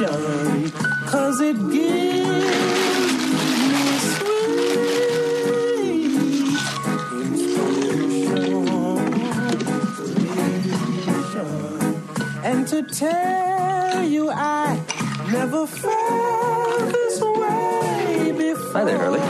passion, 'cause it gives me sweet inspiration. And to tell you I never felt this way before. Hi there, Hurley.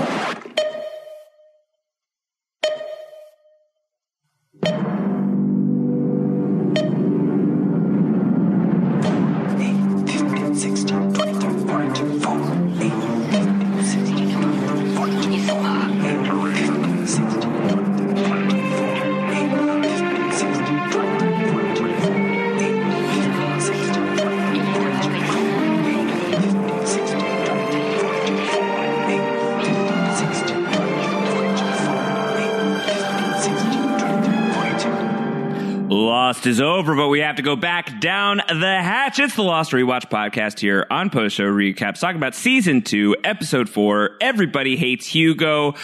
Is over, but we have to go back down the hatch. It's the Lost Rewatch podcast here on Post Show Recaps, talking about season 2, episode 4, Everybody Hates Hugo,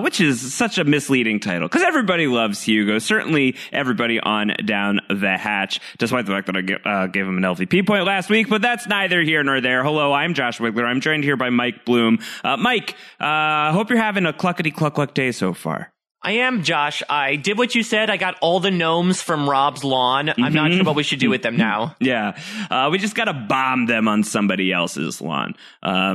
which is such a misleading title because everybody loves Hugo. Certainly everybody on down the hatch, despite the fact that I gave him an LVP point last week, but that's neither here nor there. Hello, I'm Josh Wiggler. I'm joined here by Mike Bloom. Mike, hope you're having a cluckety-cluck-cluck day so far. I am, Josh. I did what you said. I got all the gnomes from Rob's lawn. I'm not sure what we should do with them now. Yeah. We just got to bomb them on somebody else's lawn.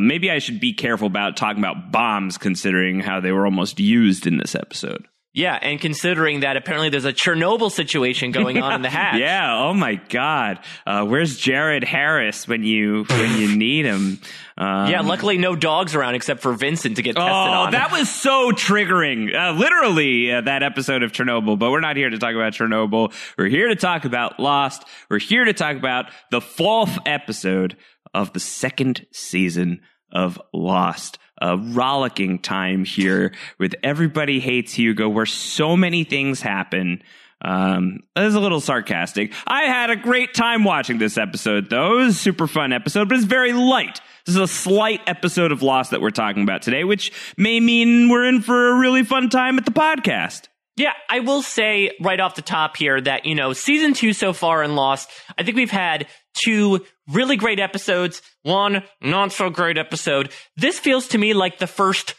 Maybe I should be careful about talking about bombs, considering how they were almost used in this episode. Yeah, and considering that apparently there's a Chernobyl situation going on in the hatch. Yeah, oh my God. Where's Jared Harris when you need him? Yeah, luckily no dogs around except for Vincent to get tested on. Oh, that was so triggering. Literally, that episode of Chernobyl. But we're not here to talk about Chernobyl. We're here to talk about Lost. We're here to talk about the 4th episode of the 2nd season of Lost. A rollicking time here with Everybody Hates Hugo, where so many things happen. That is a little sarcastic. I had a great time watching this episode, though. It was a super fun episode, but it's very light. This is a slight episode of Lost that we're talking about today, which may mean we're in for a really fun time at the podcast. Yeah, I will say right off the top here that, you know, season 2 so far in Lost, I think we've had 2 really great episodes, 1 not so great episode. This feels to me like the first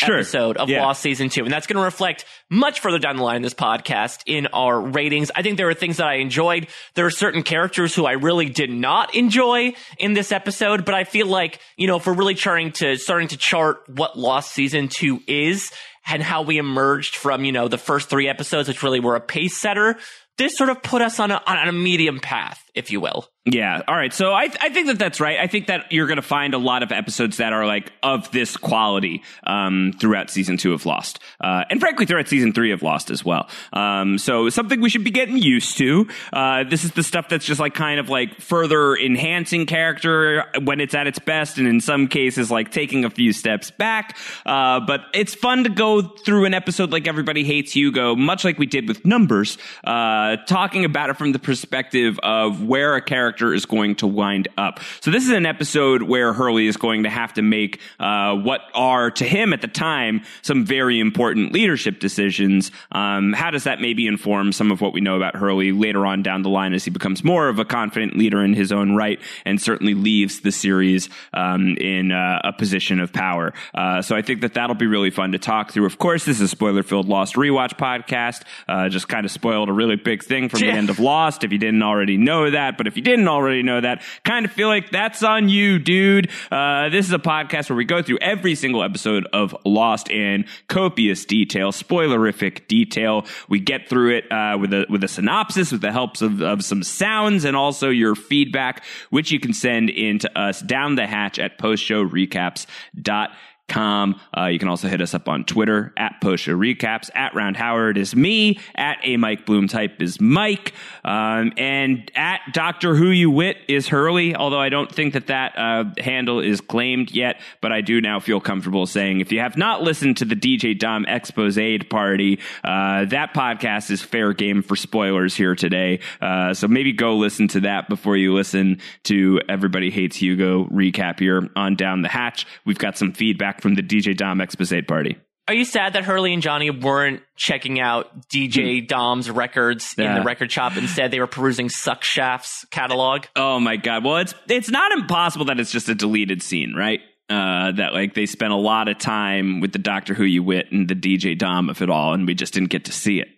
episode of Lost season 2, and that's going to reflect much further down the line in this podcast in our ratings. I think there are things that I enjoyed. There are certain characters who I really did not enjoy in this episode, but I feel like, you know, if we're really starting to chart what Lost season 2 is and how we emerged from, you know, the first 3 episodes, which really were a pace setter, this sort of put us on a medium path, if you will. Yeah. All right. So I think that that's right. I think that you're going to find a lot of episodes that are like of this quality throughout season 2 of Lost, and frankly throughout season 3 of Lost as well. So something we should be getting used to. This is the stuff that's just like kind of like further enhancing character when it's at its best, and in some cases like taking a few steps back. But it's fun to go through an episode like Everybody Hates Hugo, much like we did with Numbers, talking about it from the perspective of where a character is going to wind up. So this is an episode where Hurley is going to have to make what are, to him at the time, some very important leadership decisions. How does that maybe inform some of what we know about Hurley later on down the line as he becomes more of a confident leader in his own right, and certainly leaves the series in a position of power. So I think that that'll be really fun to talk through. Of course, this is a spoiler-filled Lost Rewatch podcast. Just kind of spoiled a really big thing from the end of Lost, if you didn't already know that. But if you didn't already know that, kind of feel like that's on you, dude. This is a podcast where we go through every single episode of Lost in copious detail, spoilerific detail. We get through it with a synopsis, with the help of some sounds, and also your feedback, which you can send in to us down the hatch at postshowrecaps.com. You can also hit us up on Twitter at PostShowRecaps. At Round Howard is me. At A Mike Bloom Type is Mike. And at Doctor Who You Wit is Hurley, although I don't think that handle is claimed yet, but I do now feel comfortable saying if you have not listened to the DJ Dom Exposed Party, that podcast is fair game for spoilers here today. So maybe go listen to that before you listen to Everybody Hates Hugo recap here on Down the Hatch. We've got some feedback from the DJ Dom Exposé Party. Are you sad that Hurley and Johnny weren't checking out DJ Dom's records in the record shop? Instead, they were perusing Suck Shaft's catalog. Oh, my God. Well, it's not impossible that it's just a deleted scene, right? That like they spent a lot of time with the Doctor Who you wit and the DJ Dom of it all, and we just didn't get to see it.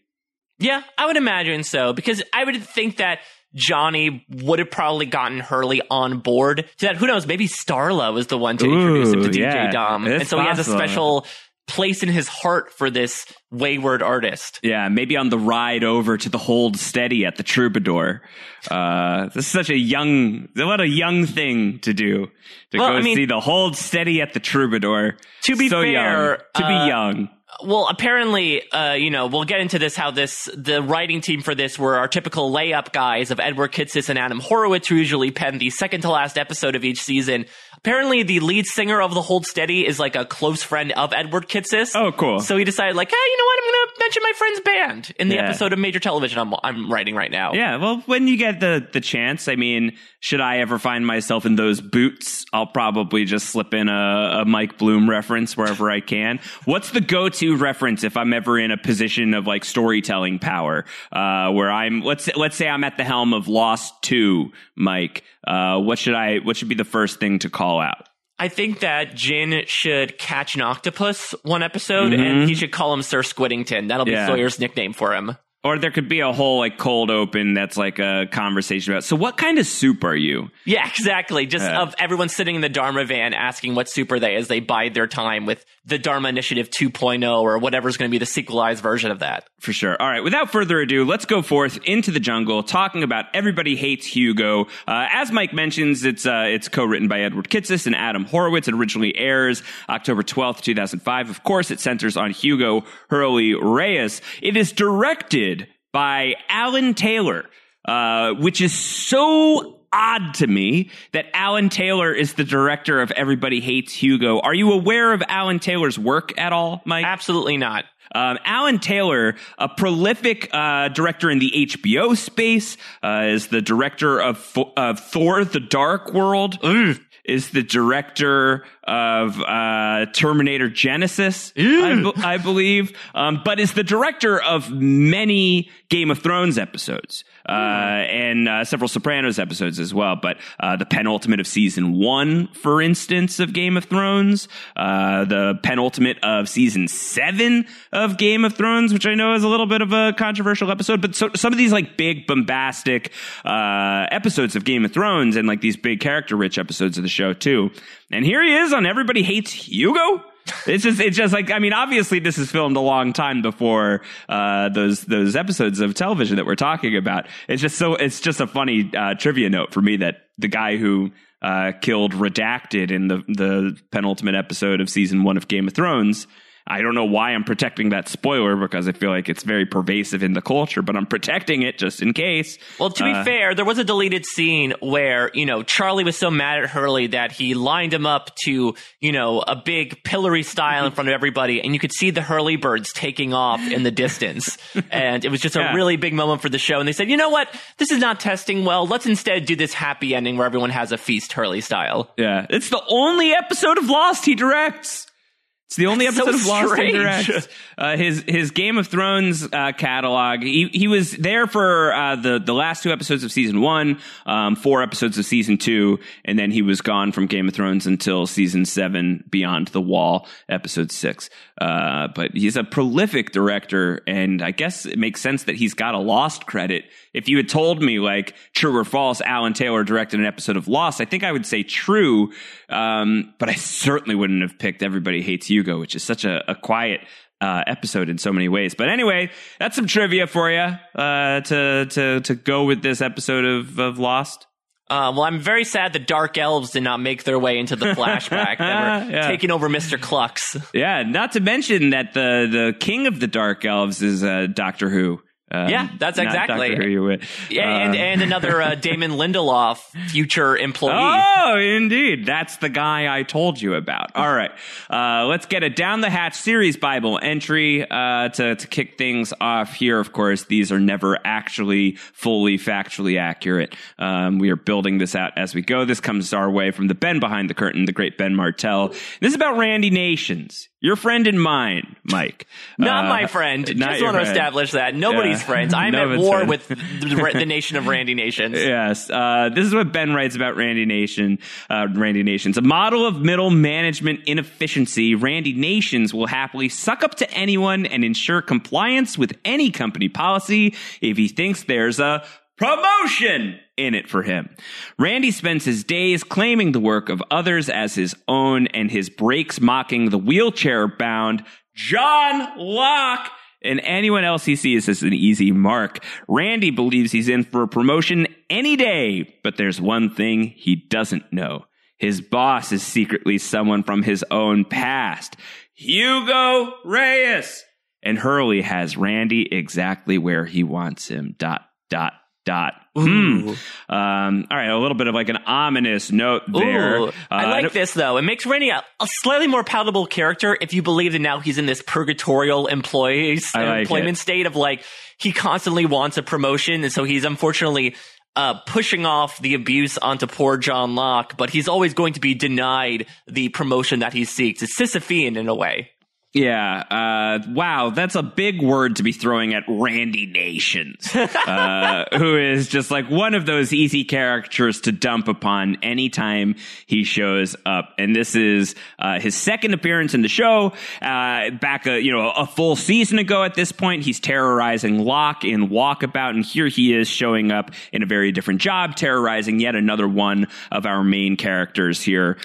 Yeah, I would imagine so, because I would think that Johnny would have probably gotten Hurley on board to that. Who knows? Maybe Starla was the one to introduce him to DJ Dom. And so he has a special place in his heart for this wayward artist. Yeah, maybe on the ride over to the Hold Steady at the Troubadour. This is such a young thing to do. To see the Hold Steady at the Troubadour. To be young. Well, apparently, we'll get into this, how the writing team for this were our typical layup guys of Edward Kitsis and Adam Horowitz, who usually pen the second to last episode of each season. Apparently, the lead singer of The Hold Steady is like a close friend of Edward Kitsis. Oh, cool. So he decided like, hey, you know what? I'm going to mention my friend's band in the episode of Major Television I'm writing right now. Yeah, well, when you get the chance, I mean, should I ever find myself in those boots, I'll probably just slip in a Mike Bloom reference wherever I can. What's the go-to reference if I'm ever in a position of like storytelling power, where I'm, let's say I'm at the helm of Lost 2, Mike. What should be the first thing to call out? I think that Jin should catch an octopus one episode, and he should call him Sir Squiddington. That'll be Sawyer's nickname for him. Or there could be a whole like cold open that's like a conversation about, so what kind of soup are you? Yeah, exactly. Just of everyone sitting in the Dharma van asking what soup are they as they bide their time with the Dharma Initiative 2.0 or whatever's going to be the sequelized version of that. For sure. All right. Without further ado, let's go forth into the jungle talking about Everybody Hates Hugo. As Mike mentions, it's co-written by Edward Kitsis and Adam Horowitz. It originally airs October 12th, 2005. Of course, it centers on Hugo Hurley Reyes. It is directed by Alan Taylor, which is so odd to me that Alan Taylor is the director of Everybody Hates Hugo. Are you aware of Alan Taylor's work at all, Mike? Absolutely not. Alan Taylor, a prolific director in the HBO space, is the director of Thor: The Dark World. Ugh. Is the director of Terminator Genisys, I believe, but is the director of many Game of Thrones episodes and several Sopranos episodes as well. But the penultimate of season 1, for instance, of Game of Thrones, the penultimate of season 7 of Game of Thrones, which I know is a little bit of a controversial episode. But so, some of these like big bombastic episodes of Game of Thrones and like these big character-rich episodes of the show too. And here he is on Everybody Hates Hugo. It's just like, I mean, obviously this is filmed a long time before those episodes of television that we're talking about. It's just a funny trivia note for me that the guy who killed Redacted in the penultimate episode of season 1 of Game of Thrones, I don't know why I'm protecting that spoiler because I feel like it's very pervasive in the culture, but I'm protecting it just in case. Well, to be fair, there was a deleted scene where, Charlie was so mad at Hurley that he lined him up to, a big pillory style in front of everybody. And you could see the Hurley birds taking off in the distance. And it was just a really big moment for the show. And they said, you know what? This is not testing well. Let's instead do this happy ending where everyone has a feast Hurley style. Yeah. It's the only episode of Lost he directs. It's the only episode of Lost he directs. His Game of Thrones catalog. He was there for the last 2 episodes of season 1, 4 episodes of season 2, and then he was gone from Game of Thrones until season 7, Beyond the Wall, episode 6. But he's a prolific director, and I guess it makes sense that he's got a Lost credit. If you had told me, like, true or false, Alan Taylor directed an episode of Lost, I think I would say true, but I certainly wouldn't have picked Everybody Hates Hugo, which is such a quiet episode in so many ways. But anyway, that's some trivia for you to go with this episode of Lost. Well, I'm very sad the Dark Elves did not make their way into the flashback that were taking over Mr. Clux. Yeah, not to mention that the king of the Dark Elves is Doctor Who. That's exactly. Doctor Who you with. And another Damon Lindelof future employee. Oh, indeed. That's the guy I told you about. All right. Let's get a Down the Hatch series Bible entry to kick things off here. Of course, these are never actually fully factually accurate. We are building this out as we go. This comes our way from the Ben behind the curtain, the great Ben Martell. This is about Randy Nations. Your friend and mine, Mike. Not my friend. Just want to establish that. Nobody's friends. I'm at war with the nation of Randy Nations. Yes. This is what Ben writes about Randy Nation. Randy Nations. A model of middle management inefficiency, Randy Nations will happily suck up to anyone and ensure compliance with any company policy if he thinks there's a promotion in it for him. Randy spends his days claiming the work of others as his own and his breaks mocking the wheelchair-bound John Locke and anyone else he sees as an easy mark. Randy believes he's in for a promotion any day, but there's one thing he doesn't know. His boss is secretly someone from his own past, Hugo Reyes. And Hurley has Randy exactly where he wants him, dot, dot. All right, a little bit of like an ominous note there. I like this, though. It makes Randy a slightly more palatable character if you believe that now he's in this purgatorial employment state of like he constantly wants a promotion, and so he's unfortunately pushing off the abuse onto poor John Locke, but he's always going to be denied the promotion that he seeks. It's Sisyphean in a way. Yeah. Wow. That's a big word to be throwing at Randy Nations, who is just like one of those easy characters to dump upon anytime he shows up. And this is his second appearance in the show back, a full season ago at this point. He's terrorizing Locke in Walkabout. And here he is showing up in a very different job, terrorizing yet another one of our main characters here.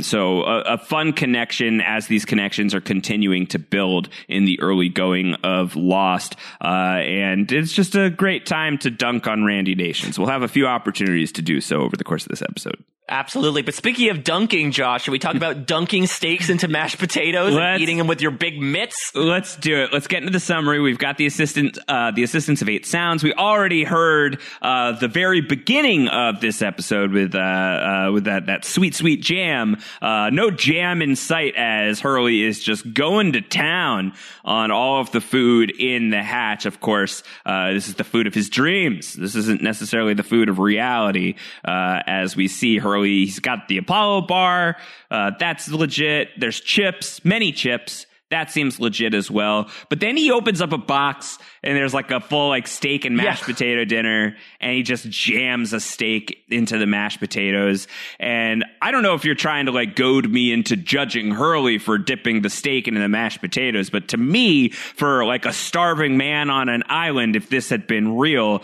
So a fun connection as these connections are continuing to build in the early going of Lost, and it's just a great time to dunk on Randy Nations. We'll have a few opportunities to do so over the course of this episode. Absolutely. But speaking of dunking, Josh, should we talk about dunking steaks into mashed potatoes and eating them with your big mitts? Let's do it. Let's get into the summary. We've got the assistance of eight sounds. We already heard the very beginning of this episode with that sweet, sweet jam. No jam in sight as Hurley is just going to town on all of the food in the hatch. Of course, this is the food of his dreams. This isn't necessarily the food of reality as we see Hurley. He's got the Apollo bar. That's legit. There's chips, many chips. That seems legit as well. But then he opens up a box and there's like a full like steak and mashed potato dinner. And he just jams a steak into the mashed potatoes. And I don't know if you're trying to like goad me into judging Hurley for dipping the steak into the mashed potatoes. But to me, for like a starving man on an island, if this had been real,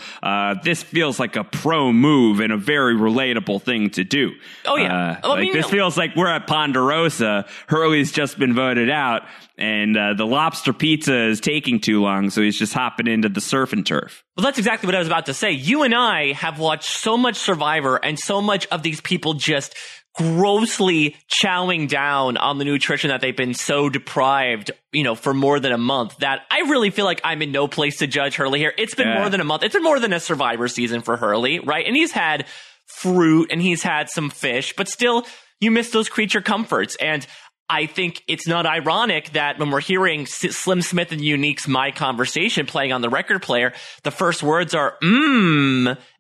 this feels like a pro move and a very relatable thing to do. Oh, yeah. This feels like we're at Ponderosa. Hurley's just been voted out. And the lobster pizza is taking too long, so he's just hopping into the surf and turf. Well, that's exactly what I was about to say. You and I have watched so much Survivor and so much of these people just grossly chowing down on the nutrition that they've been so deprived, for more than a month that I really feel like I'm in no place to judge Hurley here. It's been more than a month. It's been more than a Survivor season for Hurley, right? And he's had fruit and he's had some fish, but still you miss those creature comforts. And I think it's not ironic that when we're hearing Slim Smith and Unique's My Conversation playing on the record player, the first words are,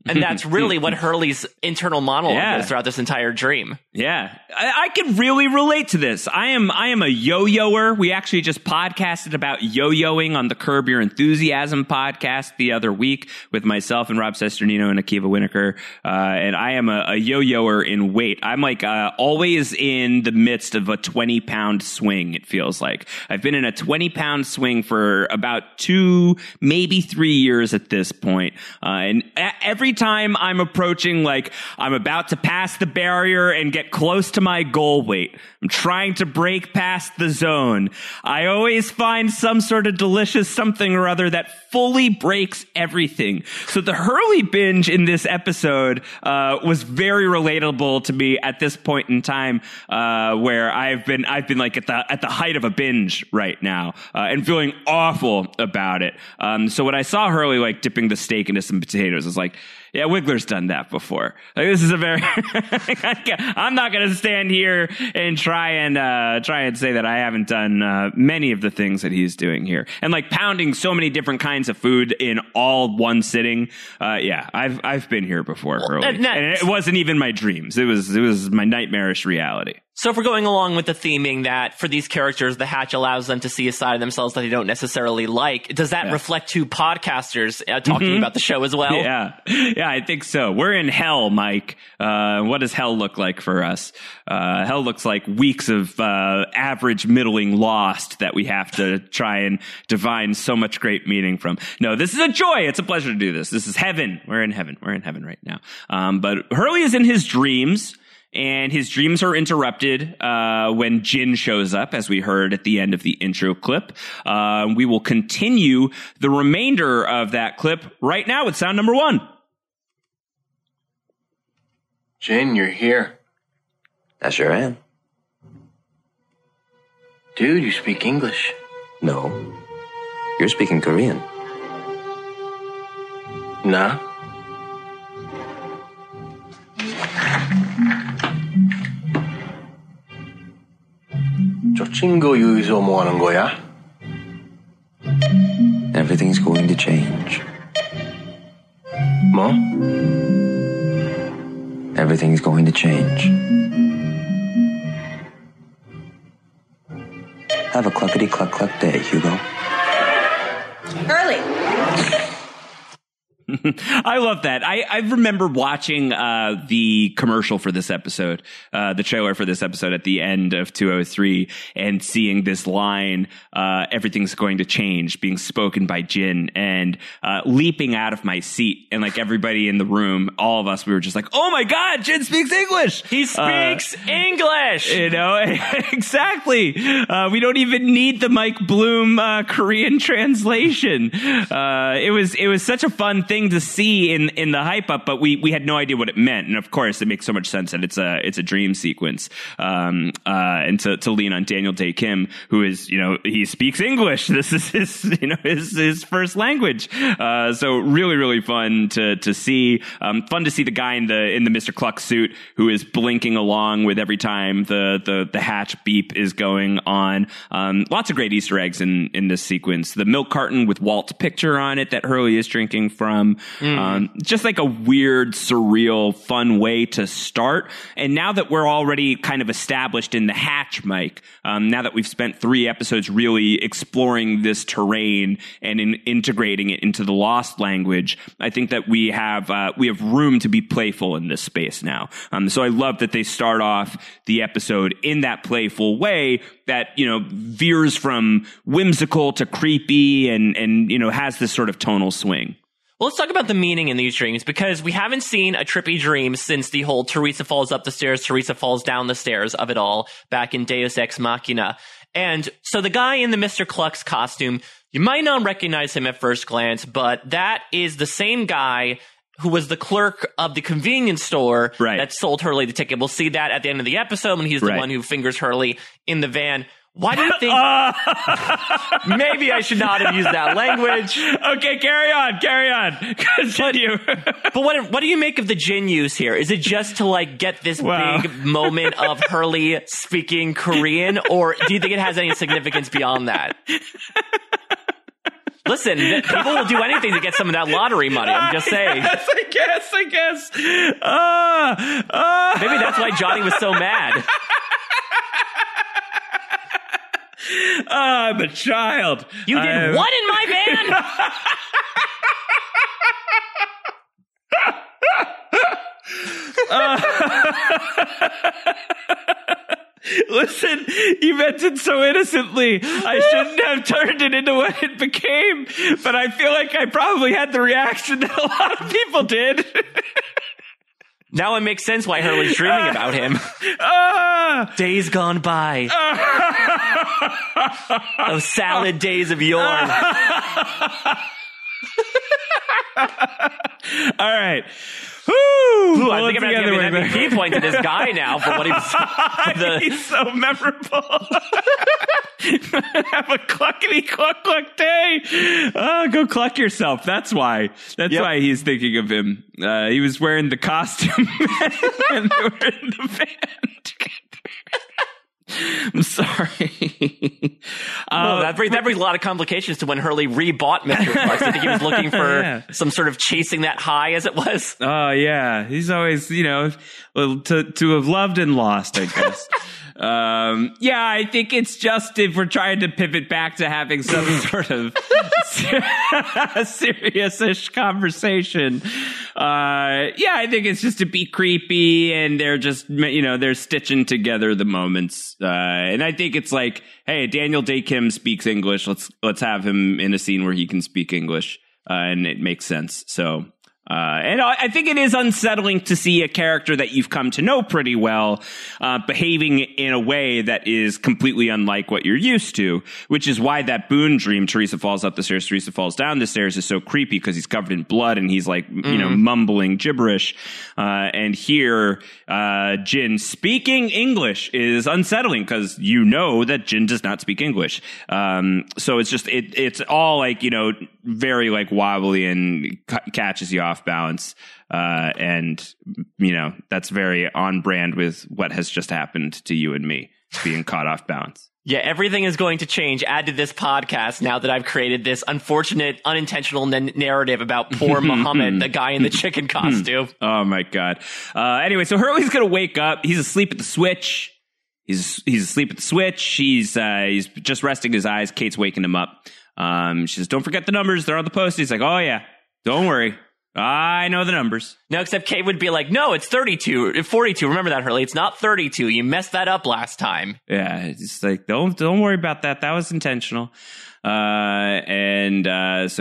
and that's really what Hurley's internal monologue is throughout this entire dream. Yeah. I can really relate to this. I am a yo-yoer. We actually just podcasted about yo-yoing on the Curb Your Enthusiasm podcast the other week with myself and Rob Sesternino and Akiva Winokur. And I am a yo-yoer in weight. I'm like always in the midst of a 20-pound swing, it feels like. I've been in a 20-pound swing for about 2, maybe 3 years at this point. And every time I'm approaching, like, I'm about to pass the barrier and get close to my goal weight, I'm trying to break past the zone, I always find some sort of delicious something or other that fully breaks everything. So the Hurley binge in this episode was very relatable to me at this point in time, where I've been like at the height of a binge right now, and feeling awful about it. So when I saw Hurley like dipping the steak into some potatoes, I was like, yeah, Wiggler's done that before. Like, this is a very. I'm not going to stand here and try and say that I haven't done many of the things that he's doing here, and like pounding so many different kinds of food in all one sitting. Yeah, I've been here before, Hurley, and it wasn't even my dreams. It was my nightmarish reality. So if we're going along with the theming that for these characters, the hatch allows them to see a side of themselves that they don't necessarily like, does that reflect to podcasters talking about the show as well? Yeah, I think so. We're in hell, Mike. What does hell look like for us? Hell looks like weeks of average middling Lost that we have to try and divine so much great meaning from. No, this is a joy. It's a pleasure to do this. This is heaven. We're in heaven. We're in heaven right now. But Hurley is in his dreams. And his dreams are interrupted when Jin shows up, as we heard at the end of the intro clip. We will continue the remainder of that clip right now with sound number one. Jin, you're here. I sure am. Dude, you speak English. No. You're speaking Korean. Nah. 저 친구 유이소 뭐 하는 거야? Everything's going to change. 뭐? Everything's going to change. Have a cluckety-cluck-cluck day, Hugo. Early. I love that. I remember watching the commercial for this episode, the trailer for this episode at the end of 203, and seeing this line, everything's going to change, being spoken by Jin, and leaping out of my seat. And like everybody in the room, all of us, we were just like, oh my God, Jin speaks English. He speaks English. You know, exactly. We don't even need the Mike Bloom Korean translation. It was such a fun thing to see in the hype up, but we had no idea what it meant, and of course it makes so much sense that it's a dream sequence, and to lean on Daniel Dae Kim, who is, you know, he speaks English. This is his, you know, his first language. So really fun to see. Fun to see the guy in the Mr. Cluck suit who is blinking along with every time the hatch beep is going on. Lots of great Easter eggs in this sequence. The milk carton with Walt's picture on it that Hurley is drinking from. Just like a weird, surreal, fun way to start. And now that we're already kind of established in the hatch, Mike, now that we've spent 3 episodes really exploring this terrain and integrating it into the Lost language, I think that we have room to be playful in this space now. So I love that they start off the episode in that playful way that, you know, veers from whimsical to creepy and you know, has this sort of tonal swing. Well, let's talk about the meaning in these dreams, because we haven't seen a trippy dream since the whole Teresa falls up the stairs, Teresa falls down the stairs of it all back in Deus Ex Machina. And so the guy in the Mr. Cluck's costume, you might not recognize him at first glance, but that is the same guy who was the clerk of the convenience store that sold Hurley the ticket. We'll see that at the end of the episode when he's the one who fingers Hurley in the van. Why do you think... Maybe I should not have used that language. Okay, carry on. Continue. But what do you make of the Jin use here? Is it just to, like, get this big moment of Hurley speaking Korean, or do you think it has any significance beyond that? Listen, people will do anything to get some of that lottery money. I'm just saying. Yes, I guess. Maybe that's why Johnny was so mad. I'm a child. You did what in my van? Listen, you meant it so innocently. I shouldn't have turned it into what it became, but I feel like I probably had the reaction that a lot of people did. Now it makes sense why Hurley's dreaming about him. Days gone by. Those salad days of yore. All right. Ooh, I think I'm going to give an MVP point to this guy now for what he was. He's so memorable. Have a cluckety cluck cluck day. Go cluck yourself. That's why. That's why he's thinking of him. He was wearing the costume and they were in the band. I'm sorry. That brings a lot of complications to when Hurley rebought Mr. Clark. I think he was looking for some sort of chasing that high as it was. Oh, yeah. He's always, you know, Well, to have loved and lost, I guess. Yeah, I think it's just if we're trying to pivot back to having some sort of serious-ish conversation. Yeah, I think it's just to be creepy, and they're just, you know, they're stitching together the moments. And I think it's like, hey, Daniel Dae Kim speaks English. Let's have him in a scene where he can speak English, and it makes sense. So. And I think it is unsettling to see a character that you've come to know pretty well behaving in a way that is completely unlike what you're used to, which is why that Boone dream, Teresa falls up the stairs, Teresa falls down the stairs, is so creepy because he's covered in blood and he's like, you know, mumbling gibberish. And here, Jin speaking English is unsettling because you know that Jin does not speak English. So it's just, it's all like, you know, very like wobbly and catches you off balance, and you know that's very on brand with what has just happened to you and me, being caught off balance. Yeah, everything is going to change. Add to this podcast now that I've created this unfortunate, unintentional narrative about poor Muhammad, the guy in the chicken costume. Oh my god. Anyway, so Hurley's gonna wake up. He's asleep at the switch. He's asleep at the switch. He's just resting his eyes. Kate's waking him up. She says, "Don't forget the numbers. They're on the post." He's like, "Oh yeah, don't worry. I know the numbers." No, except Kate would be like, "No, it's 32, 42. Remember that, Hurley. It's not 32. You messed that up last time." Yeah, it's like, don't worry about that. That was intentional. So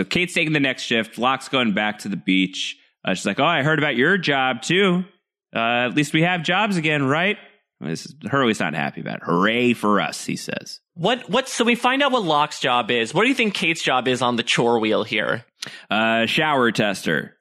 Kate's taking the next shift. Locke's going back to the beach. She's like, "Oh, I heard about your job too. At least we have jobs again, right?" Well, Hurley's not happy about it. "Hooray for us," he says. So we find out what Locke's job is. What do you think Kate's job is on the chore wheel here? Shower tester.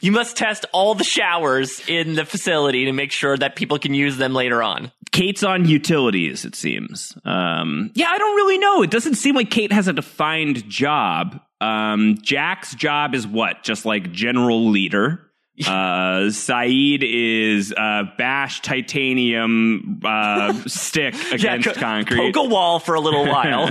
You must test all the showers in the facility to make sure that people can use them later on. Kate's on utilities, it seems. Yeah, I don't really know. It doesn't seem like Kate has a defined job. Jack's job is what? Just like general leader. Saeed is bash titanium stick against concrete. Poke a wall for a little while.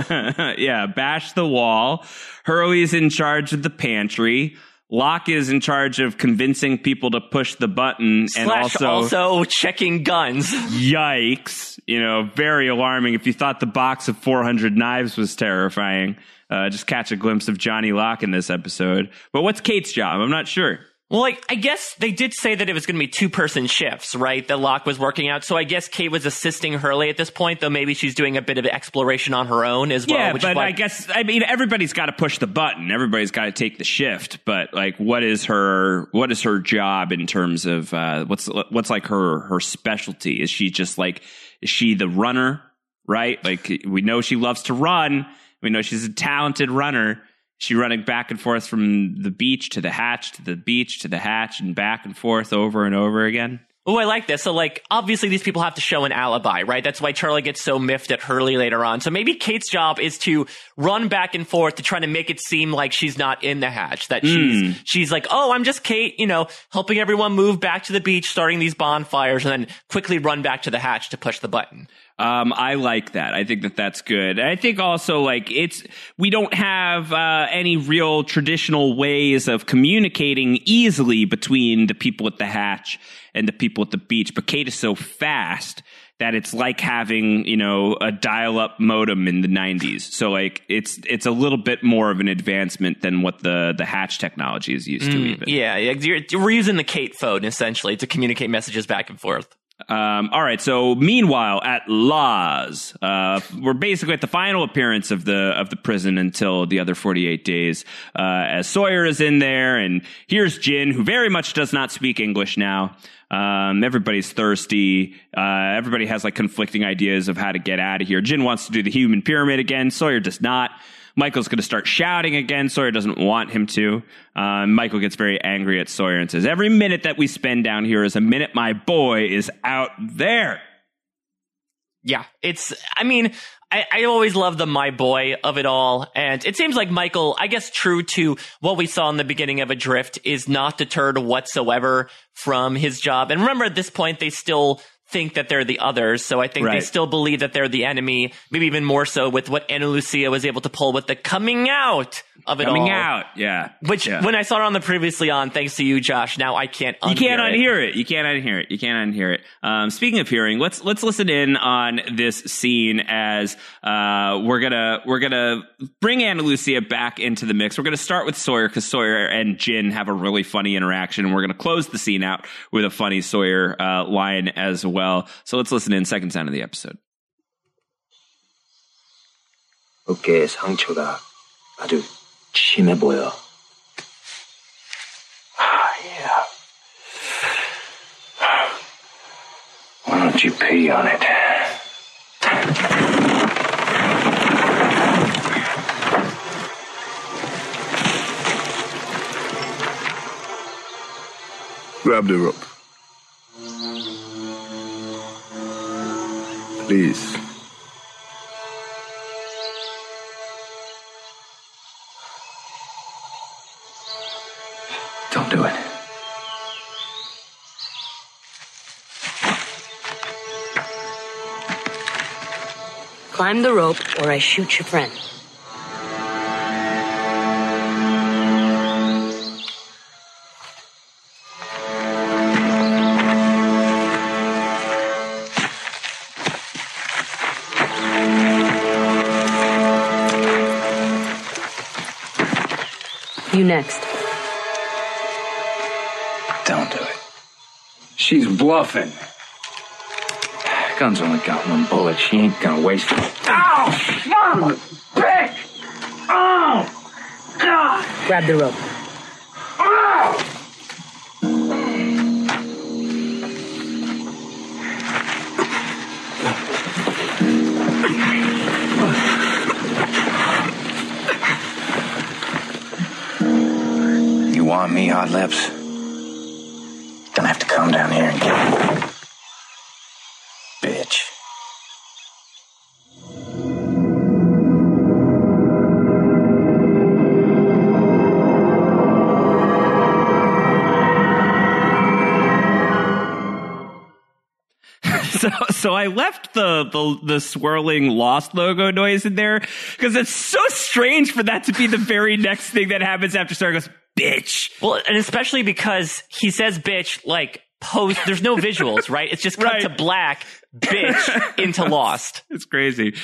Yeah, bash the wall. Hurley's in charge of the pantry. Locke is in charge of convincing people to push the button. Slash and also checking guns. Yikes. You know, very alarming. If you thought the box of 400 knives was terrifying, just catch a glimpse of Johnny Locke in this episode. But what's Kate's job? I'm not sure. Well, like, I guess they did say that it was going to be 2-person shifts, right? That Locke was working out. So I guess Kate was assisting Hurley at this point, though maybe she's doing a bit of exploration on her own as well. Yeah, which I guess, I mean, everybody's got to push the button. Everybody's got to take the shift. But, like, what is her job in terms of what's like her specialty? Is she just like, is she the runner, right? Like, we know she loves to run. We know she's a talented runner. She running back and forth from the beach to the hatch, to the beach, to the hatch, and back and forth over and over again. Oh, I like this. So, like, obviously these people have to show an alibi, right? That's why Charlie gets so miffed at Hurley later on. So maybe Kate's job is to run back and forth to try to make it seem like she's not in the hatch, that she's like, "Oh, I'm just Kate, you know, helping everyone move back to the beach, starting these bonfires, and then quickly run back to the hatch to push the button." I like that. I think that's good. I think also, like, we don't have any real traditional ways of communicating easily between the people at the hatch and the people at the beach. But Kate is so fast that it's like having, you know, a dial-up modem in the 90s. So, like, it's a little bit more of an advancement than what the hatch technology is used to even. Yeah, we're using the Kate phone, essentially, to communicate messages back and forth. All right. So meanwhile, at Laws, we're basically at the final appearance of the prison until the other 48 days, as Sawyer is in there. And here's Jin, who very much does not speak English now. Everybody's thirsty. Everybody has like conflicting ideas of how to get out of here. Jin wants to do the human pyramid again. Sawyer does not. Michael's going to start shouting again. Sawyer doesn't want him to. Michael gets very angry at Sawyer and says, "Every minute that we spend down here is a minute my boy is out there." Yeah, I always love the "my boy" of it all. And it seems like Michael, I guess true to what we saw in the beginning of Adrift, is not deterred whatsoever from his job. And remember, at this point, they still think that they're the others. So I think they still believe that they're the enemy, maybe even more so with what Ana Lucia was able to pull with the coming out of it all. Coming out, yeah. Which, when I saw it on the Previously On, thanks to you, Josh, now I can't unhear it. You can't unhear it. Speaking of hearing, let's listen in on this scene as we're gonna bring Ana Lucia back into the mix. We're gonna start with Sawyer, because Sawyer and Jin have a really funny interaction. We're gonna close the scene out with a funny Sawyer line as well. So let's listen in. Second sound of the episode. 어깨에 상처가 아주 심해 보여. Yeah. Why don't you pee on it? Grab the rope. Please. Don't do it. Climb the rope or I shoot your friend. You next. Don't do it. She's bluffing. Gun's only got one bullet. She ain't gonna waste it. Ow! Mama! Dick! Oh! God! Grab the rope. Me hot lips. Gonna have to come down here and get it. Bitch. So I left the swirling Lost logo noise in there because it's so strange for that to be the very next thing that happens after Star goes, bitch. Well, and especially because he says bitch, like, post, there's no visuals, right? It's just cut to black, bitch, into Lost. It's crazy.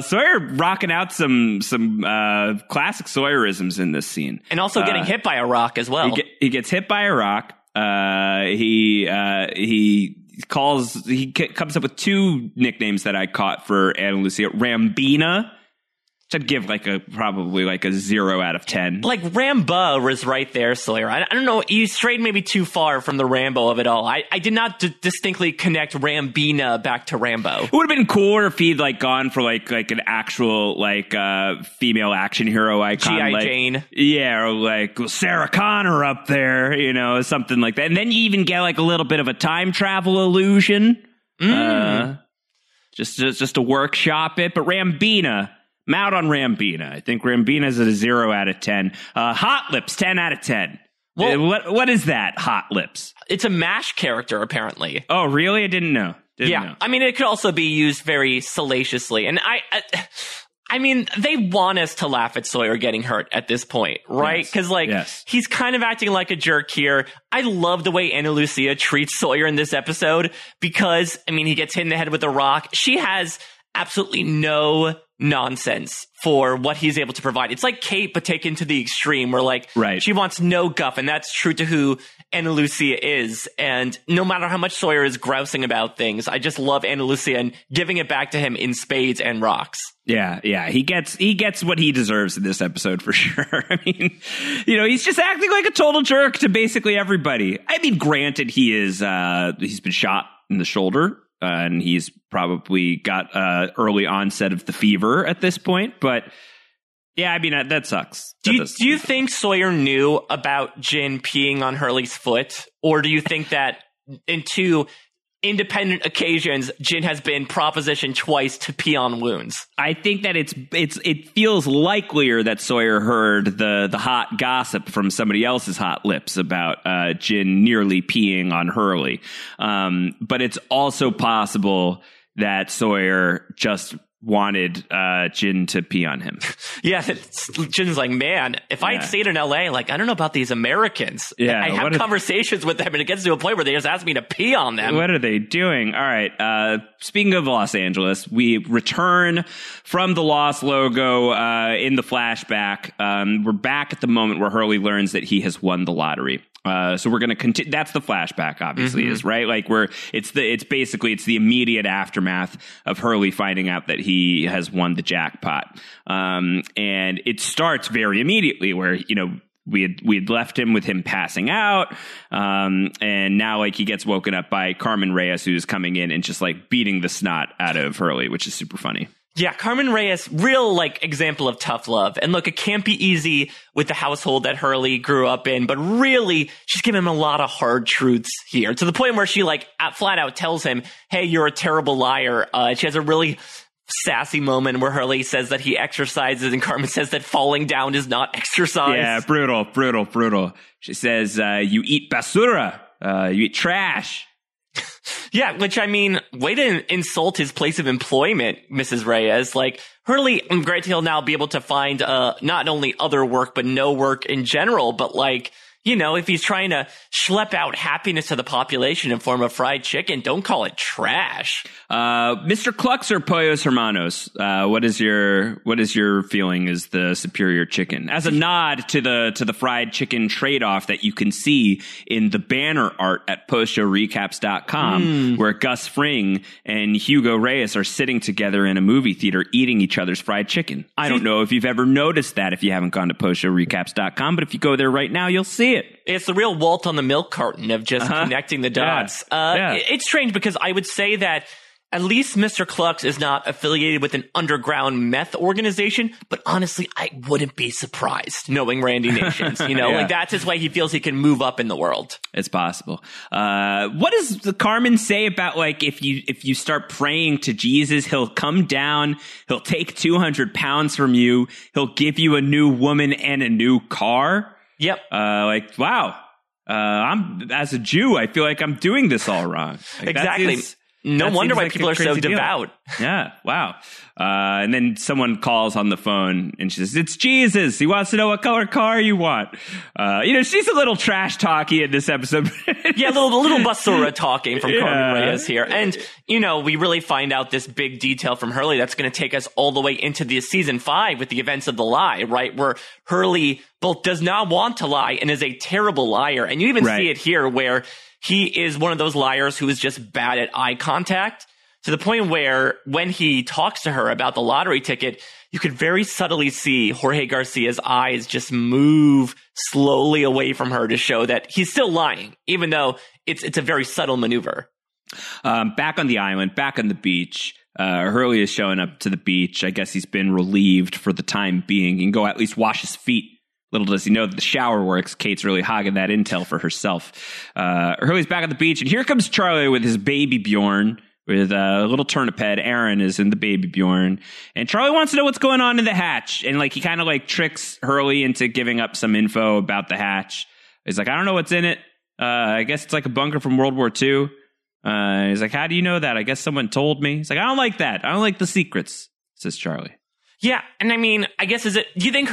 Sawyer rocking out some classic Sawyerisms in this scene. And also getting hit by a rock as well. He gets hit by a rock. He comes up with two nicknames that I caught for Ana Lucia. Rambina, which I'd give probably a 0 out of 10. Like Rambo was right there, Sawyer. I don't know. You strayed maybe too far from the Rambo of it all. I did not distinctly connect Rambina back to Rambo. It would have been cooler if he'd gone for like an actual female action hero icon, G.I. Jane. Yeah, or Sarah Connor up there, something like that. And then you even get a little bit of a time travel illusion, just to workshop it. But Rambina. I'm out on Rambina. I think Rambina's at a 0 out of 10. Hot Lips, 10 out of 10. Well, what is that? Hot Lips. It's a MASH character, apparently. Oh, really? I didn't know. Didn't know. I mean, it could also be used very salaciously, and I mean, they want us to laugh at Sawyer getting hurt at this point, right? Because, he's kind of acting like a jerk here. I love the way Ana Lucia treats Sawyer in this episode because, I mean, he gets hit in the head with a rock. She has absolutely no nonsense for what he's able to provide. It's like Kate, but taken to the extreme, where she wants no guff, and that's true to who Ana Lucia is. And no matter how much Sawyer is grousing about things, I just love Ana Lucia and giving it back to him in spades and rocks. Yeah. He gets what he deserves in this episode for sure. I mean, he's just acting like a total jerk to basically everybody. I mean, granted, he is he's been shot in the shoulder. And he's probably got early onset of the fever at this point. But, yeah, I mean, that sucks. Do you think Sawyer knew about Jin peeing on Hurley's foot? Or do you think that independent occasions, Jin has been propositioned twice to pee on wounds. I think that it feels likelier that Sawyer heard the hot gossip from somebody else's hot lips about Jin nearly peeing on Hurley. But it's also possible that Sawyer just wanted Jin to pee on him. Yeah, Jin's like, man, if I'd stayed in LA, like, I don't know about these Americans. Yeah, I have conversations with them and it gets to a point where they just ask me to pee on them. What are they doing? All right. Speaking of Los Angeles, we return from the Lost logo in the flashback. We're back at the moment where Hurley learns that he has won the lottery. So we're going to continue. That's the flashback, obviously, is right. Like it's basically the immediate aftermath of Hurley finding out that he has won the jackpot. And it starts very immediately where, you know, we had left him with him passing out. And now like he gets woken up by Carmen Reyes, who's coming in and just like beating the snot out of Hurley, which is super funny. Yeah, Carmen Reyes, real like example of tough love. And look, it can't be easy with the household that Hurley grew up in, but really, she's giving him a lot of hard truths here to the point where she like flat out tells him, "Hey, you're a terrible liar." She has a really sassy moment where Hurley says that he exercises, and Carmen says that falling down is not exercise. Yeah, brutal. She says, "You eat basura, you eat trash." Yeah, which I mean, way to insult his place of employment, Mrs. Reyes. Like, Hurley, great he'll now be able to find not only other work, but no work in general. But like, you know, if he's trying to schlep out happiness to the population in form of fried chicken, don't call it trash. Mr. Clucks or Pollos Hermanos? What is your feeling is the superior chicken? As a nod to the fried chicken trade-off that you can see in the banner art at PostShowRecaps.com, where Gus Fring and Hugo Reyes are sitting together in a movie theater eating each other's fried chicken. I don't know if you've ever noticed that if you haven't gone to PostShowRecaps.com, but if you go there right now, you'll see it. It's the real Walt on the milk carton of just connecting the dots. Yeah. It's strange because I would say that at least Mr. Clucks is not affiliated with an underground meth organization, but honestly, I wouldn't be surprised knowing Randy Nations. You know, like that's his way he feels he can move up in the world. It's possible. What does the Carmen say about like if you start praying to Jesus, he'll come down, he'll take 200 pounds from you, he'll give you a new woman and a new car? Yep. Like, wow. I'm as a Jew, I feel like I'm doing this all wrong. Like, exactly. No wonder why people are so devout. Yeah. Wow. And then someone calls on the phone and she says, "It's Jesus. He wants to know what color car you want." You know, she's a little trash talky in this episode. Yeah, a little basura talking from Carmen Reyes here. And, you know, we really find out this big detail from Hurley that's going to take us all the way into the season 5 with the events of The Lie, right? Where Hurley both does not want to lie and is a terrible liar. And you even see it here where he is one of those liars who is just bad at eye contact, to the point where when he talks to her about the lottery ticket, you could very subtly see Jorge Garcia's eyes just move slowly away from her to show that he's still lying, even though it's a very subtle maneuver. Back on the island, back on the beach, Hurley is showing up to the beach. I guess he's been relieved for the time being. He can go at least wash his feet. Little does he know that the shower works. Kate's really hogging that intel for herself. Hurley's back at the beach, and here comes Charlie with his baby Bjorn, with a little turnip head. Aaron is in the baby Bjorn, and Charlie wants to know what's going on in the hatch. And like he kind of like tricks Hurley into giving up some info about the hatch. He's like, "I don't know what's in it. I guess it's like a bunker from World War II. He's like, "How do you know that? I guess someone told me." He's like, "I don't like that. I don't like the secrets," says Charlie. Yeah, and I mean, I guess do you think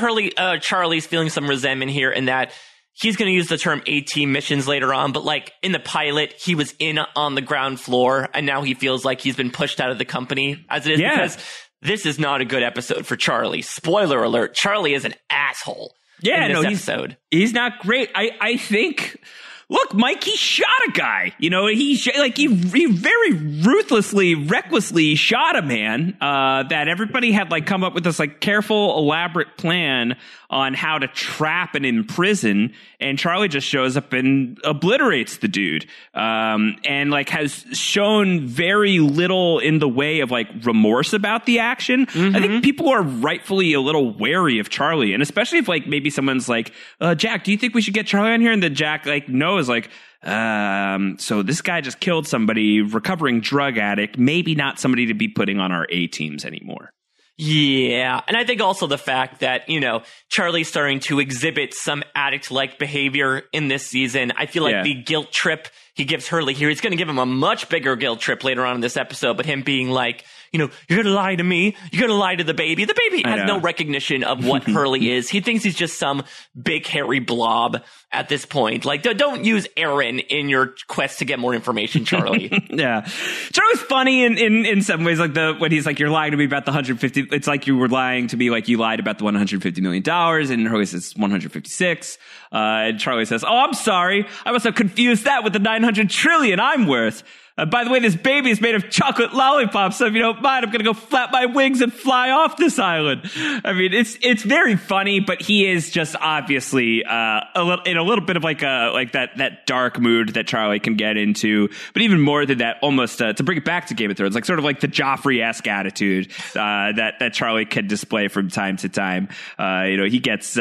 Charlie's feeling some resentment here in that he's going to use the term A-team missions later on, but like in the pilot, he was in on the ground floor, and now he feels like he's been pushed out of the company as it is because this is not a good episode for Charlie. Spoiler alert, Charlie is an asshole in this episode. He's not great. I think... Look, Mike, he shot a guy. You know, he very ruthlessly, recklessly shot a man that everybody had like come up with this like careful, elaborate plan on how to trap and imprison. And Charlie just shows up and obliterates the dude and like has shown very little in the way of like remorse about the action. I think people are rightfully a little wary of Charlie, and especially if like maybe someone's like, "Jack, do you think we should get Charlie on here?" And then Jack like, no, is like, So this guy just killed somebody, recovering drug addict, maybe not somebody to be putting on our A teams anymore. Yeah. And I think also the fact that, you know, Charlie's starting to exhibit some addict-like behavior in this season. I feel like the guilt trip he gives Hurley here, he's going to give him a much bigger guilt trip later on in this episode, but him being like, you know, you're going to lie to me. You're going to lie to the baby. The baby has no recognition of what Hurley is. He thinks he's just some big hairy blob at this point. Like, don't use Aaron in your quest to get more information, Charlie. Charlie's funny in some ways. Like when he's like, you're lying to me about the 150. It's like you were lying to me. Like you lied about the $150 million. And Hurley says 156. And Charlie says, oh, I'm sorry. I must have confused that with the 900 trillion I'm worth. By the way, this baby is made of chocolate lollipops, so if you don't mind, I'm going to go flap my wings and fly off this island. I mean, it's very funny, but he is just obviously a little bit of like that dark mood that Charlie can get into. But even more than that, almost to bring it back to Game of Thrones, like sort of like the Joffrey-esque attitude that Charlie can display from time to time. You know, he gets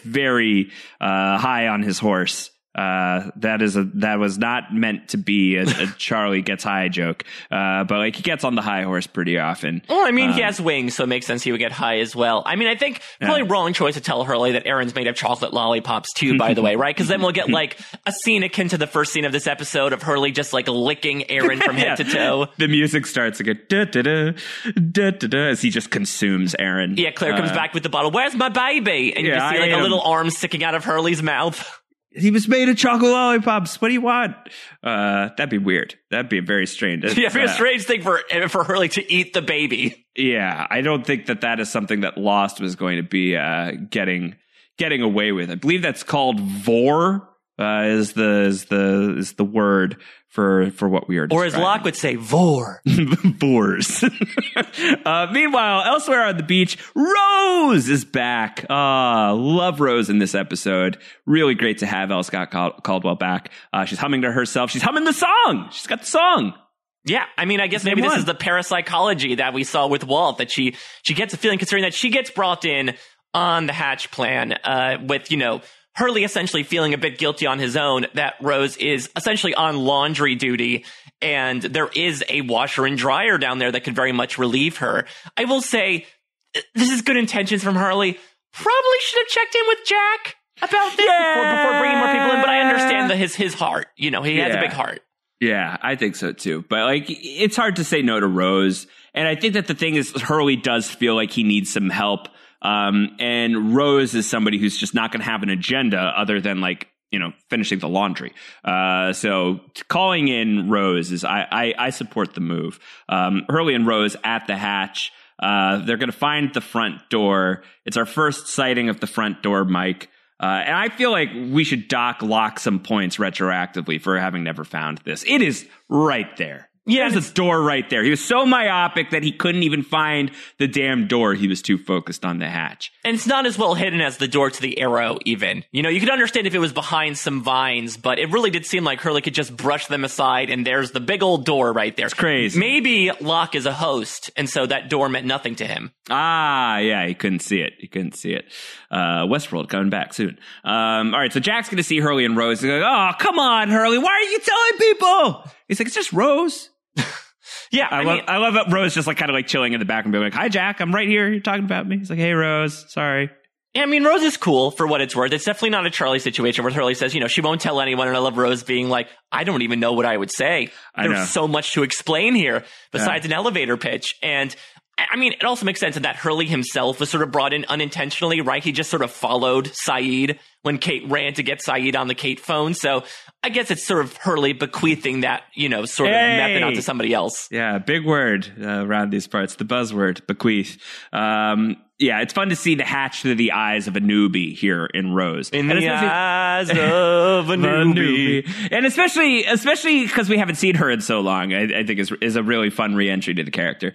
very high on his horse. That was not meant to be a Charlie gets high joke. But like he gets on the high horse pretty often. Well, I mean, he has wings, so it makes sense he would get high as well. I mean, I think probably wrong choice to tell Hurley that Aaron's made of chocolate lollipops too, by the way, right? Because then we'll get like a scene akin to the first scene of this episode of Hurley just like licking Aaron from head to toe. The music starts again, da-da-da, da-da-da, as he just consumes Aaron. Yeah, Claire comes back with the bottle. Where's my baby? And you just see like a little arm sticking out of Hurley's mouth. He was made of chocolate lollipops. What do you want? That'd be weird. That'd be a very strange. Yeah, it'd be a strange thing for Hurley to eat the baby. Yeah, I don't think that is something that Lost was going to be getting away with. I believe that's called vor is the word for what we are describing. Or as Locke would say, vor. Vors. Meanwhile, elsewhere on the beach, Rose is back. Love Rose in this episode. Really great to have Elle Scott Caldwell back. She's humming to herself. She's humming the song. She's got the song. Yeah, I mean, I guess maybe this is the parapsychology that we saw with Walt, that she gets a feeling considering that she gets brought in on the Hatch Plan with, you know, Hurley essentially feeling a bit guilty on his own that Rose is essentially on laundry duty and there is a washer and dryer down there that could very much relieve her. I will say this is good intentions from Hurley. Probably should have checked in with Jack about this before bringing more people in, but I understand that his heart, you know, he has a big heart. Yeah, I think so too. But like, it's hard to say no to Rose. And I think that the thing is Hurley does feel like he needs some help. And Rose is somebody who's just not going to have an agenda other than like, you know, finishing the laundry. So calling in Rose is, I support the move. Hurley and Rose at the Hatch. They're going to find the front door. It's our first sighting of the front door, Mike. And I feel like we should dock Locke some points retroactively for having never found this. It is right there. Yeah, there's a door right there. He was so myopic that he couldn't even find the damn door. He was too focused on the hatch. And it's not as well hidden as the door to the arrow, even. You know, you could understand if it was behind some vines, but it really did seem like Hurley could just brush them aside, and there's the big old door right there. It's crazy. Maybe Locke is a host, and so that door meant nothing to him. Ah, yeah, he couldn't see it. He couldn't see it. Westworld coming back soon. All right, so Jack's going to see Hurley and Rose. He's like, oh, come on, Hurley. Why are you telling people? He's like, it's just Rose. Yeah, I love that Rose just like kind of like chilling in the back and being like, hi, Jack, I'm right here. You're talking about me. He's like, hey, Rose, sorry. Yeah, I mean, Rose is cool for what it's worth. It's definitely not a Charlie situation where Hurley says, you know, she won't tell anyone. And I love Rose being like, I don't even know what I would say. There's so much to explain here besides an elevator pitch. And I mean, it also makes sense that Hurley himself was sort of brought in unintentionally, right? He just sort of followed Saeed when Kate ran to get Saeed on the Kate phone. So I guess it's sort of Hurley bequeathing that, you know, sort of method onto somebody else. Yeah, big word around these parts, the buzzword, bequeath. Yeah, it's fun to see the hatch through the eyes of a newbie here in Rose. In the eyes of a newbie. And especially because we haven't seen her in so long, I think is a really fun re-entry to the character.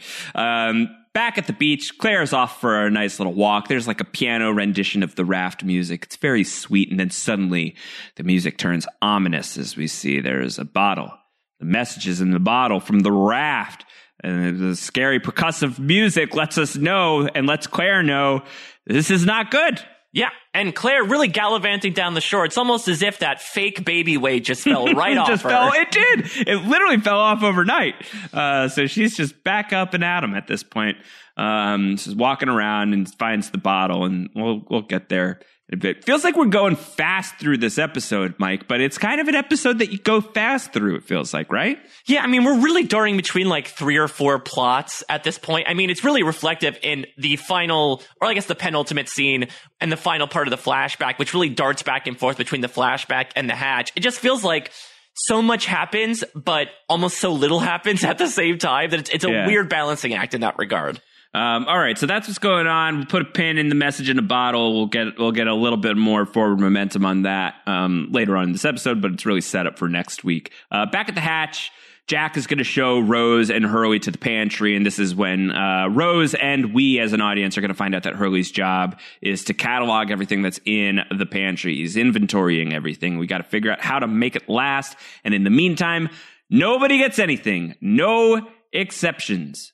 Back at the beach, Claire's off for a nice little walk. There's like a piano rendition of the raft music. It's very sweet. And then suddenly the music turns ominous as we see there is a bottle. The messages in the bottle from the raft. And the scary percussive music lets us know and lets Claire know this is not good. Yeah, and Claire really gallivanting down the shore. It's almost as if that fake baby weight just fell right off her. It did. It literally fell off overnight. So she's just back up and at him at this point. She's walking around and finds the bottle, and we'll get there in a bit. Feels like we're going fast through this episode, Mike, but it's kind of an episode that you go fast through, it feels like, right? Yeah, I mean, we're really darting between like 3 or 4 plots at this point. I mean, it's really reflective in the final, or I guess the penultimate scene and the final part of the flashback, which really darts back and forth between the flashback and the hatch. It just feels like so much happens, but almost so little happens at the same time that it's a weird balancing act in that regard. All right, so that's what's going on. We'll put a pin in the message in a bottle. We'll get a little bit more forward momentum on that later on in this episode, but it's really set up for next week. Back at the hatch, Jack is going to show Rose and Hurley to the pantry, and this is when Rose and we as an audience are going to find out that Hurley's job is to catalog everything that's in the pantry. He's inventorying everything. We got to figure out how to make it last, and in the meantime, nobody gets anything. No exceptions.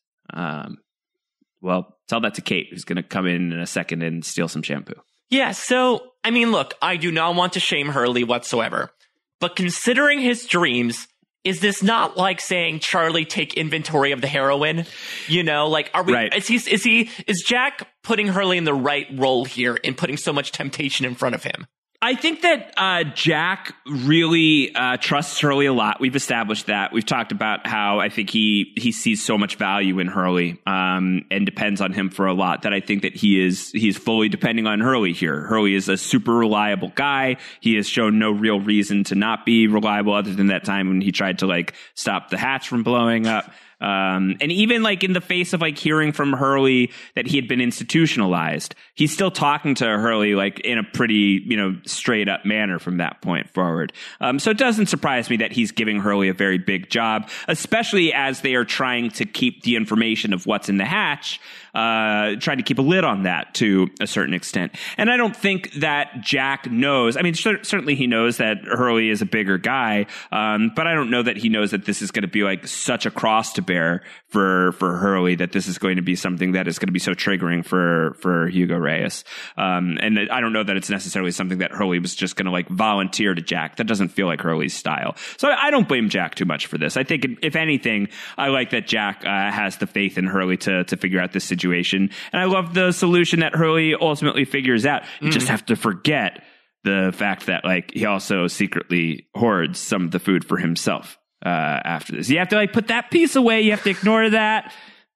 Well, tell that to Kate, who's going to come in a second and steal some shampoo. Yeah, so, I mean, look, I do not want to shame Hurley whatsoever, but considering his dreams, is this not like saying, Charlie, take inventory of the heroin? You know, like, are we? Right. Is Jack putting Hurley in the right role here in putting so much temptation in front of him? I think that Jack really trusts Hurley a lot. We've established that. We've talked about how I think he sees so much value in Hurley and depends on him for a lot, that I think that he's fully depending on Hurley here. Hurley is a super reliable guy. He has shown no real reason to not be reliable other than that time when he tried to like stop the hatch from blowing up. And even like in the face of like hearing from Hurley that he had been institutionalized, he's still talking to Hurley like in a pretty, you know, straight up manner from that point forward. So it doesn't surprise me that he's giving Hurley a very big job, especially as they are trying to keep the information of what's in the hatch, trying to keep a lid on that to a certain extent. And I don't think that Jack knows. I mean, certainly he knows that Hurley is a bigger guy, but I don't know that he knows that this is going to be like such a cross to bear for Hurley, that this is going to be something that is going to be so triggering for Hugo Reyes. And I don't know that it's necessarily something that Hurley was just going to like volunteer to Jack. That doesn't feel like Hurley's style. So I don't blame Jack too much for this. I think if anything, I like that Jack has the faith in Hurley to figure out this situation. And I love the solution that Hurley ultimately figures out. You just have to forget the fact that like he also secretly hoards some of the food for himself. After this, you have to like put that piece away. You have to ignore that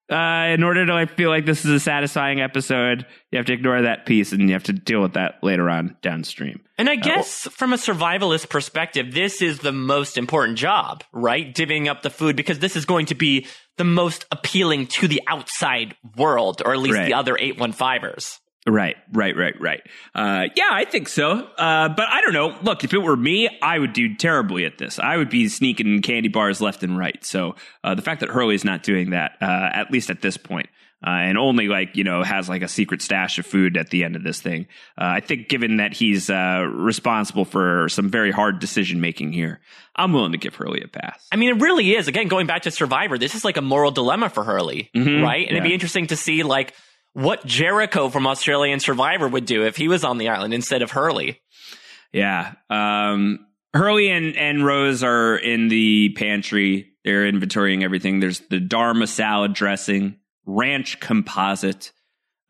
in order to like feel like this is a satisfying episode. You have to ignore that piece, and you have to deal with that later on downstream. And I guess from a survivalist perspective, this is the most important job, right? Divvying up the food, because this is going to be the most appealing to the outside world, or at least the other 815ers. Right. Yeah, I think so. But I don't know. Look, if it were me, I would do terribly at this. I would be sneaking candy bars left and right. So the fact that Hurley's not doing that, at least at this point, and only like, you know, has like a secret stash of food at the end of this thing. I think given that he's responsible for some very hard decision making here, I'm willing to give Hurley a pass. I mean, it really is. Again, going back to Survivor, this is like a moral dilemma for Hurley, right? And it'd be interesting to see like what Jericho from Australian Survivor would do if he was on the island instead of Hurley. Yeah. Hurley and Rose are in the pantry. They're inventorying everything. There's the Dharma salad dressing, ranch composite.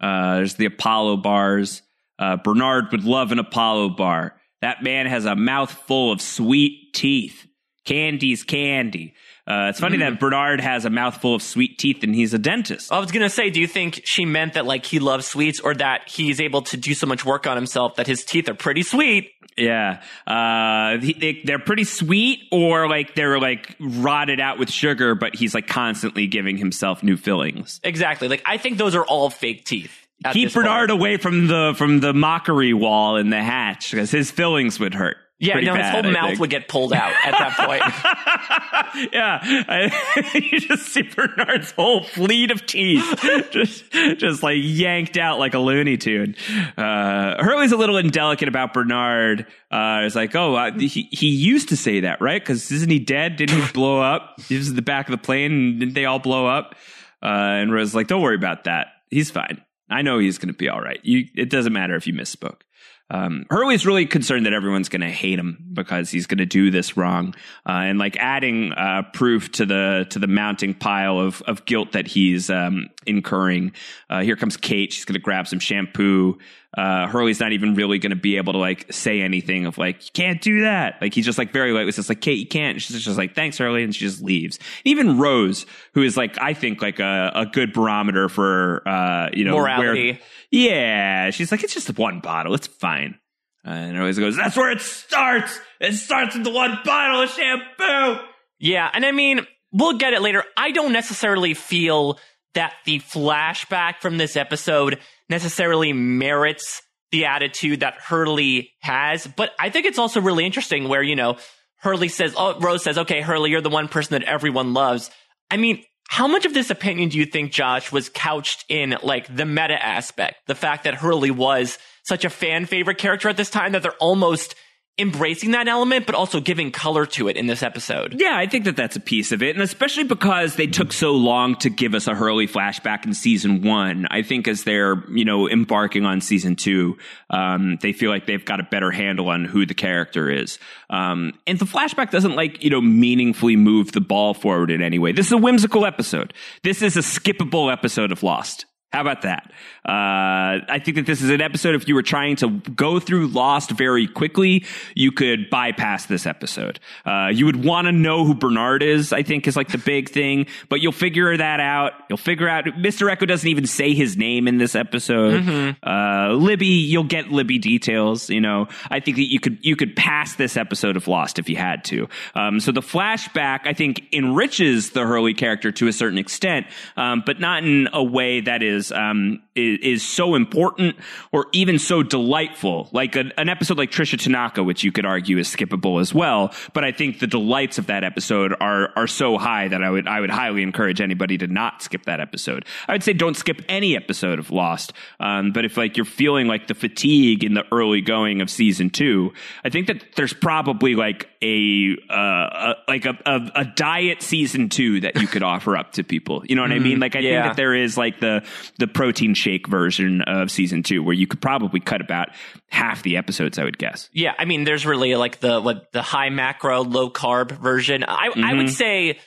There's the Apollo bars. Bernard would love an Apollo bar. That man has a mouthful of sweet teeth. Candy's candy. It's funny that Bernard has a mouthful of sweet teeth and he's a dentist. I was going to say, do you think she meant that like he loves sweets, or that he's able to do so much work on himself that his teeth are pretty sweet? Yeah. They're pretty sweet, or like they're like rotted out with sugar, but he's like constantly giving himself new fillings. Exactly. Like I think those are all fake teeth. Keep Bernard away from the mockery wall in the hatch, because his fillings would hurt. Yeah, no, bad, his whole mouth would get pulled out at that point. You just see Bernard's whole fleet of teeth just like yanked out like a Looney Tune. Hurley's a little indelicate about Bernard. It's like, he used to say that, right? Because isn't he dead? Didn't he blow up? He was in the back of the plane. Didn't they all blow up? And Rose's like, don't worry about that. He's fine. I know he's going to be all right. It doesn't matter if you misspoke. Hurley's really concerned that everyone's going to hate him because he's going to do this wrong, and like adding proof to the mounting pile of guilt that he's incurring. Here comes Kate. She's going to grab some shampoo. Hurley's not even really going to be able to like say anything of like, you can't do that. Like he's just like very lightly says like, Kate, you can't. And she's just like, thanks, Hurley, and she just leaves. And even Rose, who is like, I think like a good barometer for morality. Yeah, she's like, it's just one bottle. It's fine. And Hurley goes, that's where it starts. It starts with the one bottle of shampoo. Yeah, and I mean, we'll get it later. I don't necessarily feel that the flashback from this episode necessarily merits the attitude that Hurley has. But I think it's also really interesting where, you know, Hurley says, oh, Rose says, okay, Hurley, you're the one person that everyone loves. I mean, how much of this opinion do you think, Josh, was couched in like the meta aspect? The fact that Hurley was such a fan favorite character at this time that they're almost embracing that element, but also giving color to it in this episode. Yeah, I think that that's a piece of it. And especially because they took so long to give us a Hurley flashback in season one, I think as they're, you know, embarking on season two, they feel like they've got a better handle on who the character is. And the flashback doesn't like, you know, meaningfully move the ball forward in any way. This is a whimsical episode. This is a skippable episode of Lost. How about that? I think that this is an episode, if you were trying to go through Lost very quickly, you could bypass this episode. You would want to know who Bernard is, I think, is like the big thing. But you'll figure that out. You'll figure out. Mr. Echo doesn't even say his name in this episode. Mm-hmm. Libby, you'll get Libby details. You know, I think that you could pass this episode of Lost if you had to. So the flashback, I think, enriches the Hurley character to a certain extent, but not in a way that is so important or even so delightful. Like an episode like Trisha Tanaka, which you could argue is skippable as well, but I think the delights of that episode are so high that I would highly encourage anybody to not skip that episode. I would say don't skip any episode of Lost, but if like you're feeling like the fatigue in the early going of season two, I think that there's probably like a diet season two that you could offer up to people. You know what I mean? Like I think that there is like the protein shake version of season two, where you could probably cut about half the episodes, I would guess. Yeah, I mean, there's really like the high macro, low carb version. I would say,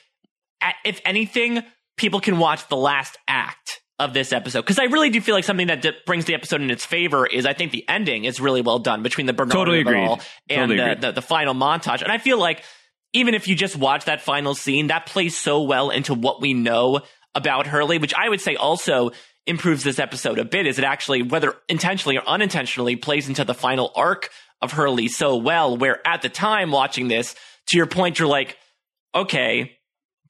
if anything, people can watch the last act of this episode, because I really do feel like something that brings the episode in its favor is, I think the ending is really well done between the Bernard and the final montage. And I feel like even if you just watch that final scene, that plays so well into what we know about Hurley, which I would say also improves this episode a bit, is it actually, whether intentionally or unintentionally, plays into the final arc of Hurley so well, where at the time watching this, to your point, you're like, okay,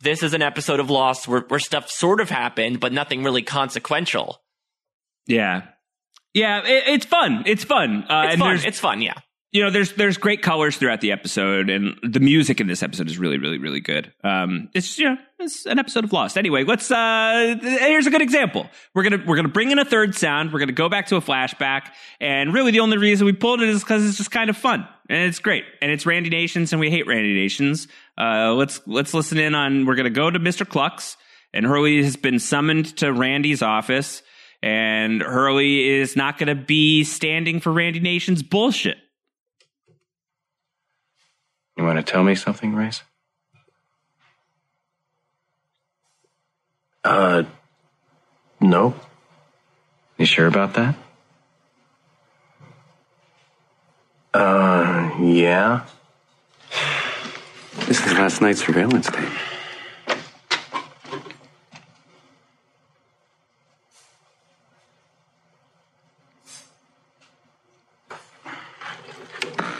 this is an episode of Lost where stuff sort of happened, but nothing really consequential. Yeah, it's fun. It's fun, yeah. You know, there's great colors throughout the episode, and the music in this episode is really, really, really good. It's an episode of Lost. Anyway, let's here's a good example. We're gonna bring in a third sound. We're gonna go back to a flashback, and really the only reason we pulled it is because it's just kind of fun and it's great, and it's Randy Nations, and we hate Randy Nations. Let's listen in on. We're gonna go to Mr. Cluck's, and Hurley has been summoned to Randy's office, and Hurley is not gonna be standing for Randy Nations bullshit. You want to tell me something, Race? No. You sure about that? Yeah. This is last night's surveillance tape.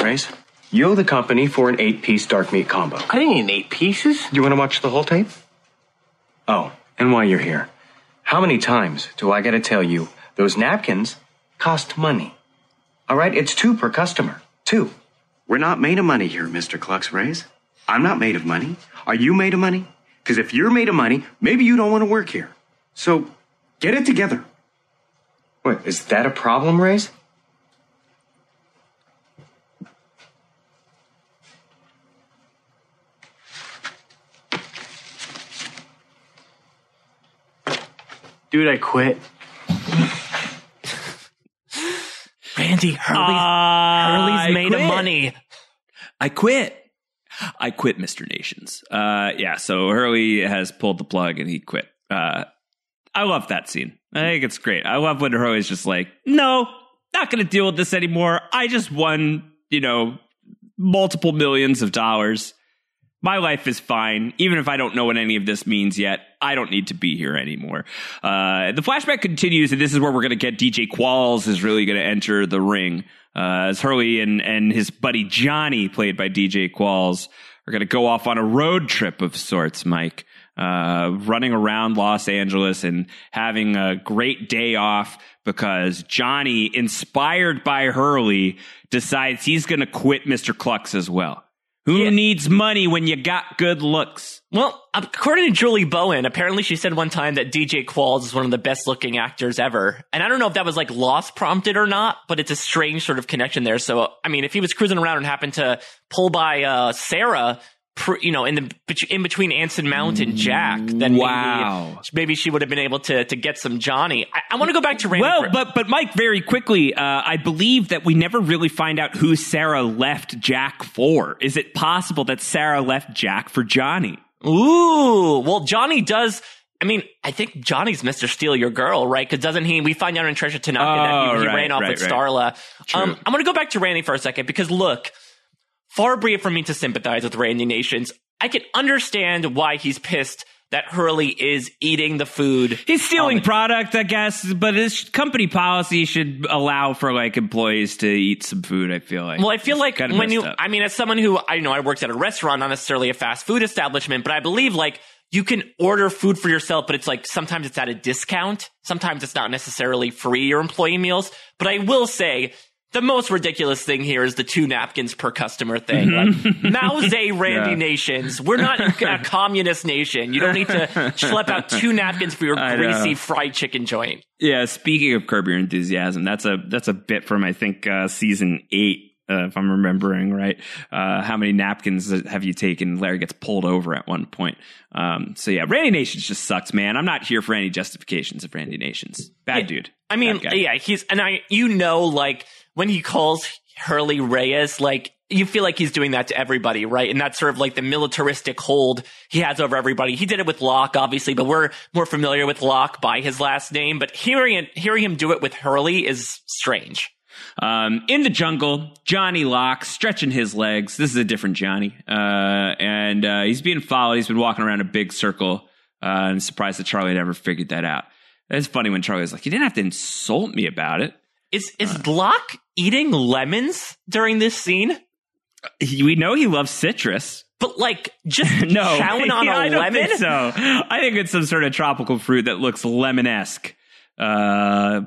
Race? You owe the company for an 8-piece dark meat combo. I didn't need 8 pieces. You want to watch the whole tape? Oh, and while you're here, how many times do I gotta tell you those napkins cost money? All right, it's 2 per customer. 2. We're not made of money here, Mr. Cluck's Rays. I'm not made of money. Are you made of money? Because if you're made of money, maybe you don't want to work here. So get it together. Wait, is that a problem, Rays? Dude, I quit. Andy, Hurley's made of money. I quit Mr. Nations. Yeah, so Hurley has pulled the plug and he quit. I love that scene. I think it's great. I love when Hurley's just like, no, not going to deal with this anymore. I just won, multiple millions of dollars. My life is fine. Even if I don't know what any of this means yet, I don't need to be here anymore. The flashback continues, and this is where we're going to get DJ Qualls is really going to enter the ring. As Hurley and his buddy Johnny, played by DJ Qualls, are going to go off on a road trip of sorts, Mike. Running around Los Angeles and having a great day off because Johnny, inspired by Hurley, decides he's going to quit Mr. Klux as well. Who needs money when you got good looks? Well, according to Julie Bowen, apparently she said one time that DJ Qualls is one of the best looking actors ever. And I don't know if that was like Lost prompted or not, but it's a strange sort of connection there. So, I mean, if he was cruising around and happened to pull by Sarah, in between Anson Mount and Jack, then maybe she would have been able to get some Johnny. I want to go back to Randy. Well, but Mike, very quickly, I believe that we never really find out who Sarah left Jack for. Is it possible that Sarah left Jack for Johnny? Ooh, well, Johnny does. I mean, I think Johnny's Mr. Steal Your Girl, right? Because doesn't he? We find out in Treasure Tanaka that he ran off with Starla. I'm going to go back to Randy for a second because look. Far be it from me to sympathize with Randy Nations. I can understand why he's pissed that Hurley is eating the food. He's stealing product, I guess, but his company policy should allow for like employees to eat some food, I feel like. Well, I feel like when as someone who, I worked at a restaurant, not necessarily a fast food establishment, but I believe like you can order food for yourself, but it's like sometimes it's at a discount. Sometimes it's not necessarily free, your employee meals. But I will say, the most ridiculous thing here is the 2 napkins per customer thing. Like, Mao Zedong Randy Nations. We're not a communist nation. You don't need to schlep out 2 napkins for your greasy fried chicken joint. Yeah, speaking of Curb Your Enthusiasm, that's a bit from, I think, season 8, if I'm remembering right. How many napkins have you taken? Larry gets pulled over at one point. So yeah, Randy Nations just sucks, man. I'm not here for any justifications of Randy Nations. Bad dude. I mean, yeah, he's... And when he calls Hurley Reyes, like, you feel like he's doing that to everybody, right? And that's sort of like the militaristic hold he has over everybody. He did it with Locke, obviously, but we're more familiar with Locke by his last name. But hearing him do it with Hurley is strange. In the jungle, Johnny Locke stretching his legs. This is a different Johnny. And he's being followed. He's been walking around a big circle. I'm surprised that Charlie never figured that out. It's funny when Charlie's like, you didn't have to insult me about it. Is Locke eating lemons during this scene? We know he loves citrus. But, like, just chowing on a lemon? I don't think so. I think it's some sort of tropical fruit that looks lemon-esque. But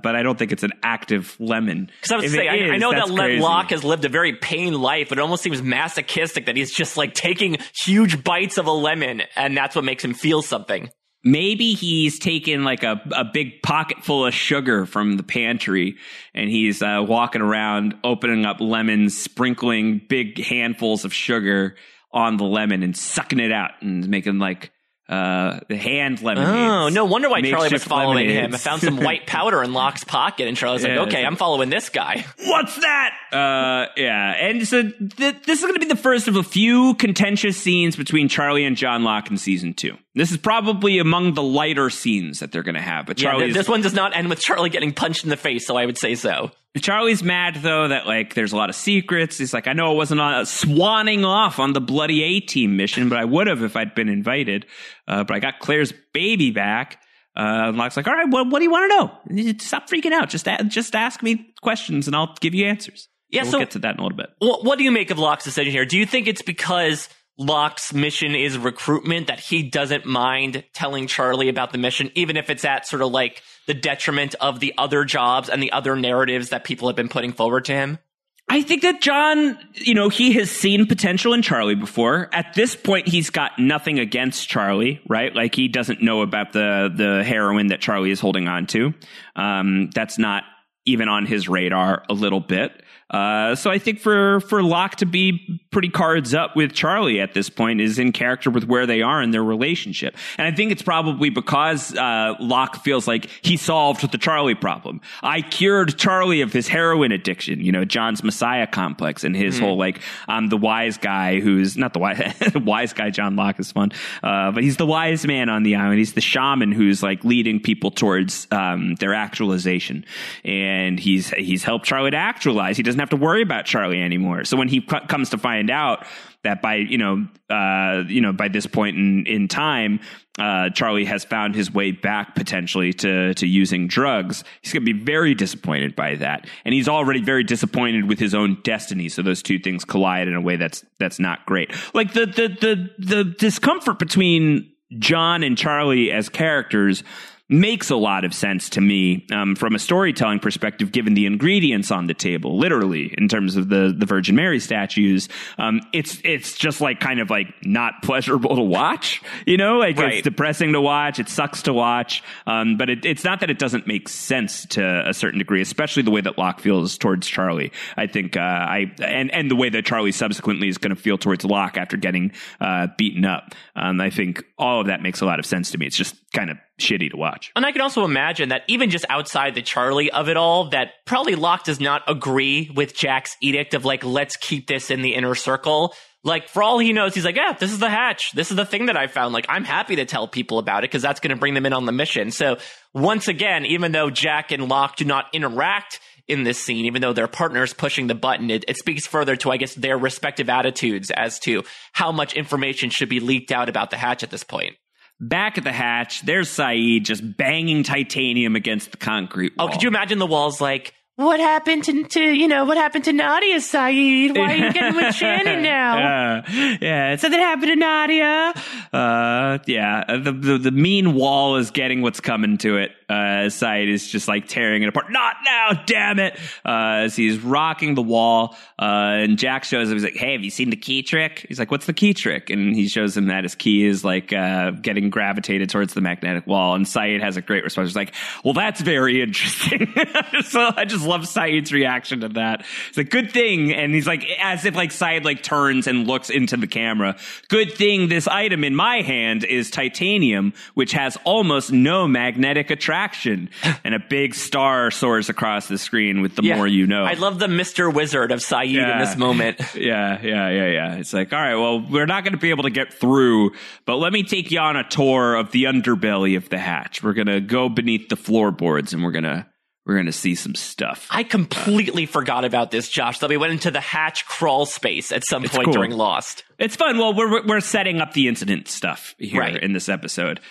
I don't think it's an active lemon. Because I was saying, I know that Locke has lived a very pain life, but it almost seems masochistic that he's just, like, taking huge bites of a lemon, and that's what makes him feel something. Maybe he's taken like a big pocket full of sugar from the pantry and he's walking around opening up lemons, sprinkling big handfuls of sugar on the lemon and sucking it out and making like the hand lemonade. Oh, no wonder why Charlie was following him. I found some white powder in Locke's pocket and Charlie's like, okay, I'm following this guy. What's that? And so this is going to be the first of a few contentious scenes between Charlie and John Locke in season 2. This is probably among the lighter scenes that they're going to have. But this one does not end with Charlie getting punched in the face, so I would say so. Charlie's mad, though, that, like, there's a lot of secrets. He's like, I know I wasn't swanning off on the bloody A-Team mission, but I would have if I'd been invited. But I got Claire's baby back. And Locke's like, all right, well, what do you want to know? Stop freaking out. Just ask me questions, and I'll give you answers. Yeah, so we'll get to that in a little bit. What do you make of Locke's decision here? Do you think it's because Locke's mission is recruitment, that he doesn't mind telling Charlie about the mission, even if it's at sort of like the detriment of the other jobs and the other narratives that people have been putting forward to him? I think that John, he has seen potential in Charlie before. At this point, he's got nothing against Charlie, right? Like, he doesn't know about the heroin that Charlie is holding on to. That's not even on his radar a little bit. So I think for Locke to be pretty cards up with Charlie at this point is in character with where they are in their relationship. And I think it's probably because Locke feels like he solved the Charlie problem. I cured Charlie of his heroin addiction, you know, John's Messiah complex and his whole, like, I'm the wise guy who's not the wise, wise guy. John Locke is fun. But he's the wise man on the island. He's the shaman who's like leading people towards their actualization. And he's helped Charlie to actualize. He doesn't have to worry about Charlie anymore. So when he comes to find out that by, by this point in time, Charlie has found his way back potentially to using drugs, he's going to be very disappointed by that. And he's already very disappointed with his own destiny. So those two things collide in a way that's not great. Like the discomfort between John and Charlie as characters makes a lot of sense to me from a storytelling perspective, given the ingredients on the table, literally, in terms of the Virgin Mary statues. It's just like kind of like not pleasurable to watch, you know, like right. It's depressing to watch. It sucks to watch. But it's not that it doesn't make sense to a certain degree, especially the way that Locke feels towards Charlie. I think and the way that Charlie subsequently is going to feel towards Locke after getting beaten up. I think all of that makes a lot of sense to me. It's just kind of shitty to watch. And I can also imagine that even just outside the Charlie of it all, that probably Locke does not agree with Jack's edict of like, let's keep this in the inner circle. Like, for all he knows, he's like, yeah, this is the hatch. This is the thing that I found. Like, I'm happy to tell people about it because that's going to bring them in on the mission. So once again, even though Jack and Locke do not interact in this scene, even though their partner's pushing the button, it speaks further to, I guess, their respective attitudes as to how much information should be leaked out about the hatch at this point. Back at the hatch, there's Saeed just banging titanium against the concrete wall. Oh, could you imagine the walls like, what happened what happened to Nadia, Saeed? Why are you getting with Shannon now? Yeah, something happened to Nadia. The mean wall is getting what's coming to it. Saeed is just like tearing it apart. Not now, damn it! As he's rocking the wall, and Jack shows him. He's like, "Hey, have you seen the key trick?" He's like, "What's the key trick?" And he shows him that his key is like getting gravitated towards the magnetic wall. And Saeed has a great response. He's like, "Well, that's very interesting." So I just love Saeed's reaction to that. It's a good thing, and he's like, as if like Saeed like turns and looks into the camera. Good thing this item in my hand is titanium, which has almost no magnetic attraction. And a big star soars across the screen with the more you know. I love the Mr. Wizard of Saeed in this moment. Yeah. It's like, all right, well, we're not going to be able to get through, but let me take you on a tour of the underbelly of the hatch. We're going to go beneath the floorboards, and we're going to see some stuff. I completely forgot about this, Josh, that we went into the hatch crawl space at some point during Lost. It's fun. Well, we're setting up the incident stuff here in this episode.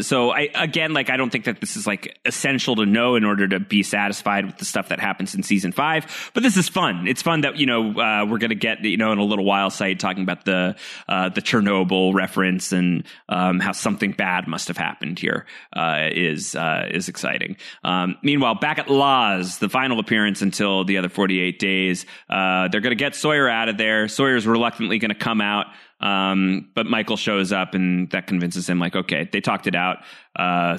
So I don't think that this is like essential to know in order to be satisfied with the stuff that happens in season 5, but this is fun. It's fun that, we're going to get, in a little while Saeed talking about the Chernobyl reference and how something bad must have happened here is exciting. Meanwhile, back at Laz, the final appearance until the other 48 days, they're going to get Sawyer out of there. Sawyer's reluctantly going to come out, but Michael shows up, and that convinces him, like, okay, they talked it out.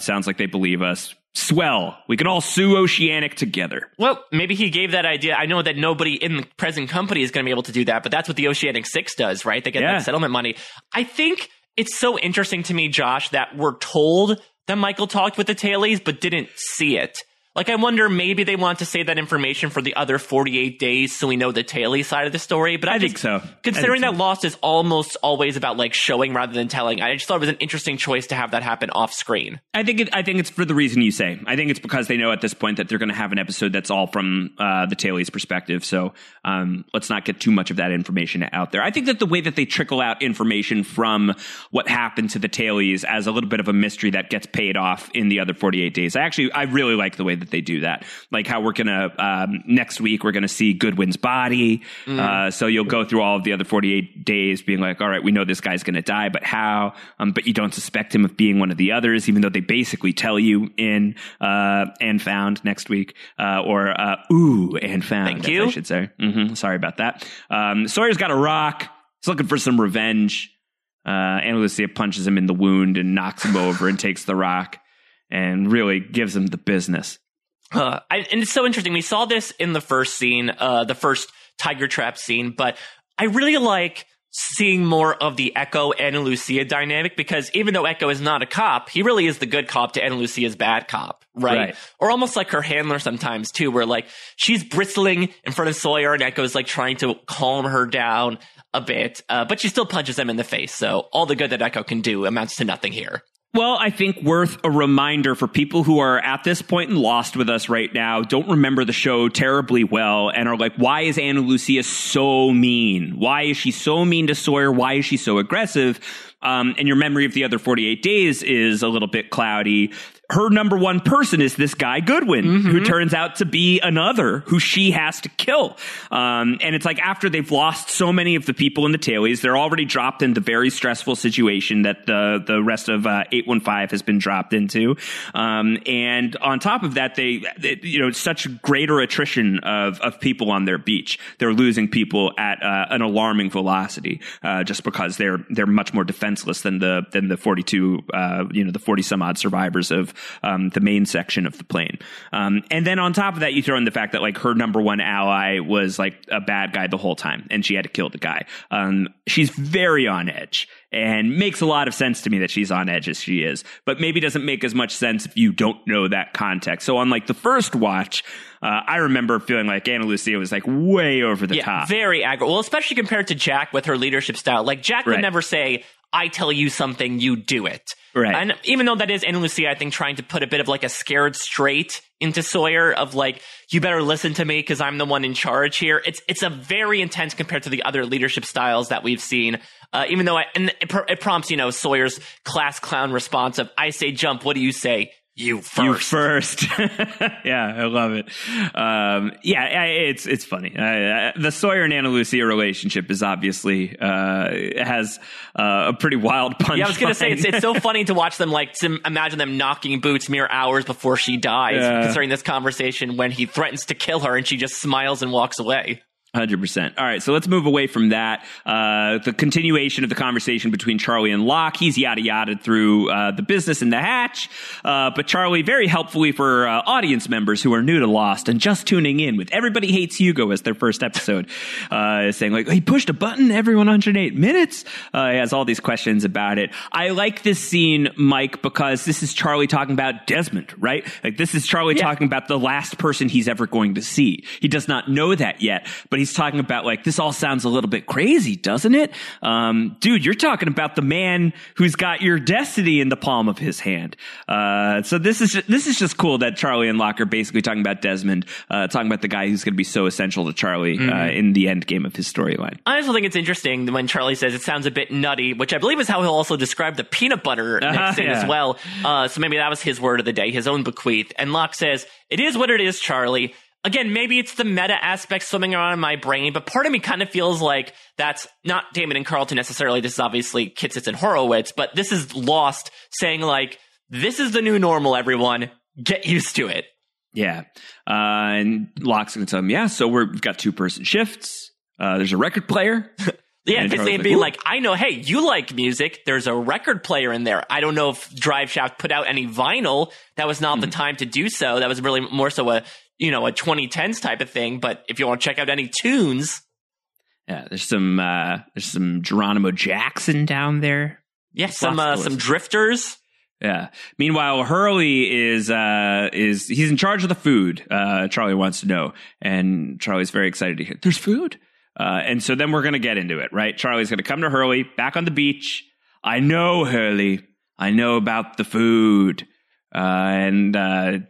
Sounds like they believe us. Swell. We can all sue Oceanic together. Well, maybe he gave that idea. I know that nobody in the present company is going to be able to do that, but that's what the Oceanic 6 does, right? They get that settlement money. I think it's so interesting to me, Josh, that we're told that Michael talked with the Tailies but didn't see it. Like, I wonder, maybe they want to save that information for the other 48 days so we know the Taily side of the story. But I think so. Considering that Lost is almost always about, like, showing rather than telling, I just thought it was an interesting choice to have that happen off screen. I think it's for the reason you say. I think it's because they know at this point that they're going to have an episode that's all from the Tailie's perspective. So let's not get too much of that information out there. I think that the way that they trickle out information from what happened to the Tailies as a little bit of a mystery that gets paid off in the other 48 days. I really like the way that they do that, like how we're gonna next week we're gonna see Goodwin's body. So you'll go through all of the other 48 days being like, all right, we know this guy's gonna die, but how? But you don't suspect him of being one of the others, even though they basically tell you in and found next week, or ooh and found. Thank you. I should say. Sorry about that. Sawyer's got a rock. He's looking for some revenge. Anna Lucia punches him in the wound and knocks him over and takes the rock and really gives him the business. And it's so interesting. We saw this in the first scene, the first Tiger Trap scene, but I really like seeing more of the Echo and Lucia dynamic, because even though Echo is not a cop, he really is the good cop to Anna Lucia's bad cop, right? Or almost like her handler sometimes too, where like she's bristling in front of Sawyer and Echo's like trying to calm her down a bit, but she still punches them in the face. So all the good that Echo can do amounts to nothing here. Well, I think worth a reminder for people who are at this point and lost with us right now, don't remember the show terribly well and are like, why is Anna Lucia so mean? Why is she so mean to Sawyer? Why is she so aggressive? And your memory of the other 48 days is a little bit cloudy. Her number one person is this guy, Goodwin, who turns out to be another who she has to kill. And it's like after they've lost so many of the people in the tailies, they're already dropped into very stressful situation that the rest of 815 has been dropped into. And on top of that, they you know, such greater attrition of people on their beach. They're losing people at an alarming velocity just because they're much more defenseless than the 42, the 40 some odd survivors of the main section of the plane. And then on top of that, you throw in the fact that like her number one ally was like a bad guy the whole time and she had to kill the guy. She's very on edge, and makes a lot of sense to me that she's on edge as she is, but maybe doesn't make as much sense if you don't know that context. So on like the first watch, I remember feeling like Anna Lucia was like way over the top. Very aggro. Well, especially compared to Jack with her leadership style. Like Jack would never say, I tell you something, you do it. Right. And even though that is Anna Lucia, I think, trying to put a bit of like a scared straight into Sawyer of like, you better listen to me because I'm the one in charge here. It's a very intense compared to the other leadership styles that we've seen. Even though it prompts, Sawyer's class clown response of, I say jump, what do you say? You first. Yeah, I love it. It's funny. The Sawyer and Anna Lucia relationship is obviously has a pretty wild punch. Yeah, I was going to say it's so funny to watch them like to imagine them knocking boots mere hours before she dies concerning this conversation when he threatens to kill her and she just smiles and walks away. 100%. All right, so let's move away from that. The continuation of the conversation between Charlie and Locke, he's yada-yada through the business in the hatch, but Charlie, very helpfully for audience members who are new to Lost and just tuning in with Everybody Hates Hugo as their first episode, saying like, he pushed a button every 108 minutes? He has all these questions about it. I like this scene, Mike, because this is Charlie talking about Desmond, right? Like, this is Charlie talking about the last person he's ever going to see. He does not know that yet, but he's talking about like, this all sounds a little bit crazy, doesn't it? Dude, you're talking about the man who's got your destiny in the palm of his hand. So this is just cool that Charlie and Locke are basically talking about Desmond, talking about the guy who's going to be so essential to Charlie in the end game of his storyline. I also think it's interesting when Charlie says it sounds a bit nutty, which I believe is how he'll also describe the peanut butter mixing as well. So maybe that was his word of the day, his own bequeath. And Locke says, it is what it is, Charlie. Again, maybe it's the meta aspect swimming around in my brain, but part of me kind of feels like that's not Damon and Carlton necessarily. This is obviously Kitsis and Horowitz, but this is Lost saying like, this is the new normal, everyone. Get used to it. Yeah. And Locke's going to tell him, so we've got 2-person shifts. There's a record player. Basically it'd be like, I know, hey, you like music. There's a record player in there. I don't know if Drive Shaft put out any vinyl. That was not the time to do so. That was really more so a 2010s type of thing, but if you want to check out any tunes, there's some Geronimo Jackson down there. Some drifters. Meanwhile, Hurley is he's in charge of the food. Charlie wants to know, and Charlie's very excited to hear there's food. And so then we're gonna get into it, right? Charlie's gonna come to Hurley back on the beach. I know, Hurley. I know about the food. And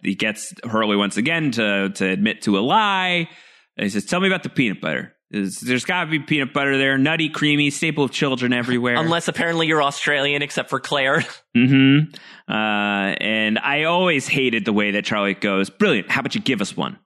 he gets Hurley once again to admit to a lie. And he says, tell me about the peanut butter. There's got to be peanut butter there. Nutty, creamy, staple of children everywhere. Unless apparently you're Australian, except for Claire. And I always hated the way that Charlie goes, brilliant, how about you give us one?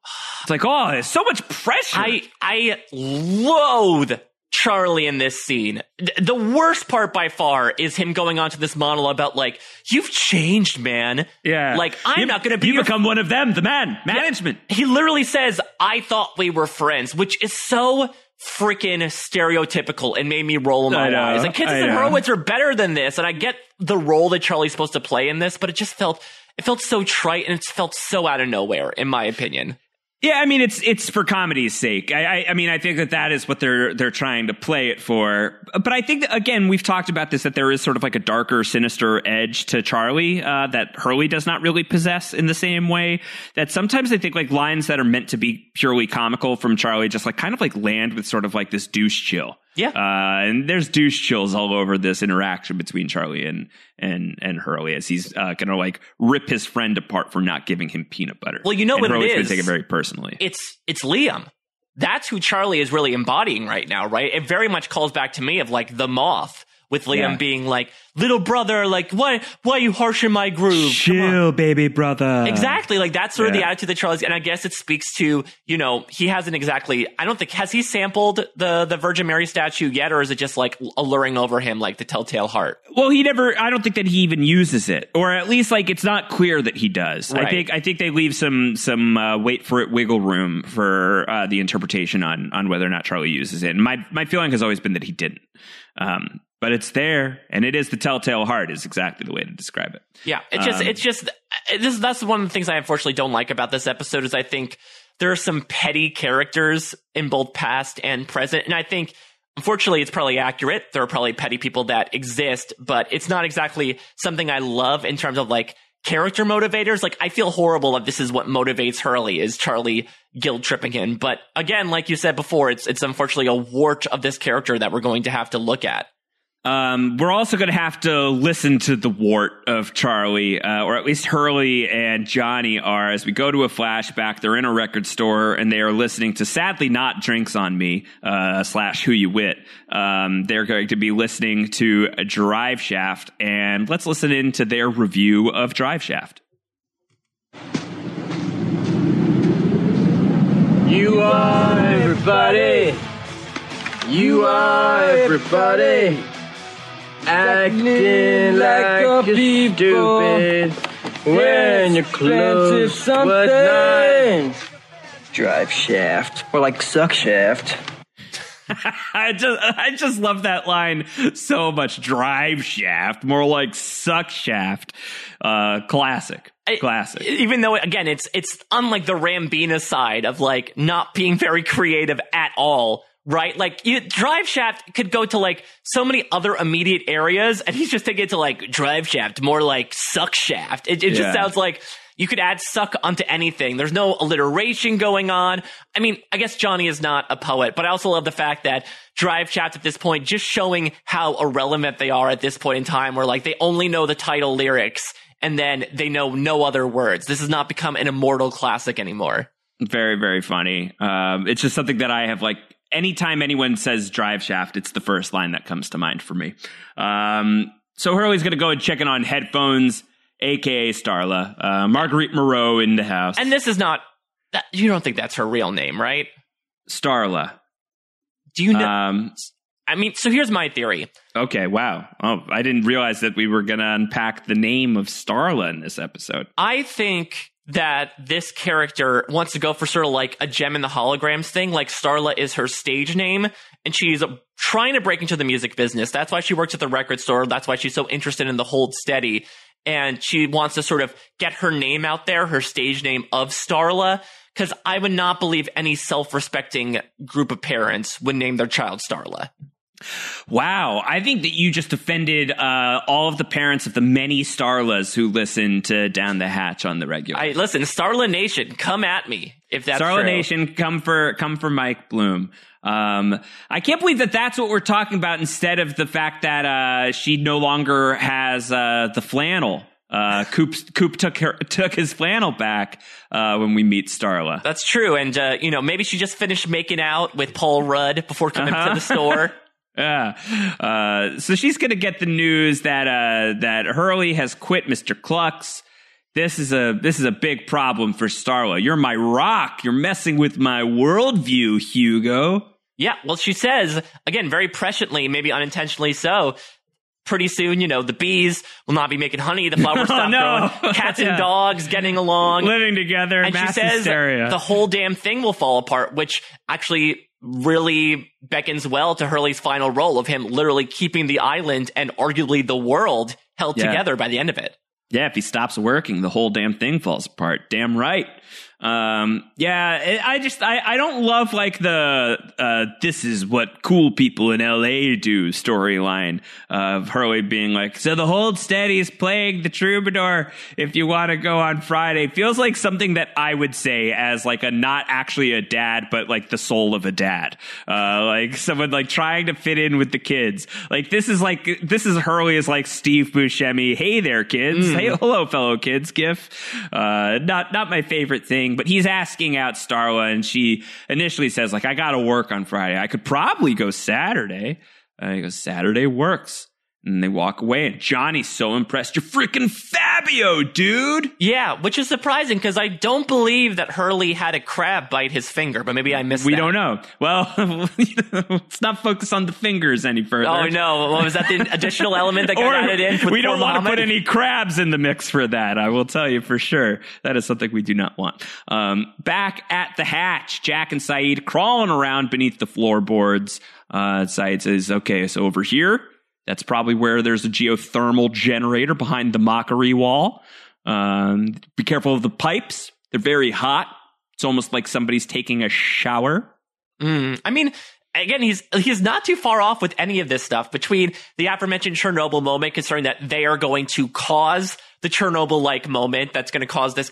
It's like, oh, there's so much pressure. I loathe Charlie in this scene. The worst part by far is him going on to this monologue about like, you've changed, man. Yeah. Like, I'm not going to be you become one of them, the man, management. Yeah. He literally says, I thought we were friends, which is so freaking stereotypical and made me roll my eyes. Like, Kitsis and Horowitz are better than this. And I get the role that Charlie's supposed to play in this, but it just felt it felt so trite and it felt so out of nowhere, in my opinion. Yeah, I mean, it's for comedy's sake. I mean, I think that is what they're trying to play it for. But I think that, again, we've talked about this, that there is sort of like a darker, sinister edge to Charlie that Hurley does not really possess in the same way. That sometimes I think like lines that are meant to be purely comical from Charlie just like kind of like land with sort of like this douche chill. Yeah. And there's douche chills all over this interaction between Charlie and Hurley as he's going to like rip his friend apart for not giving him peanut butter. Well, you know what it is. Hurley's going to take it very personally. It's Liam. That's who Charlie is really embodying right now, right? It very much calls back to me of like The Moth, with Liam being like, little brother, like, why are you harsh in my groove? Chill, baby brother. Exactly. Like, that's sort of the attitude that Charlie's, and I guess it speaks to, you know, he hasn't exactly, I don't think, has he sampled the Virgin Mary statue yet, or is it just like alluring over him like the telltale heart? Well, he never, I don't think that he even uses it, or at least like it's not clear that he does. Right. I think they leave some wait for it wiggle room for the interpretation on whether or not Charlie uses it. And my feeling has always been that he didn't. But it's there, and it is the telltale heart is exactly the way to describe it. Yeah, that's one of the things I unfortunately don't like about this episode is I think there are some petty characters in both past and present. And I think, unfortunately, it's probably accurate. There are probably petty people that exist, but it's not exactly something I love in terms of like character motivators. Like, I feel horrible if this is what motivates Hurley is Charlie guilt tripping him. But again, like you said before, it's unfortunately a wart of this character that we're going to have to look at. We're also going to have to listen to the wart of Charlie, or at least Hurley and Johnny are, as we go to a flashback. They're in a record store and they are listening to, sadly, not Drinks on Me, / Who You Wit. They're going to be listening to Drive Shaft, and let's listen in to their review of Drive Shaft. You are everybody. You are everybody. Acting like you're stupid when you're close, but not. Drive shaft, or like suck shaft. I just love that line so much. Drive shaft, more like suck shaft. Classic. Even though, again, it's unlike the Rambina side of like not being very creative at all. Right, like drive shaft could go to like so many other immediate areas, and he's just taking it to like drive shaft, more like suck shaft. It just sounds like you could add suck onto anything. There's no alliteration going on. I mean, I guess Johnny is not a poet, but I also love the fact that drive shaft at this point just showing how irrelevant they are at this point in time, where like they only know the title lyrics and then they know no other words. This has not become an immortal classic anymore. Very, very funny. It's just something that I have like. Anytime anyone says drive shaft, it's the first line that comes to mind for me. So Hurley's going to go and check in on Headphones, a.k.a. Starla. Marguerite Moreau in the house. And this is not... you don't think that's her real name, right? Starla. Do you know... I mean, so here's my theory. Okay, wow. Oh, I didn't realize that we were going to unpack the name of Starla in this episode. I think... that this character wants to go for sort of like a Gem in the Holograms thing. Like Starla is her stage name, and she's trying to break into the music business. That's why she works at the record store. That's why she's so interested in The Hold Steady. And she wants to sort of get her name out there, her stage name of Starla, because I would not believe any self-respecting group of parents would name their child Starla. Wow, I think that you just defended all of the parents of the many Starlas who listen to Down the Hatch on the regular. Listen, Starla Nation, come at me if that's Starla true. Nation, come for Mike Bloom. I can't believe that that's what we're talking about instead of the fact that she no longer has the flannel. Coop took his flannel back when we meet Starla. That's true, and you know, maybe she just finished making out with Paul Rudd before coming to the store. Yeah. So she's going to get the news that that Hurley has quit Mr. Cluck's. This is a big problem for Starla. You're my rock. You're messing with my worldview, Hugo. Yeah. Well, she says, again, very presciently, maybe unintentionally so, pretty soon, you know, the bees will not be making honey. The flowers stop growing. Cats and dogs getting along. Living together. And mass she says hysteria. The whole damn thing will fall apart, which actually... really beckons well to Hurley's final role of him literally keeping the island and arguably the world held together by the end of it. Yeah, if he stops working, the whole damn thing falls apart. Damn right. I don't love like the this is what cool people in LA do storyline of Hurley being like, so the Hold Steady is playing the Troubadour if you want to go on Friday. Feels like something that I would say as like a not actually a dad, but like the soul of a dad. Like someone like trying to fit in with the kids. This is Hurley is like Steve Buscemi, hey there kids, hey hello fellow kids gif. Not my favorite thing. But he's asking out Starla, and she initially says, like, I got to work on Friday. I could probably go Saturday. He goes, Saturday works. And they walk away, and Johnny's so impressed. You're freaking Fabio, dude! Yeah, which is surprising, because I don't believe that Hurley had a crab bite his finger, but maybe I missed that. We don't know. Well, let's not focus on the fingers any further. Oh, no. Well, was that the additional element that got added in? We don't want to put any crabs in the mix for that, I will tell you for sure. That is something we do not want. Back at the hatch, Jack and Saeed crawling around beneath the floorboards. Saeed says, okay, so over here, that's probably where there's a geothermal generator behind the mockery wall. Be careful of the pipes. They're very hot. It's almost like somebody's taking a shower. I mean, again, he's not too far off with any of this stuff between the aforementioned Chernobyl moment concerning that they are going to cause the Chernobyl-like moment that's going to cause this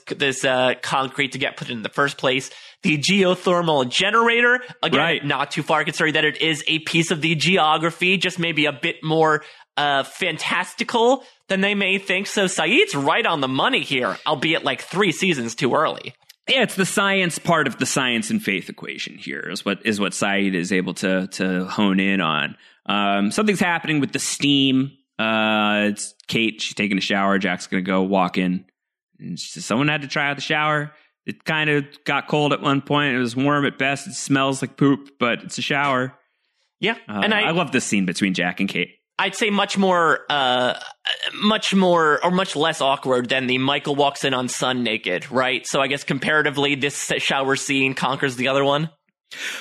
concrete to get put in the first place. The geothermal generator, again, right. Not too far considering that it is a piece of the geography, just maybe a bit more fantastical than they may think. So Saeed's right on the money here, albeit like 3 seasons too early. Yeah, it's the science part of the science and faith equation here is what Saeed is able to hone in on. Something's happening with the steam. It's Kate, she's taking a shower. Jack's going to go walk in. And she says, someone had to try out the shower. It kind of got cold at one point. It was warm at best. It smells like poop, but it's a shower. Yeah. And I love this scene between Jack and Kate. I'd say much less awkward than the Michael walks in on Sun naked, right? So I guess comparatively, this shower scene conquers the other one.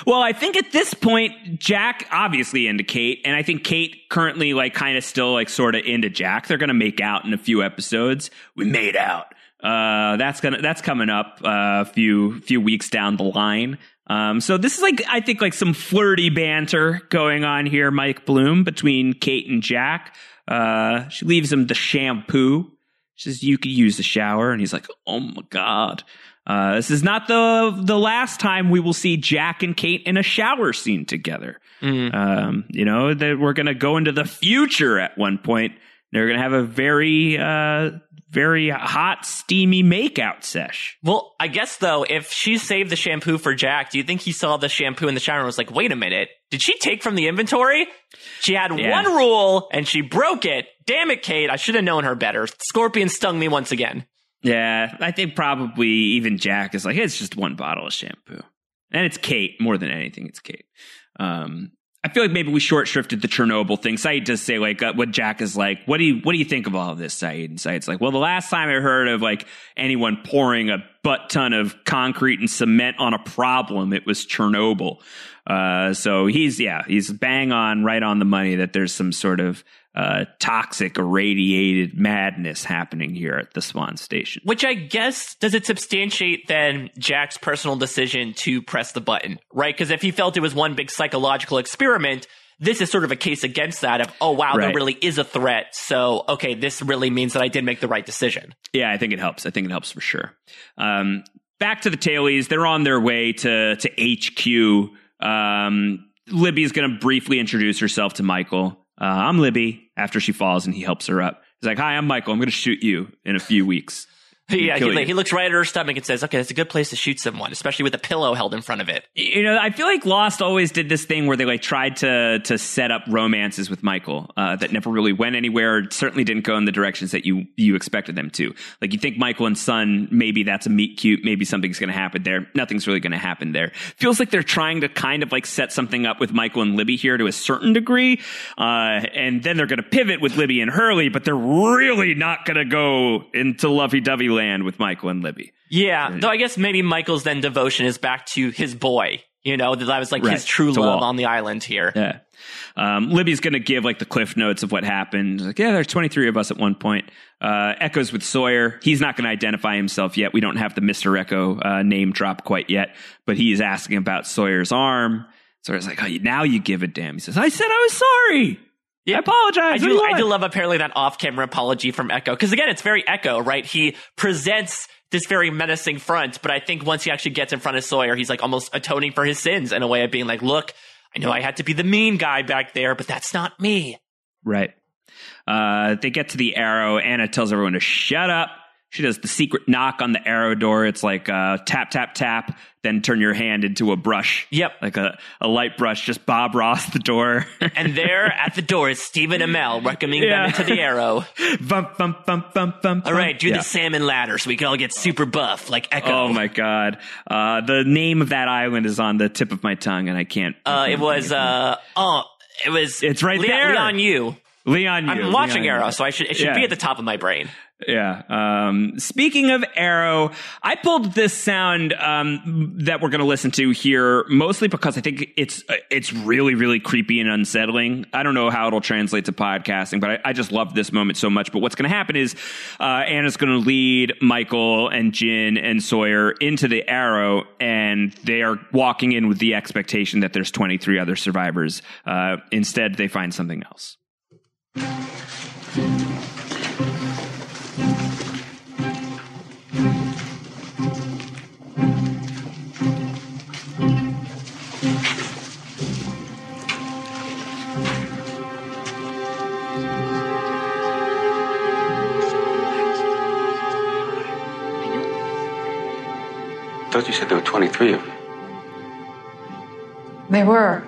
Well, I think at this point, Jack obviously into Kate, and I think Kate currently like kind of still like sort of into Jack. They're going to make out in a few episodes. We made out. That's coming up a few weeks down the line. So this is like, I think like some flirty banter going on here, Mike Bloom, between Kate and Jack. She leaves him the shampoo. She says, you could use the shower. And he's like, oh my God. This is not the last time we will see Jack and Kate in a shower scene together. Mm-hmm. That we're going to go into the future at one point. They're going to have a very hot, steamy makeout sesh. Well, I guess, though, if she saved the shampoo for Jack, do you think he saw the shampoo in the shower and was like, wait a minute, did she take from the inventory? She had one rule, and she broke it. Damn it, Kate, I should have known her better. Scorpion stung me once again. Yeah, I think probably even Jack is like, it's just one bottle of shampoo. And it's Kate, more than anything, it's Kate. I feel like maybe we short-shrifted the Chernobyl thing. Saeed does say, like, what Jack is like, what do you think of all of this, Saeed? And Saeed's like, well, the last time I heard of, like, anyone pouring a butt-ton of concrete and cement on a problem, it was Chernobyl. So he's bang on, right on the money that there's some sort of toxic, irradiated madness happening here at the Swan Station. Which I guess, does it substantiate then Jack's personal decision to press the button, right? Because if he felt it was one big psychological experiment, this is sort of a case against that of, oh, wow, right. There really is a threat. So, okay, this really means that I did make the right decision. Yeah, I think it helps. I think it helps for sure. Back to the tailies. They're on their way to HQ. Libby's going to briefly introduce herself to Michael. I'm Libby, after she falls and he helps her up. He's like, hi, I'm Michael. I'm going to shoot you in a few weeks. Yeah, he looks right at her stomach and says, okay, that's a good place to shoot someone, especially with a pillow held in front of it. You know, I feel like Lost always did this thing where they like tried to set up romances with Michael that never really went anywhere, or certainly didn't go in the directions that you expected them to. Like, you think Michael and Son, maybe that's a meet cute, maybe something's going to happen there. Nothing's really going to happen there. Feels like they're trying to kind of like set something up with Michael and Libby here to a certain degree, and then they're going to pivot with Libby and Hurley, but they're really not going to go into lovey-dovey land with Michael and Libby. Yeah, though I guess maybe Michael's then devotion is back to his boy, You know, that was like his true love on the island here. Yeah. Libby's going to give like the cliff notes of what happened. Like, yeah, there's 23 of us at one point. Echo's with Sawyer. He's not going to identify himself yet. We don't have the Mr. Echo name drop quite yet, but he is asking about Sawyer's arm. Sawyer's like, oh, now you give a damn. He says, I said I was sorry. Yeah. I apologize. I do love apparently that off-camera apology from Echo. Because again, it's very Echo, right? He presents this very menacing front, but I think once he actually gets in front of Sawyer, he's like almost atoning for his sins in a way of being like, look, I know I had to be the mean guy back there, but that's not me. Right. They get to the arrow. Anna tells everyone to shut up. She does the secret knock on the arrow door. It's like tap, tap, tap, then turn your hand into a brush. Yep. Like a light brush, just Bob Ross the door. And there at the door is Stephen Amell welcoming them into the arrow. Bump, bump, bump, bump, bump. All right, do the salmon ladder so we can all get super buff like Echo. Oh, my God. The name of that island is on the tip of my tongue, and I can't. It's right there. Leon Yu. Leon Yu. I'm watching Leon Arrow, so it should be at the top of my brain. Yeah. Speaking of Arrow, I pulled this sound that we're going to listen to here mostly because I think it's really, really creepy and unsettling. I don't know how it'll translate to podcasting, but I just love this moment so much. But what's going to happen is Anna's going to lead Michael and Jin and Sawyer into the Arrow, and they are walking in with the expectation that there's 23 other survivors. Instead, they find something else. I thought you said there were 23 of you. They were.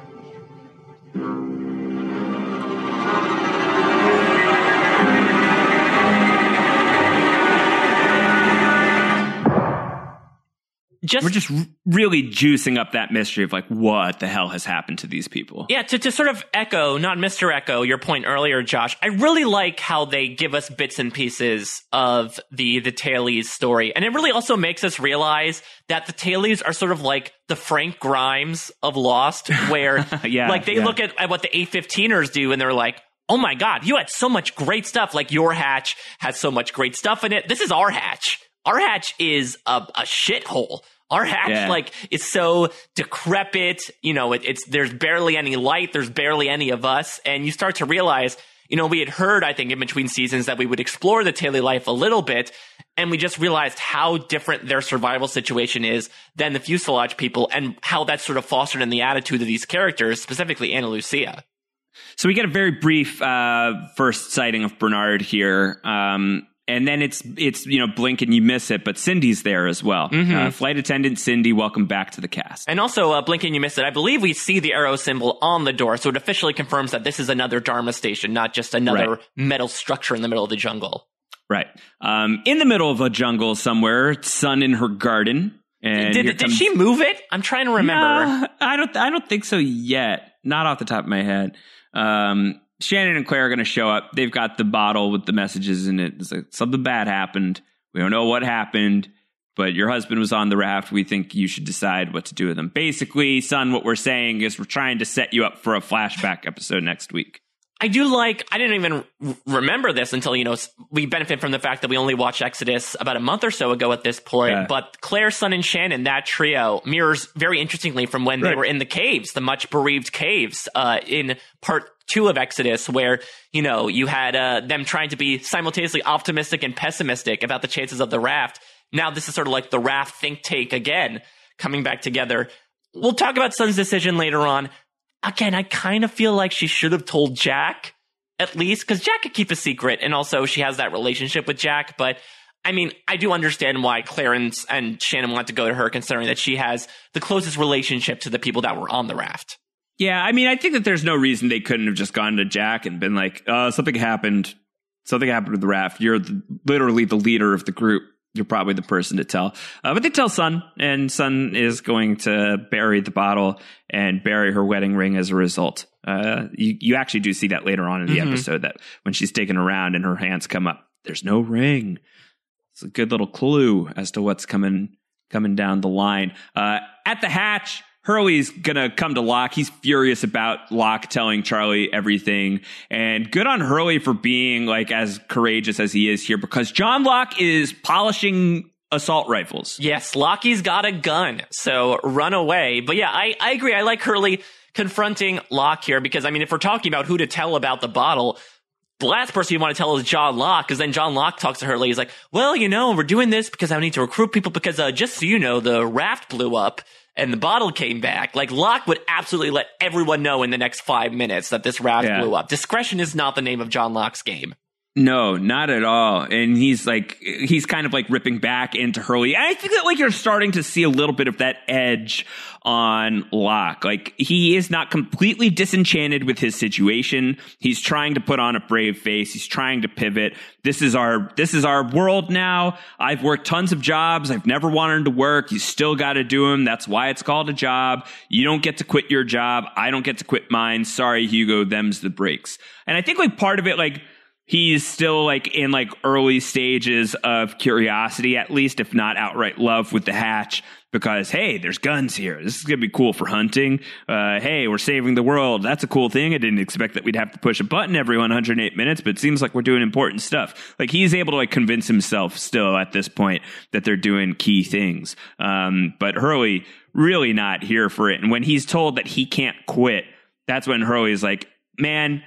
We're just really juicing up that mystery of like what the hell has happened to these people. Yeah, to sort of echo, not Mr. Echo, your point earlier, Josh, I really like how they give us bits and pieces of the Tailies story. And it really also makes us realize that the Tailies are sort of like the Frank Grimes of Lost, where look at what the 815ers do and they're like, oh my God, you had so much great stuff. Like your hatch has so much great stuff in it. This is our hatch. Our hatch is a shithole. Our hatch, is so decrepit. You know, there's barely any light. There's barely any of us. And you start to realize, you know, we had heard, I think, in between seasons that we would explore the Taily life a little bit. And we just realized how different their survival situation is than the Fuselage people and how that sort of fostered in the attitude of these characters, specifically Anna Lucia. So we get a very brief first sighting of Bernard here. And then it's you know, blink and you miss it, but Cindy's there as well. Mm-hmm. Flight attendant Cindy, welcome back to the cast. And also, blink and you miss it, I believe we see the arrow symbol on the door, so it officially confirms that this is another Dharma station, not just another metal structure in the middle of the jungle. Right. In the middle of a jungle somewhere, Sun in her garden. And did she move it? I'm trying to remember. No, I don't think so yet. Not off the top of my head. Shannon and Claire are going to show up. They've got the bottle with the messages in it. It's like, something bad happened. We don't know what happened, but your husband was on the raft. We think you should decide what to do with him. Basically, Son, what we're saying is we're trying to set you up for a flashback episode next week. I didn't even remember this until, you know, we benefit from the fact that we only watched Exodus about a month or so ago at this point. Yeah. But Claire, Sun, and Shannon, that trio mirrors very interestingly from when they were in the caves, the much bereaved caves in part 2 of Exodus, where, you know, you had them trying to be simultaneously optimistic and pessimistic about the chances of the raft. Now this is sort of like the raft think take again, coming back together. We'll talk about Sun's decision later on. Again, I kind of feel like she should have told Jack, at least, because Jack could keep a secret. And also she has that relationship with Jack. But I mean, I do understand why Claire and Shannon want to go to her, considering that she has the closest relationship to the people that were on the raft. Yeah, I mean, I think that there's no reason they couldn't have just gone to Jack and been like, something happened. Something happened with the raft. You're literally the leader of the group. You're probably the person to tell. But they tell Sun, and Sun is going to bury the bottle and bury her wedding ring as a result. You actually do see that later on in the episode, that when she's digging around and her hands come up, there's no ring. It's a good little clue as to what's coming down the line. At the hatch, Hurley's gonna come to Locke. He's furious about Locke telling Charlie everything, and good on Hurley for being like as courageous as he is here, because John Locke is polishing assault rifles. Yes, Locke's got a gun, so run away. But yeah, I agree. I like Hurley confronting Locke here, because I mean, if we're talking about who to tell about the bottle, the last person you want to tell is John Locke, because then John Locke talks to Hurley. He's like, well, you know, we're doing this because I need to recruit people, because just so you know, the raft blew up and the bottle came back. Like, Locke would absolutely let everyone know in the next 5 minutes that this raft blew up. Discretion is not the name of John Locke's game. No, not at all. And he's kind of like ripping back into Hurley. I think that like you're starting to see a little bit of that edge on Locke. Like, he is not completely disenchanted with his situation. He's trying to put on a brave face. He's trying to pivot. This is our world now. I've worked tons of jobs. I've never wanted to work. You still got to do them. That's why it's called a job. You don't get to quit your job. I don't get to quit mine. Sorry, Hugo. Them's the breaks. And I think like part of it, like, he's still like in like early stages of curiosity, at least, if not outright love with the hatch, because, hey, there's guns here. This is going to be cool for hunting. Hey, we're saving the world. That's a cool thing. I didn't expect that we'd have to push a button every 108 minutes, but it seems like we're doing important stuff. Like, he's able to like convince himself still at this point that they're doing key things. But Hurley really not here for it. And when he's told that he can't quit, that's when Hurley is like, man,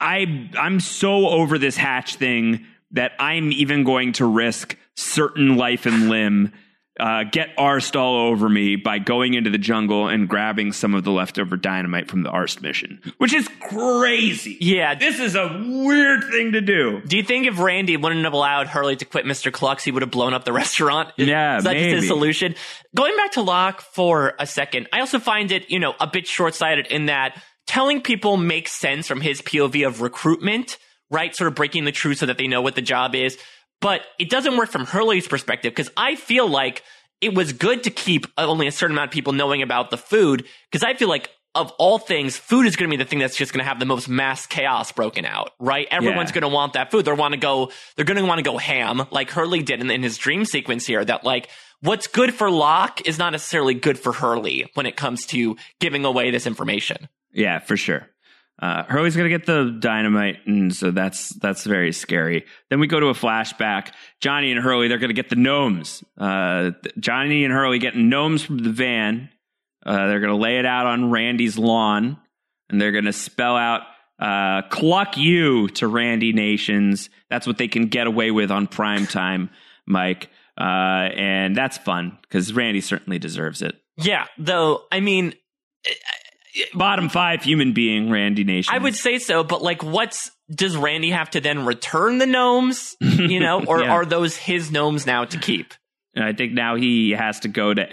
I'm so over this hatch thing that I'm even going to risk certain life and limb, get arsed all over me by going into the jungle and grabbing some of the leftover dynamite from the arst mission, which is crazy. Yeah. This is a weird thing to do. Do you think if Randy wouldn't have allowed Hurley to quit Mr. Clucks, he would have blown up the restaurant? Yeah, maybe. Is that just his solution? Going back to Locke for a second, I also find it, you know, a bit short-sighted in that telling people makes sense from his POV of recruitment, right? Sort of breaking the truth so that they know what the job is. But it doesn't work from Hurley's perspective, because I feel like it was good to keep only a certain amount of people knowing about the food, because I feel like, of all things, food is going to be the thing that's just going to have the most mass chaos broken out, right? Everyone's going to want that food. They're going to want to go ham, like Hurley did in his dream sequence here, that like, what's good for Locke is not necessarily good for Hurley when it comes to giving away this information. Yeah, for sure. Hurley's going to get the dynamite, and so that's very scary. Then we go to a flashback. Johnny and Hurley, they're going to get the gnomes. Johnny and Hurley getting gnomes from the van. They're going to lay it out on Randy's lawn, and they're going to spell out "cluck you" to Randy Nations. That's what they can get away with on primetime, Mike. And that's fun, because Randy certainly deserves it. Yeah, though, I mean... Bottom five human being, Randy Nation. I would say so, but like, does Randy have to then return the gnomes, you know, or are those his gnomes now to keep? And I think now he has to go to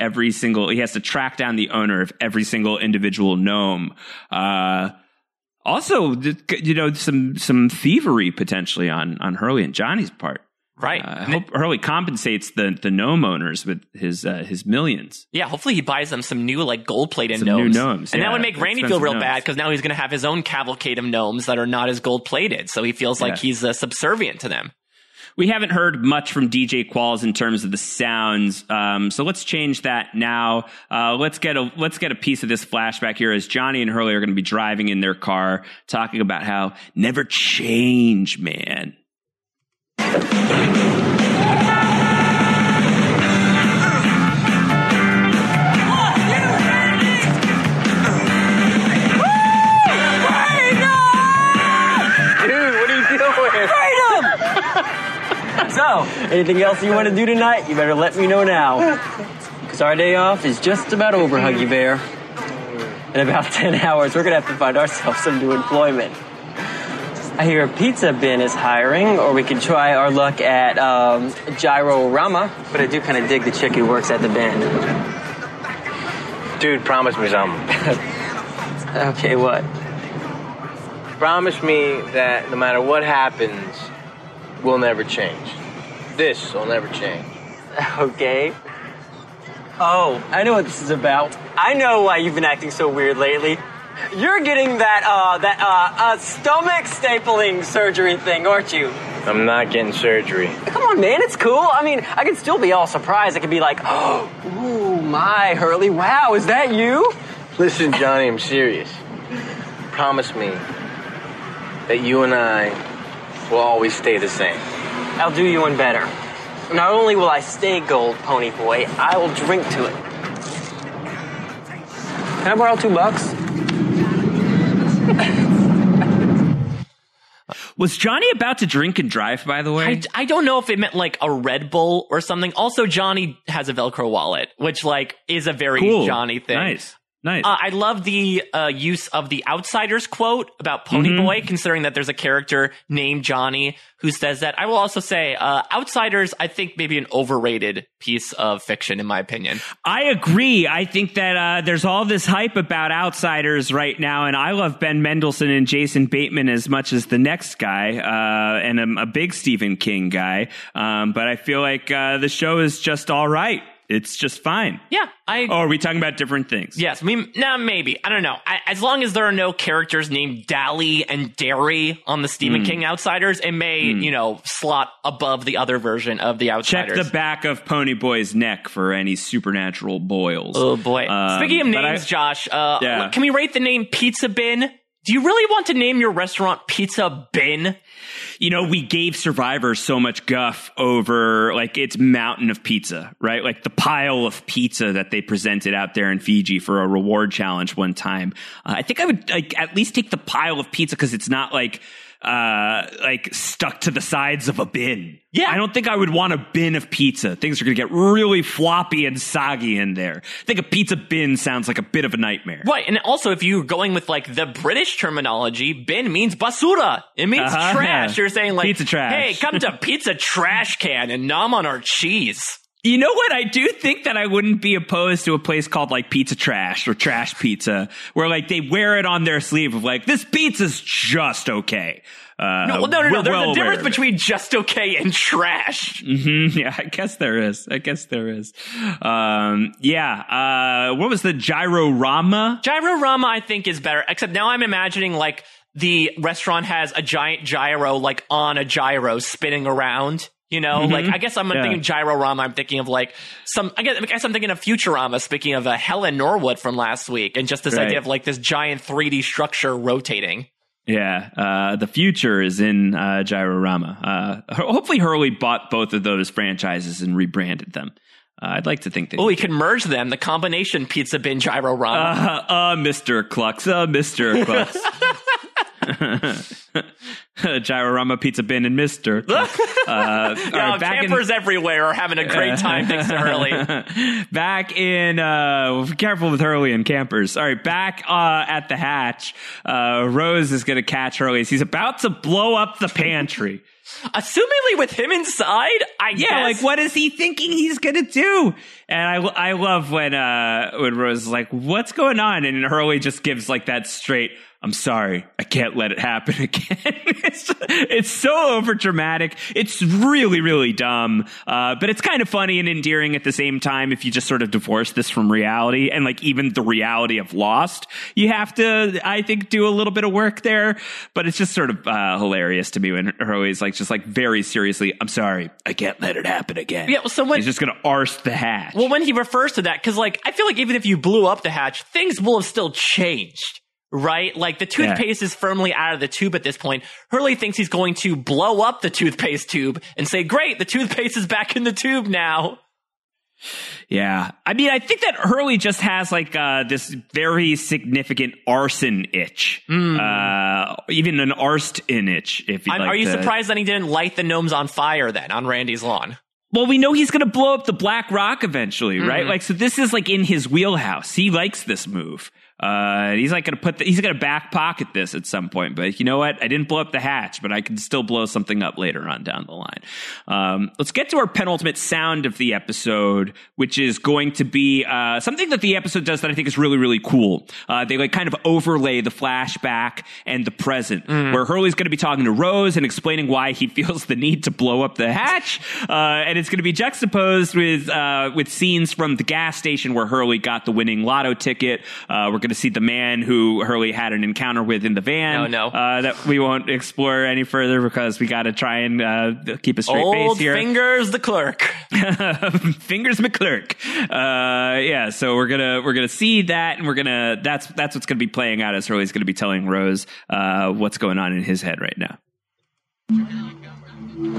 he has to track down the owner of every single individual gnome. Also, you know, some thievery potentially on Hurley and Johnny's part. Right. I hope Hurley compensates the gnome owners with his millions. Yeah, hopefully he buys them some new like gold-plated gnomes. New gnomes. And that would make Randy feel real bad, because now he's going to have his own cavalcade of gnomes that are not as gold-plated. So he feels like he's subservient to them. We haven't heard much from DJ Qualls in terms of the sounds, so let's change that now. Let's get a piece of this flashback here as Johnny and Hurley are going to be driving in their car, talking about how never change, man. So, anything else you want to do tonight, you better let me know now. Because our day off is just about over, Huggy Bear. In about 10 hours, we're going to have to find ourselves some new employment. I hear Pizza Bin is hiring, or we could try our luck at Gyrorama. But I do kind of dig the chick who works at the bin. Dude, promise me something. Okay, what? Promise me that no matter what happens, we'll never change. This will never change. Okay. Oh, I know what this is about. I know why you've been acting so weird lately. You're getting that stomach stapling surgery thing, aren't you? I'm not getting surgery. Come on, man, it's cool. I mean, I could still be all surprised. I could be like, oh, ooh, my, Hurley, wow, is that you? Listen, Johnny, I'm serious. Promise me that you and I will always stay the same. I'll do you one better. Not only will I stay gold, pony boy, I will drink to it. Can I borrow $2? Was Johnny about to drink and drive, by the way? I don't know if it meant like a Red Bull or something. Also, Johnny has a Velcro wallet, which like is a very cool Johnny thing. Nice. Nice. I love the use of the Outsiders quote about Ponyboy, considering that there's a character named Johnny who says that. I will also say Outsiders, I think, maybe an overrated piece of fiction, in my opinion. I agree. I think that there's all this hype about Outsiders right now, and I love Ben Mendelsohn and Jason Bateman as much as the next guy, and I'm a big Stephen King guy, but I feel like the show is just all right. It's just fine. Yeah. Oh, are we talking about different things? Yes. Maybe. I don't know. As long as there are no characters named Dally and Derry on the Stephen King Outsiders, it may, you know, slot above the other version of the Outsiders. Check the back of Ponyboy's neck for any supernatural boils. Oh, boy. Speaking of names, Josh, can we rate the name Pizza Bin? Do you really want to name your restaurant Pizza Bin? You know, we gave Survivor so much guff over, like, its mountain of pizza, right? Like, the pile of pizza that they presented out there in Fiji for a reward challenge one time. I think I would, like, at least take the pile of pizza because it's not, like stuck to the sides of a bin. Yeah. I don't think I would want a bin of pizza. Things are going to get really floppy and soggy in there. I think a pizza bin sounds like a bit of a nightmare. Right. And also, if you're going with like the British terminology, bin means basura. It means trash. You're saying like, pizza trash. Hey, come to Pizza Trash Can and nom on our cheese. You know what? I do think that I wouldn't be opposed to a place called like Pizza Trash or Trash Pizza where like they wear it on their sleeve of like, this pizza's just okay. No. There's a difference between just okay and trash. Yeah, I guess there is. What was the Gyrorama? Gyrorama, I think, is better, except now I'm imagining like the restaurant has a giant gyro like on a gyro spinning around. You know, like, I guess I'm thinking Gyrorama. I'm thinking of like I guess I'm thinking of Futurama, speaking of Helen Norwood from last week, and just this idea of like this giant 3D structure rotating. Yeah, the future is in Gyrorama. Hopefully Hurley bought both of those franchises and rebranded them. I'd like to think that. Oh, he could merge them. The combination Pizza Bin Gyrorama. Mr. Clucks. Mr. Clucks. Gyrorama, Pizza Bin, and Mr. Campers everywhere are having a great time thanks to Hurley. Back in be careful with Hurley and campers. All right, back at the hatch, Rose is going to catch Hurley as he's about to blow up the pantry. Assumingly with him inside, I guess. Like, what is he thinking he's going to do? And I love when Rose is like, what's going on? And Hurley just gives like that straight, I'm sorry, I can't let it happen again. It's so overdramatic. It's really, really dumb. But it's kind of funny and endearing at the same time if you just sort of divorce this from reality and like even the reality of Lost. You have to, I think, do a little bit of work there. But it's just sort of hilarious to me when Hurley's like, just like very seriously, I'm sorry, I can't let it happen again. Yeah, well, he's just going to arse the hatch. Well, when he refers to that, because like I feel like even if you blew up the hatch, things will have still changed. Right? Like, the toothpaste is firmly out of the tube at this point. Hurley thinks he's going to blow up the toothpaste tube and say, great, the toothpaste is back in the tube now. Yeah. I mean, I think that Hurley just has, like, this very significant arson itch. Even an arsed-in itch, if you'd like. Are you surprised that he didn't light the gnomes on fire, then, on Randy's lawn? Well, we know he's going to blow up the Black Rock eventually, right? Like, so this is, like, in his wheelhouse. He likes this move. He's like going to he's going to back pocket this at some point, but you know what? I didn't blow up the hatch, but I can still blow something up later on down the line. Let's get to our penultimate sound of the episode, which is going to be, something that the episode does that I think is really, really cool. They like kind of overlay the flashback and the present where Hurley's going to be talking to Rose and explaining why he feels the need to blow up the hatch. And it's going to be juxtaposed with scenes from the gas station where Hurley got the winning lotto ticket. We're going to see the man who Hurley had an encounter with in the van. That we won't explore any further because we got to try and keep a straight face here. Fingers the clerk. Fingers McClurk. Yeah, so we're gonna see that, and that's what's gonna be playing out as Hurley's gonna be telling Rose what's going on in his head right now.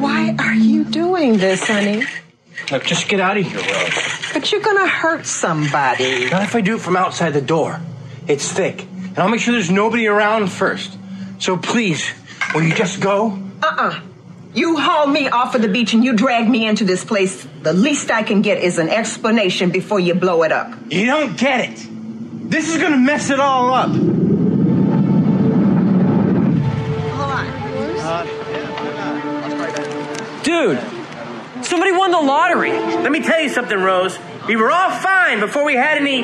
Why are you doing this, honey? Look, just get out of here, Rose. But you're gonna hurt somebody. Not if I do it from outside the door. It's thick, and I'll make sure there's nobody around first. So please, will you just go? You haul me off of the beach and you drag me into this place. The least I can get is an explanation before you blow it up. You don't get it. This is gonna mess it all up. Hold on. Dude, somebody won the lottery. Let me tell you something, Rose. We were all fine before we had any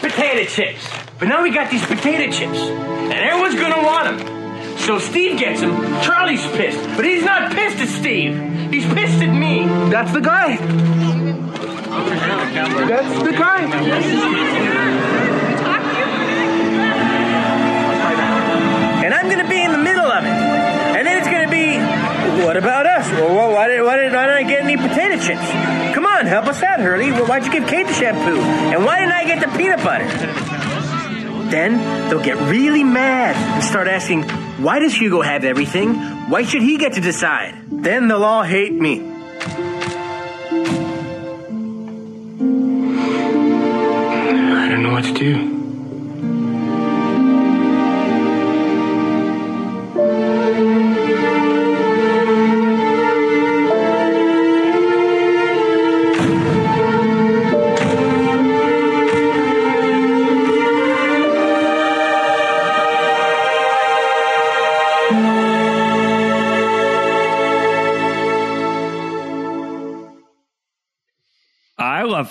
potato chips. But now we got these potato chips, and everyone's gonna want them. So Steve gets him. Charlie's pissed. But he's not pissed at Steve. He's pissed at me. That's the guy. That's the guy. And I'm going to be in the middle of it. And then it's going to be, what about us? Well, why didn't I get any potato chips? Come on, help us out, Hurley. Well, why'd you give Kate the shampoo? And why didn't I get the peanut butter? Then they'll get really mad and start asking, why does Hugo have everything? Why should he get to decide? Then they'll all hate me. I don't know what to do.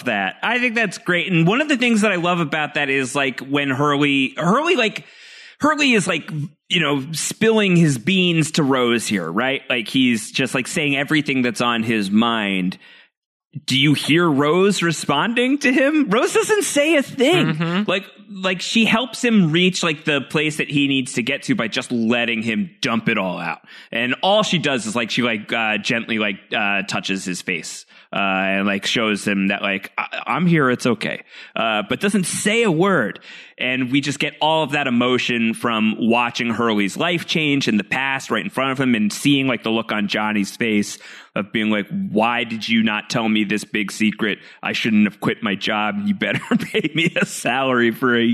That I think that's great, and one of the things that I love about that is like when Hurley is like, you know, spilling his beans to Rose here, right? Like he's just like saying everything that's on his mind. Do you hear Rose responding to him? Rose doesn't say a thing. Mm-hmm. Like she helps him reach like the place that he needs to get to by just letting him dump it all out. And all she does is like she like gently like touches his face and like shows him that like I'm here, it's okay, but doesn't say a word. And we just get all of that emotion from watching Hurley's life change in the past right in front of him and seeing like the look on Johnny's face of being like, why did you not tell me this big secret? I shouldn't have quit my job. You better pay me a salary for a year.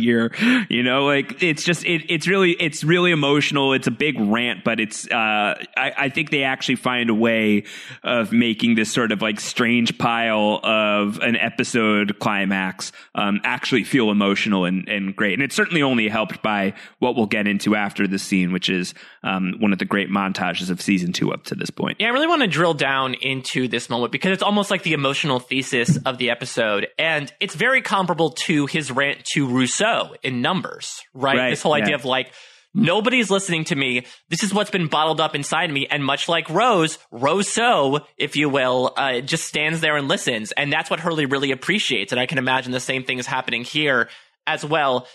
You know, like it's just, it's really emotional. It's a big rant, but it's, I think they actually find a way of making this sort of like strange pile of an episode climax, actually feel emotional and great. And it's certainly only helped by what we'll get into after this scene, which is, one of the great montages of season 2 up to this point. Yeah. I really want to drill down into this moment because it's almost like the emotional thesis of the episode, and it's very comparable to his rant to Rousseau in Numbers, right? This whole idea of like, nobody's listening to me. This is what's been bottled up inside me. And much like Rousseau, if you will, just stands there and listens. And that's what Hurley really appreciates. And I can imagine the same thing is happening here as well.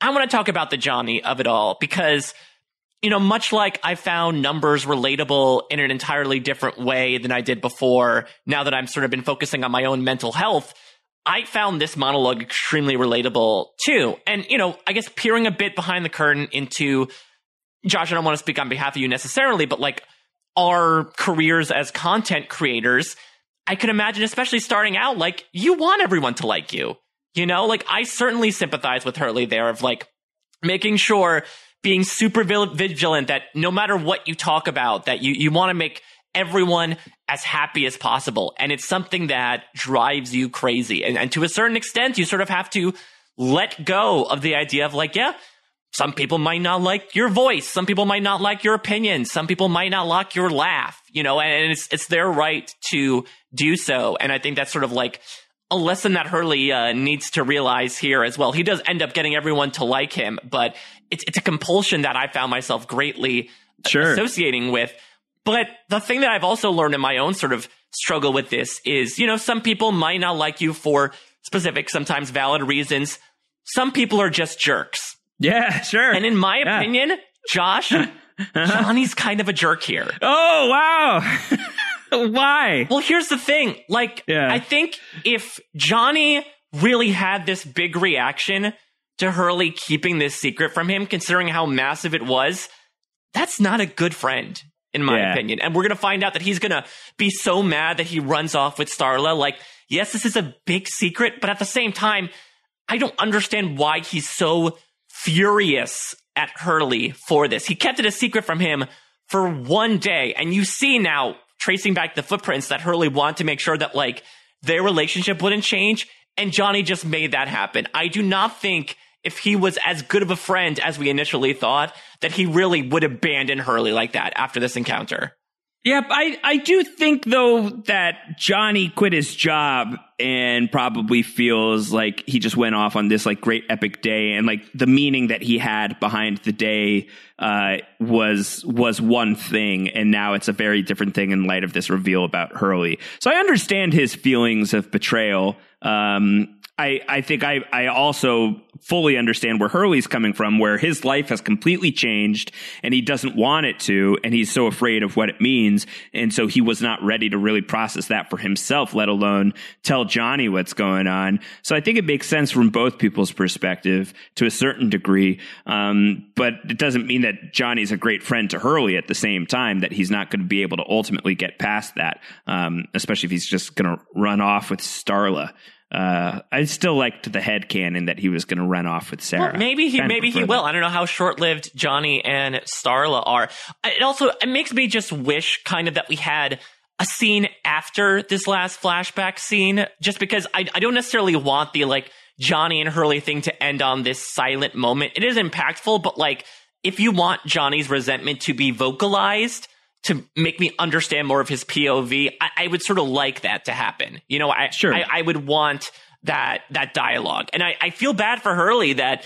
I want to talk about the Johnny of it all because, you know, much like I found Numbers relatable in an entirely different way than I did before, now that I'm sort of been focusing on my own mental health, I found this monologue extremely relatable too. And, you know, I guess peering a bit behind the curtain into, Josh, I don't want to speak on behalf of you necessarily, but like our careers as content creators, I could imagine, especially starting out, like you want everyone to like you, you know, like I certainly sympathize with Hurley there of like making sure, being super vigilant that no matter what you talk about, that you want to make everyone as happy as possible. And it's something that drives you crazy. And to a certain extent, you sort of have to let go of the idea of like, yeah, some people might not like your voice. Some people might not like your opinion. Some people might not like your laugh, you know, and it's their right to do so. And I think that's sort of like a lesson that Hurley needs to realize here as well. He does end up getting everyone to like him, but it's a compulsion that I found myself greatly associating with. But the thing that I've also learned in my own sort of struggle with this is, you know, some people might not like you for specific, sometimes valid reasons. some people are just jerks. Yeah, sure. And in my opinion, Josh, Johnny's kind of a jerk here. Oh, wow. Why? Well, here's the thing. Like, I think if Johnny really had this big reaction to Hurley keeping this secret from him, considering how massive it was, that's not a good friend, in my opinion. And we're going to find out that he's going to be so mad that he runs off with Starla. Like, yes, this is a big secret, but at the same time, I don't understand why he's so furious at Hurley for this. He kept it a secret from him for one day. And you see now, tracing back the footprints, that Hurley wanted to make sure that, like, their relationship wouldn't change. And Johnny just made that happen. I do not think, if he was as good of a friend as we initially thought, that he really would abandon Hurley like that after this encounter. Yeah, I do think, though, that Johnny quit his job and probably feels like he just went off on this, like, great epic day. And, like, the meaning that he had behind the day was one thing. And now it's a very different thing in light of this reveal about Hurley. So I understand his feelings of betrayal. I think I also fully understand where Hurley's coming from, where his life has completely changed and he doesn't want it to, and he's so afraid of what it means. And so he was not ready to really process that for himself, let alone tell Johnny what's going on. So I think it makes sense from both people's perspective to a certain degree. But it doesn't mean that Johnny's a great friend to Hurley at the same time, that he's not going to be able to ultimately get past that, especially if he's just going to run off with Starla. I still liked the headcanon that he was going to run off with Sarah. Well, maybe he will. I don't know how short-lived Johnny and Starla are. It also makes me just wish kind of that we had a scene after this last flashback scene, just because I don't necessarily want the, like, Johnny and Hurley thing to end on this silent moment. It is impactful, but, like, if you want Johnny's resentment to be vocalized to make me understand more of his POV, I would sort of like that to happen. You know, I would want that dialogue. And I feel bad for Hurley that,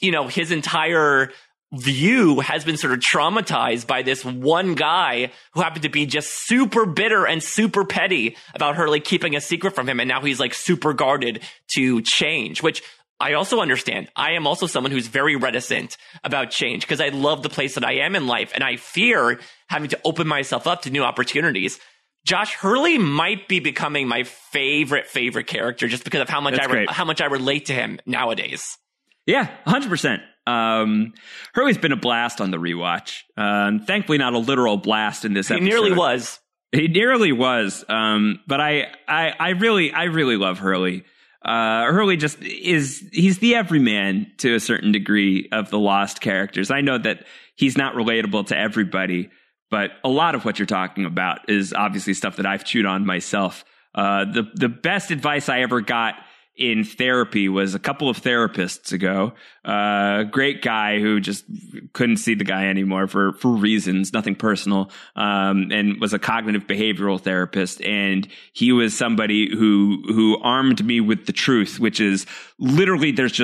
you know, his entire view has been sort of traumatized by this one guy who happened to be just super bitter and super petty about Hurley keeping a secret from him. And now he's, like, super guarded to change, which I also understand. I am also someone who's very reticent about change because I love the place that I am in life, and I fear having to open myself up to new opportunities. Josh, Hurley might be becoming my favorite character just because of how much I relate to him nowadays. Yeah, 100%. Hurley's been a blast on the rewatch. Thankfully, not a literal blast in this episode. He nearly was. But I really love Hurley. Hurley just he's the everyman to a certain degree of the Lost characters. I know that he's not relatable to everybody, but a lot of what you're talking about is obviously stuff that I've chewed on myself. The best advice I ever got in therapy was a couple of therapists ago. Great guy who just couldn't see the guy anymore for reasons, nothing personal, and was a cognitive behavioral therapist. And he was somebody who armed me with the truth, which is literally there's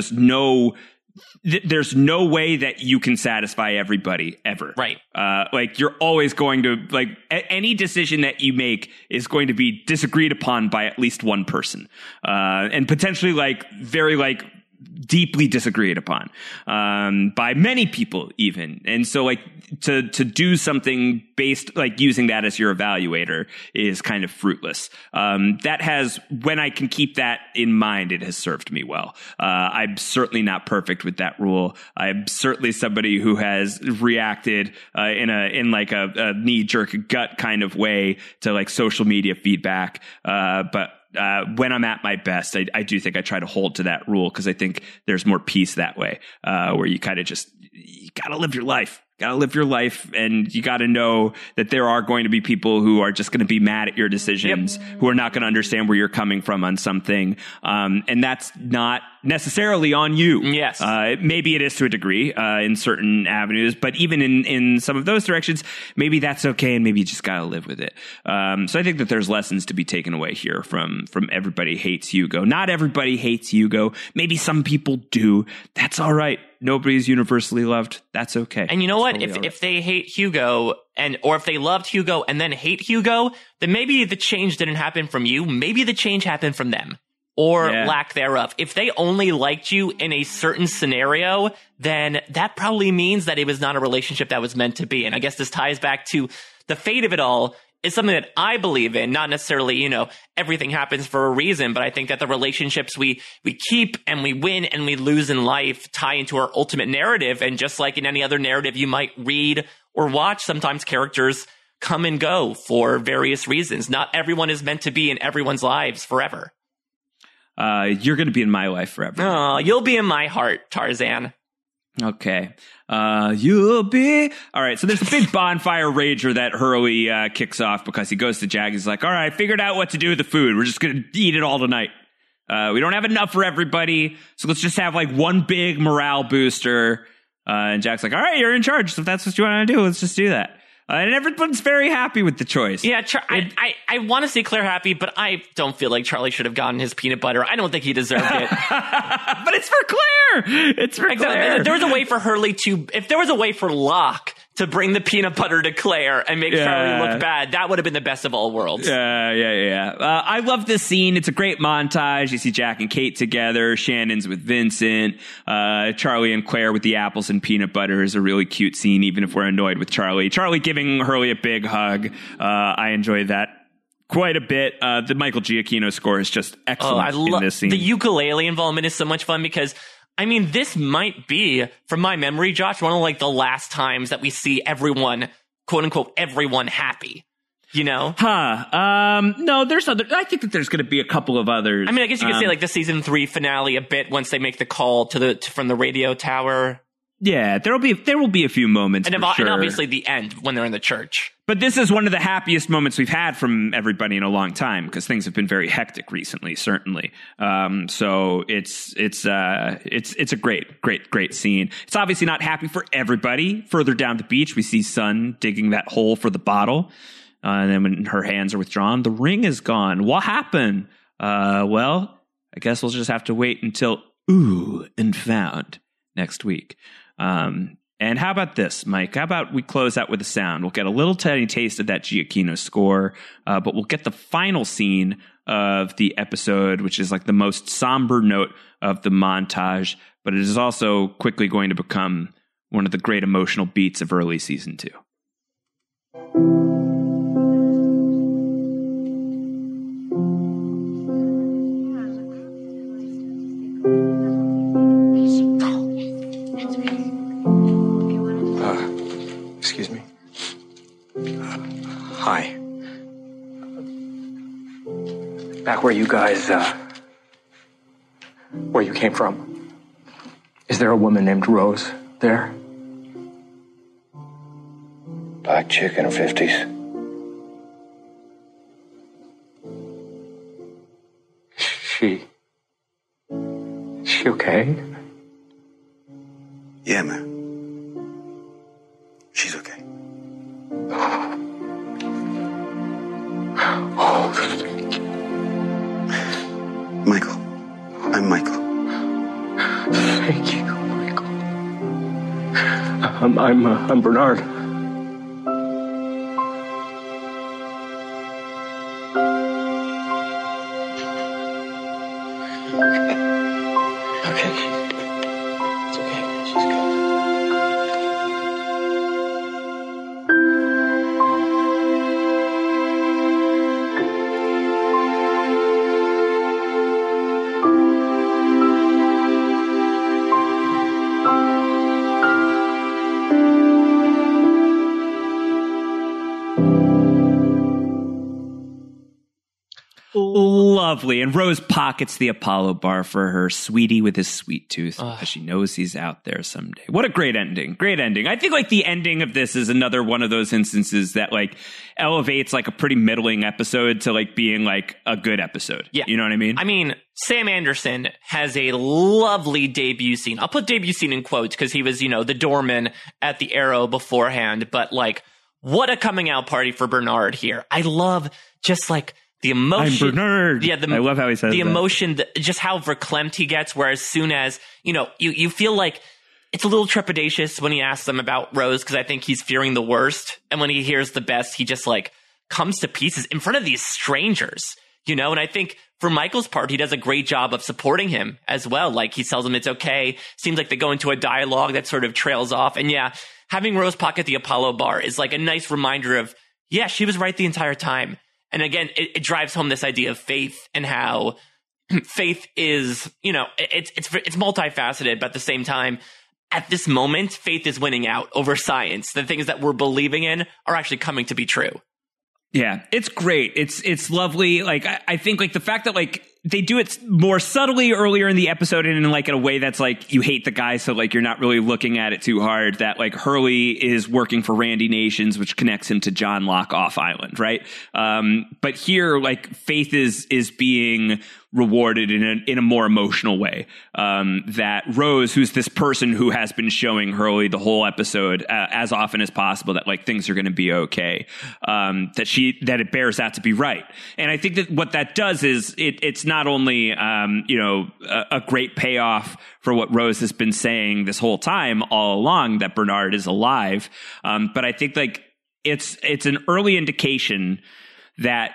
no way that you can satisfy everybody ever. Right. Like, you're always going to, like, any decision that you make is going to be disagreed upon by at least one person, and potentially, like, very, like, deeply disagreed upon by many people even. And so, like, to do something based, like, using that as your evaluator is kind of fruitless. When I can keep that in mind, it has served me well. I'm certainly not perfect with that rule. I'm certainly somebody who has reacted in a knee-jerk gut kind of way to, like, social media feedback. But when I'm at my best, I do think I try to hold to that rule because I think there's more peace that way, where you kind of just, you got to live your life. Got to live your life, and you got to know that there are going to be people who are just going to be mad at your decisions, who are not going to understand where you're coming from on something. And that's not necessarily on you. Yes. Maybe it is to a degree in certain avenues, but even in some of those directions, maybe that's okay, and maybe you just got to live with it. So I think that there's lessons to be taken away here from Everybody Hates Hugo. Not everybody hates Hugo. Maybe some people do. That's all right. Nobody's universally loved. That's okay. And you know what? If they hate Hugo, or if they loved Hugo and then hate Hugo, then maybe the change didn't happen from you. Maybe the change happened from them. or lack thereof. If they only liked you in a certain scenario, then that probably means that it was not a relationship that was meant to be. And I guess this ties back to the fate of it all is something that I believe in, not necessarily, you know, everything happens for a reason, but I think that the relationships we keep and we win and we lose in life tie into our ultimate narrative. And just like in any other narrative you might read or watch, sometimes characters come and go for various reasons. Not everyone is meant to be in everyone's lives forever. You're going to be in my life forever. Oh, you'll be in my heart, Tarzan. Okay. You'll be... All right, so there's a big bonfire rager that Hurley kicks off because he goes to Jag. He's like, all right, figured out what to do with the food. We're just going to eat it all tonight. We don't have enough for everybody, so let's just have, like, one big morale booster. And Jack's like, all right, you're in charge. So if that's what you want to do, let's just do that. And everyone's very happy with the choice. Yeah, I want to see Claire happy, but I don't feel like Charlie should have gotten his peanut butter. I don't think he deserved it. But it's for Claire! It's for Claire. If there was a way for Hurley to... If there was a way for Locke to bring the peanut butter to Claire and make Charlie look bad, that would have been the best of all worlds. Yeah. I love this scene. It's a great montage. You see Jack and Kate together. Shannon's with Vincent. Charlie and Claire with the apples and peanut butter is a really cute scene, even if we're annoyed with Charlie. Charlie giving Hurley a big hug. I enjoy that quite a bit. The Michael Giacchino score is just excellent in this scene. The ukulele involvement is so much fun because... I mean, this might be, from my memory, Josh, one of like the last times that we see everyone, quote unquote, everyone happy, you know? No, there's other. I think that there's going to be a couple of others. I mean, I guess you could say like the season 3 finale a bit once they make the call to from the radio tower. Yeah, there will be a few moments, and sure. And obviously the end when they're in the church. But this is one of the happiest moments we've had from everybody in a long time because things have been very hectic recently, certainly. So it's a great scene. It's obviously not happy for everybody. Further down the beach, we see Sun digging that hole for the bottle, and then when her hands are withdrawn, the ring is gone. What happened? Well, I guess we'll just have to wait until Ooh and Found next week. And how about this, Mike? How about we close out with a sound? We'll get a little tiny taste of that Giacchino score, but we'll get the final scene of the episode, which is like the most somber note of the montage, but it is also quickly going to become one of the great emotional beats of early season 2. Back where you guys, where you came from, is there a woman named Rose there? Black chick in her 50s. She okay? Yeah, man. She's okay. Oh. Michael. I'm Michael. Thank you, Michael. I'm Bernard. Okay. It's okay. She's lovely. And Rose pockets the Apollo bar for her sweetie with his sweet tooth because she knows he's out there someday. What a great ending. Great ending. I think like the ending of this is another one of those instances that like elevates like a pretty middling episode to like being like a good episode. Yeah. You know what I mean? I mean, Sam Anderson has a lovely debut scene. I'll put debut scene in quotes because he was, you know, the doorman at the Arrow beforehand. But like, what a coming out party for Bernard here. I love just like... the emotion. I'm Bernard. Yeah, I love how he says the emotion, just how verklempt he gets, where as soon as, you know, you feel like it's a little trepidatious when he asks them about Rose, because I think he's fearing the worst. And when he hears the best, he just like comes to pieces in front of these strangers. you know? And I think for Michael's part, he does a great job of supporting him as well. Like, he tells him it's okay. Seems like they go into a dialogue that sort of trails off. And yeah, having Rose Pock at the Apollo bar is like a nice reminder of, yeah, she was right the entire time. And again, it drives home this idea of faith and how faith is, you know, it's multifaceted, but at the same time, at this moment, faith is winning out over science. The things that we're believing in are actually coming to be true. Yeah, it's great. It's lovely. Like, I think like the fact that like they do it more subtly earlier in the episode and in like in a way that's like you hate the guy, so like you're not really looking at it too hard, that like Hurley is working for Randy Nations, which connects him to John Locke off island, right? But here like faith is being rewarded in a more emotional way. That Rose, who's this person who has been showing Hurley the whole episode as often as possible that like things are going to be okay, that it bears out to be right. And I think that what that does is it's not only a great payoff for what Rose has been saying this whole time all along, that Bernard is alive, but I think like it's an early indication that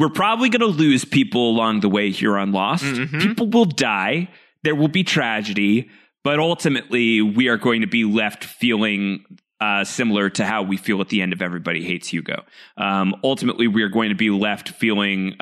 we're probably going to lose people along the way here on Lost. Mm-hmm. People will die. There will be tragedy, but ultimately we are going to be left feeling similar to how we feel at the end of Everybody Hates Hugo. Ultimately, we are going to be left feeling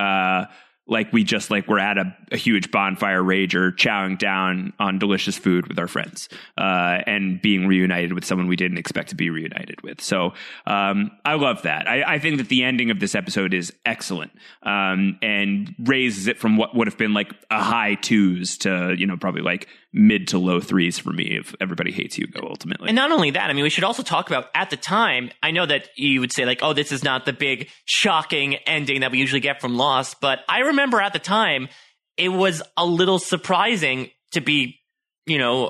like we're at a huge bonfire rager, chowing down on delicious food with our friends and being reunited with someone we didn't expect to be reunited with. So I love that. I think that the ending of this episode is excellent and raises it from what would have been like a high 2s to, you know, probably like mid to low 3s for me if Everybody Hates Hugo ultimately. And not only that, I mean, we should also talk about at the time, I know that you would say like, oh, this is not the big shocking ending that we usually get from Lost, but I remember at the time it was a little surprising, to be, you know,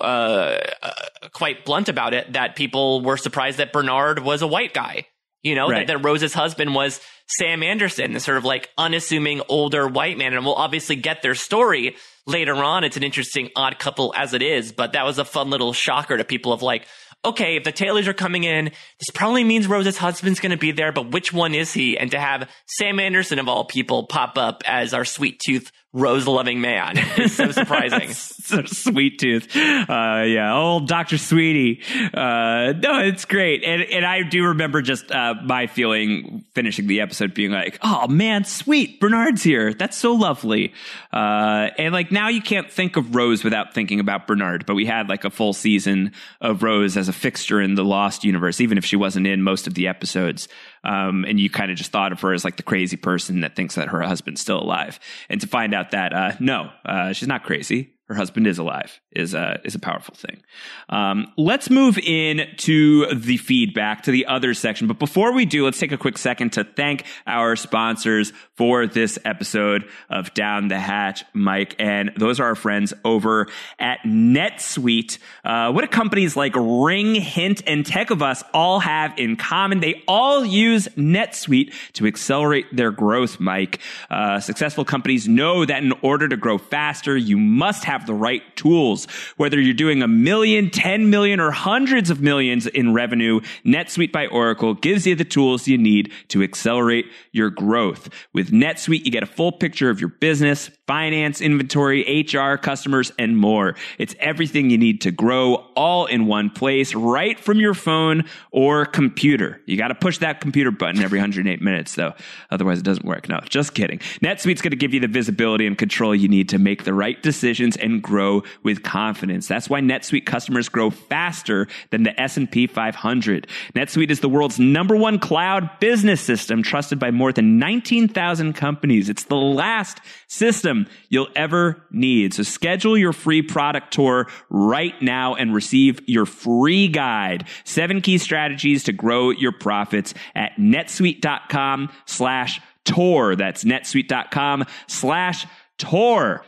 quite blunt about it, that people were surprised that Bernard was a white guy, you know, right, that Rose's husband was Sam Anderson, this sort of like unassuming older white man. And we'll obviously get their story later on. It's an interesting odd couple as it is, but that was a fun little shocker to people of like, okay, if the Taylors are coming in, this probably means Rose's husband's going to be there, but which one is he? And to have Sam Anderson, of all people, pop up as our sweet-tooth, Rose-loving man is so surprising. So sweet-tooth. Yeah, old Dr. Sweetie. No, it's great. And I do remember just my feeling finishing the episode being like, oh, man, sweet, Bernard's here. That's so lovely. And, like, now you can't think of Rose without thinking about Bernard, but we had, like, a full season of Rose as a fixture in the Lost universe, even if she wasn't in most of the episodes. And you kind of just thought of her as like the crazy person that thinks that her husband's still alive. And to find out that no, she's not crazy, her husband is alive, is a powerful thing. Let's move in to the feedback, to the other section. But before we do, let's take a quick second to thank our sponsors for this episode of Down the Hatch, Mike. And those are our friends over at NetSuite. What do companies like Ring, Hint, and Techovus all have in common? They all use NetSuite to accelerate their growth, Mike. Successful companies know that in order to grow faster, you must have the right tools. Whether you're doing 1 million, 10 million, or hundreds of millions in revenue, NetSuite by Oracle gives you the tools you need to accelerate your growth. With NetSuite, you get a full picture of your business, finance, inventory, HR, customers, and more. It's everything you need to grow all in one place, right from your phone or computer. You got to push that computer button every 108 minutes, though. Otherwise, it doesn't work. No, just kidding. NetSuite's going to give you the visibility and control you need to make the right decisions and grow with confidence. That's why NetSuite customers grow faster than the S&P 500. NetSuite is the world's #1 cloud business system, trusted by more than 19,000 companies. It's the last system you'll ever need. So schedule your free product tour right now and receive your free guide, 7 key strategies to grow your profits, at netsuite.com/tour. That's netsuite.com/tour.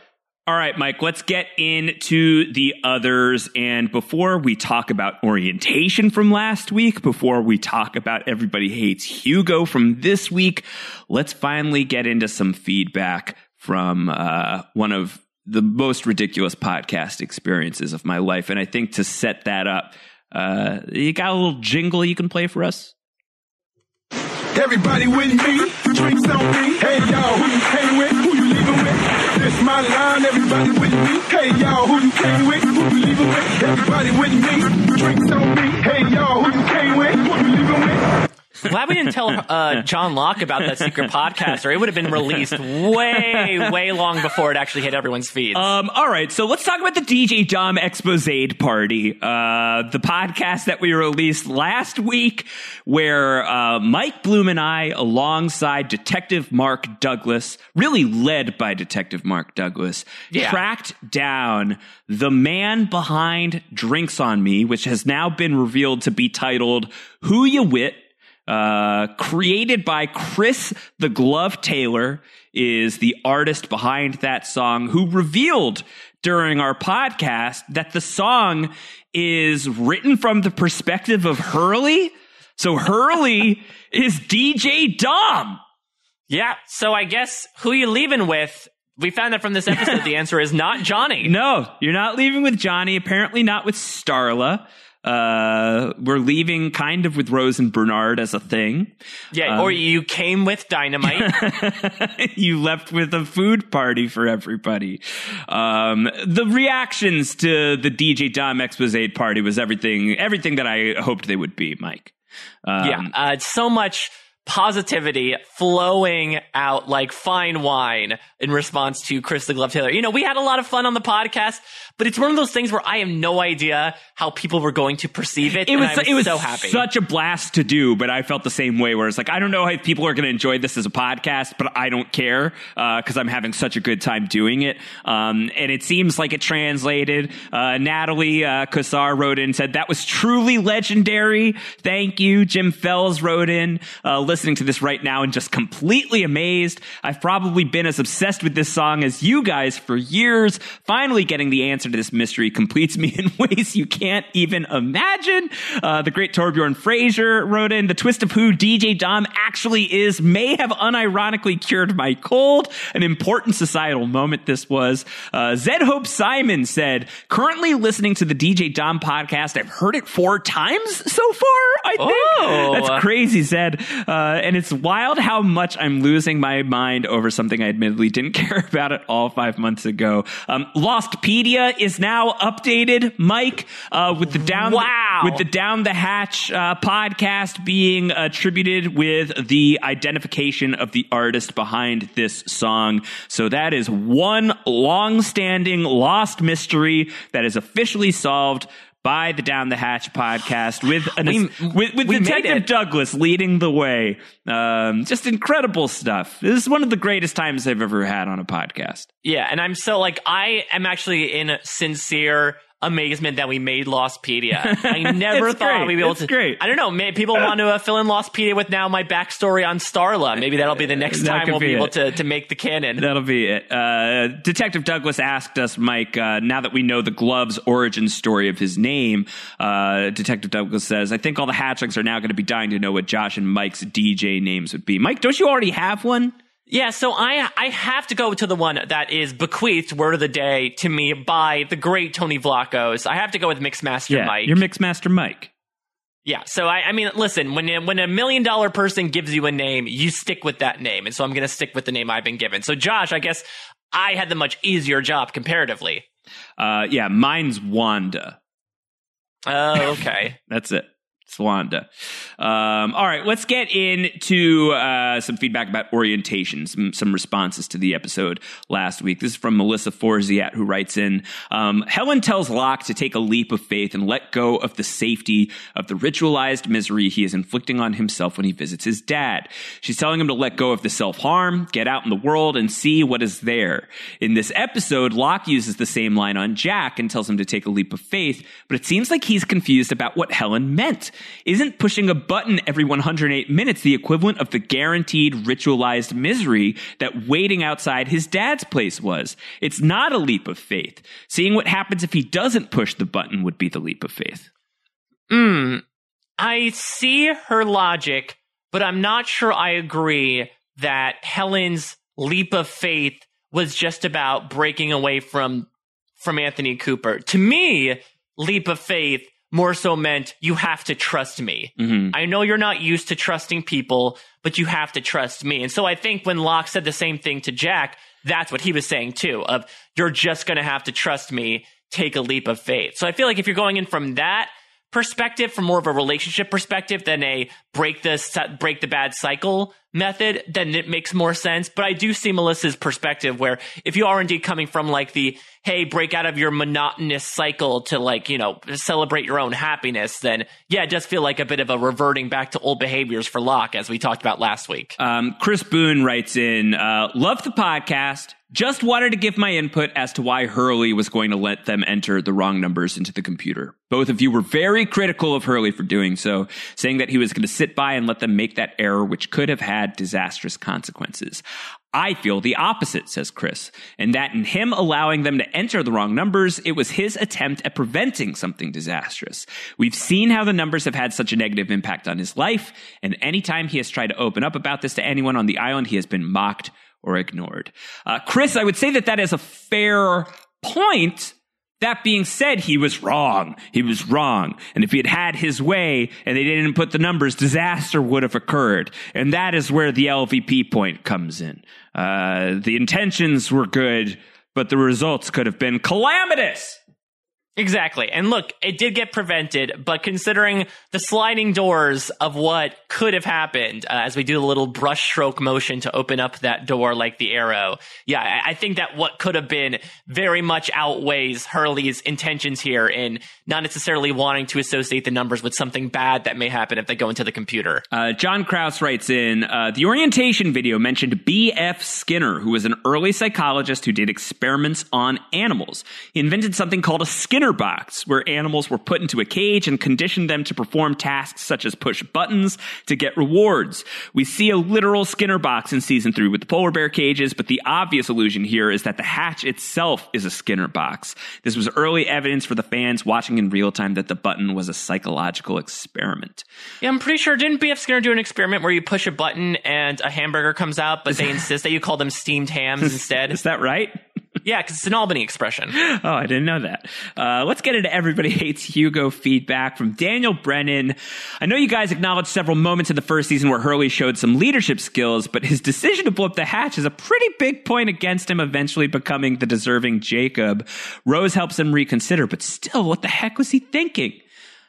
All right, Mike, let's get into the others. And before we talk about orientation from last week, before we talk about Everybody Hates Hugo from this week, let's finally get into some feedback from one of the most ridiculous podcast experiences of my life. And I think to set that up, you got a little jingle you can play for us? Everybody with me, drinks on me, hey, y'all, who you hang with, who you It's my line, everybody with me. Hey, y'all, who you came with? Who you leaving with? Everybody with me. Drinks on me. Hey, y'all, who you came with? Who you leaving with? Glad we didn't tell John Locke about that secret podcast, or it would have been released way long before it actually hit everyone's feeds. All right, so let's talk about the DJ Dom Exposade Party, the podcast that we released last week, where Mike Bloom and I, alongside Detective Mark Douglas, really led by Detective Mark Douglas, tracked down the man behind Drinks on Me, which has now been revealed to be titled Who Ya Wit?, created by Chris the Glove Taylor, is the artist behind that song, who revealed during our podcast that the song is written from the perspective of Hurley. So Hurley is DJ Dom. Yeah. So I guess Who You Leaving With? We found that from this episode, the answer is not Johnny. No, you're not leaving with Johnny. Apparently not with Starla. We're leaving kind of with Rose and Bernard as a thing. Yeah, or you came with dynamite. You left with a food party for everybody. The reactions to the DJ Dom Exposade Party was everything that I hoped they would be, Mike. So much positivity flowing out like fine wine in response to Chris the Glove Taylor. You know, we had a lot of fun on the podcast, but it's one of those things where I have no idea how people were going to perceive it. I was so happy. Such a blast to do, but I felt the same way where it's like, I don't know if people are going to enjoy this as a podcast, but I don't care because I'm having such a good time doing it. And it seems like it translated. Natalie Kassar wrote in and said, that was truly legendary. Thank you. Jim Fells wrote in, listening to this right now and just completely amazed. I've probably been as obsessed with this song as you guys for years. Finally getting the answer to this mystery completes me in ways you can't even imagine. The great Torbjorn Fraser wrote in, the twist of who DJ Dom actually is may have unironically cured my cold. An important societal moment this was. Zed Hope Simon said, currently listening to the DJ Dom podcast. I've heard it 4 times so far, I think. Oh. That's crazy, Zed. And it's wild how much I'm losing my mind over something I admittedly didn't care about at all 5 months ago. Lostpedia is now updated, Mike, with the Down the Hatch podcast being attributed with the identification of the artist behind this song. So that is one long-standing lost mystery that is officially solved by the Down the Hatch podcast with Detective Douglas leading the way. Just incredible stuff. This is one of the greatest times I've ever had on a podcast. Yeah, and I'm so I am actually in sincere amazement that we made Lostpedia. I never thought we'd be able to. Great. I don't know. Maybe people want to fill in Lostpedia with now my backstory on Starla. Maybe that'll be the next time we'll be able to make the canon. That'll be it. Detective Douglas asked us, Mike, now that we know the Glove's origin story of his name, Detective Douglas says, I think all the Hatchlings are now going to be dying to know what Josh and Mike's DJ names would be. Mike, don't you already have one? Yeah, so I have to go to the one that is bequeathed, word of the day, to me by the great Tony Vlachos. I have to go with Mixmaster Mike. You're Mixmaster Mike. Yeah, so I mean, listen, when a $1 million person gives you a name, you stick with that name. And so I'm going to stick with the name I've been given. So Josh, I guess I had the much easier job comparatively. Yeah, mine's Wanda. Oh, okay. That's it. Swanda. All right, let's get into some feedback about orientations, some responses to the episode last week. This is from Melissa Forziat, who writes in, Helen tells Locke to take a leap of faith and let go of the safety of the ritualized misery he is inflicting on himself when he visits his dad. She's telling him to let go of the self-harm, get out in the world, and see what is there. In this episode, Locke uses the same line on Jack and tells him to take a leap of faith, but it seems like he's confused about what Helen meant. Isn't pushing a button every 108 minutes the equivalent of the guaranteed ritualized misery that waiting outside his dad's place was? It's not a leap of faith. Seeing what happens if he doesn't push the button would be the leap of faith. I see her logic, but I'm not sure I agree that Helen's leap of faith was just about breaking away from Anthony Cooper. To me, leap of faith more so meant you have to trust me. Mm-hmm. I know you're not used to trusting people, but you have to trust me. And so I think when Locke said the same thing to Jack, that's what he was saying too, of you're just going to have to trust me, take a leap of faith. So I feel like if you're going in from that perspective, from more of a relationship perspective than a break the bad cycle method, then it makes more sense. But I do see Melissa's perspective where if you are indeed coming from like the, hey, break out of your monotonous cycle to like, you know, celebrate your own happiness, then yeah, it does feel like a bit of a reverting back to old behaviors for Locke, as we talked about last week. Chris Boone writes in, love the podcast. Just wanted to give my input as to why Hurley was going to let them enter the wrong numbers into the computer. Both of you were very critical of Hurley for doing so, saying that he was going to sit by and let them make that error, which could have had disastrous consequences. I feel the opposite, says Chris, and that in him allowing them to enter the wrong numbers, it was his attempt at preventing something disastrous. We've seen how the numbers have had such a negative impact on his life, and anytime he has tried to open up about this to anyone on the island, he has been mocked or ignored. Chris, I would say that is a fair point. That being said, he was wrong. He was wrong. And if he had had his way and they didn't put the numbers, disaster would have occurred. And that is where the LVP point comes in. The intentions were good, but the results could have been calamitous. Exactly. And look, it did get prevented, but considering the sliding doors of what could have happened, as we do the little brushstroke motion to open up that door like the arrow, yeah, I think that what could have been very much outweighs Hurley's intentions here in not necessarily wanting to associate the numbers with something bad that may happen if they go into the computer. John Krause writes in, the orientation video mentioned B.F. Skinner, who was an early psychologist who did experiments on animals. He invented something called a Skinner box, where animals were put into a cage and conditioned them to perform tasks such as push buttons to get rewards. We see a literal Skinner box in season 3 with the polar bear cages, but the obvious illusion here is that the hatch itself is a Skinner box. This was early evidence for the fans watching in real time that the button was a psychological experiment. Yeah, I'm pretty sure, didn't B.F. Skinner do an experiment where you push a button and a hamburger comes out, but they insist that you call them steamed hams instead? Is that right? Yeah, because it's an Albany expression. Oh, I didn't know that. Let's get into Everybody Hates Hugo feedback from Daniel Brennan. I know you guys acknowledged several moments in the first season where Hurley showed some leadership skills, but his decision to blow up the hatch is a pretty big point against him eventually becoming the deserving Jacob. Rose helps him reconsider, but still, what the heck was he thinking?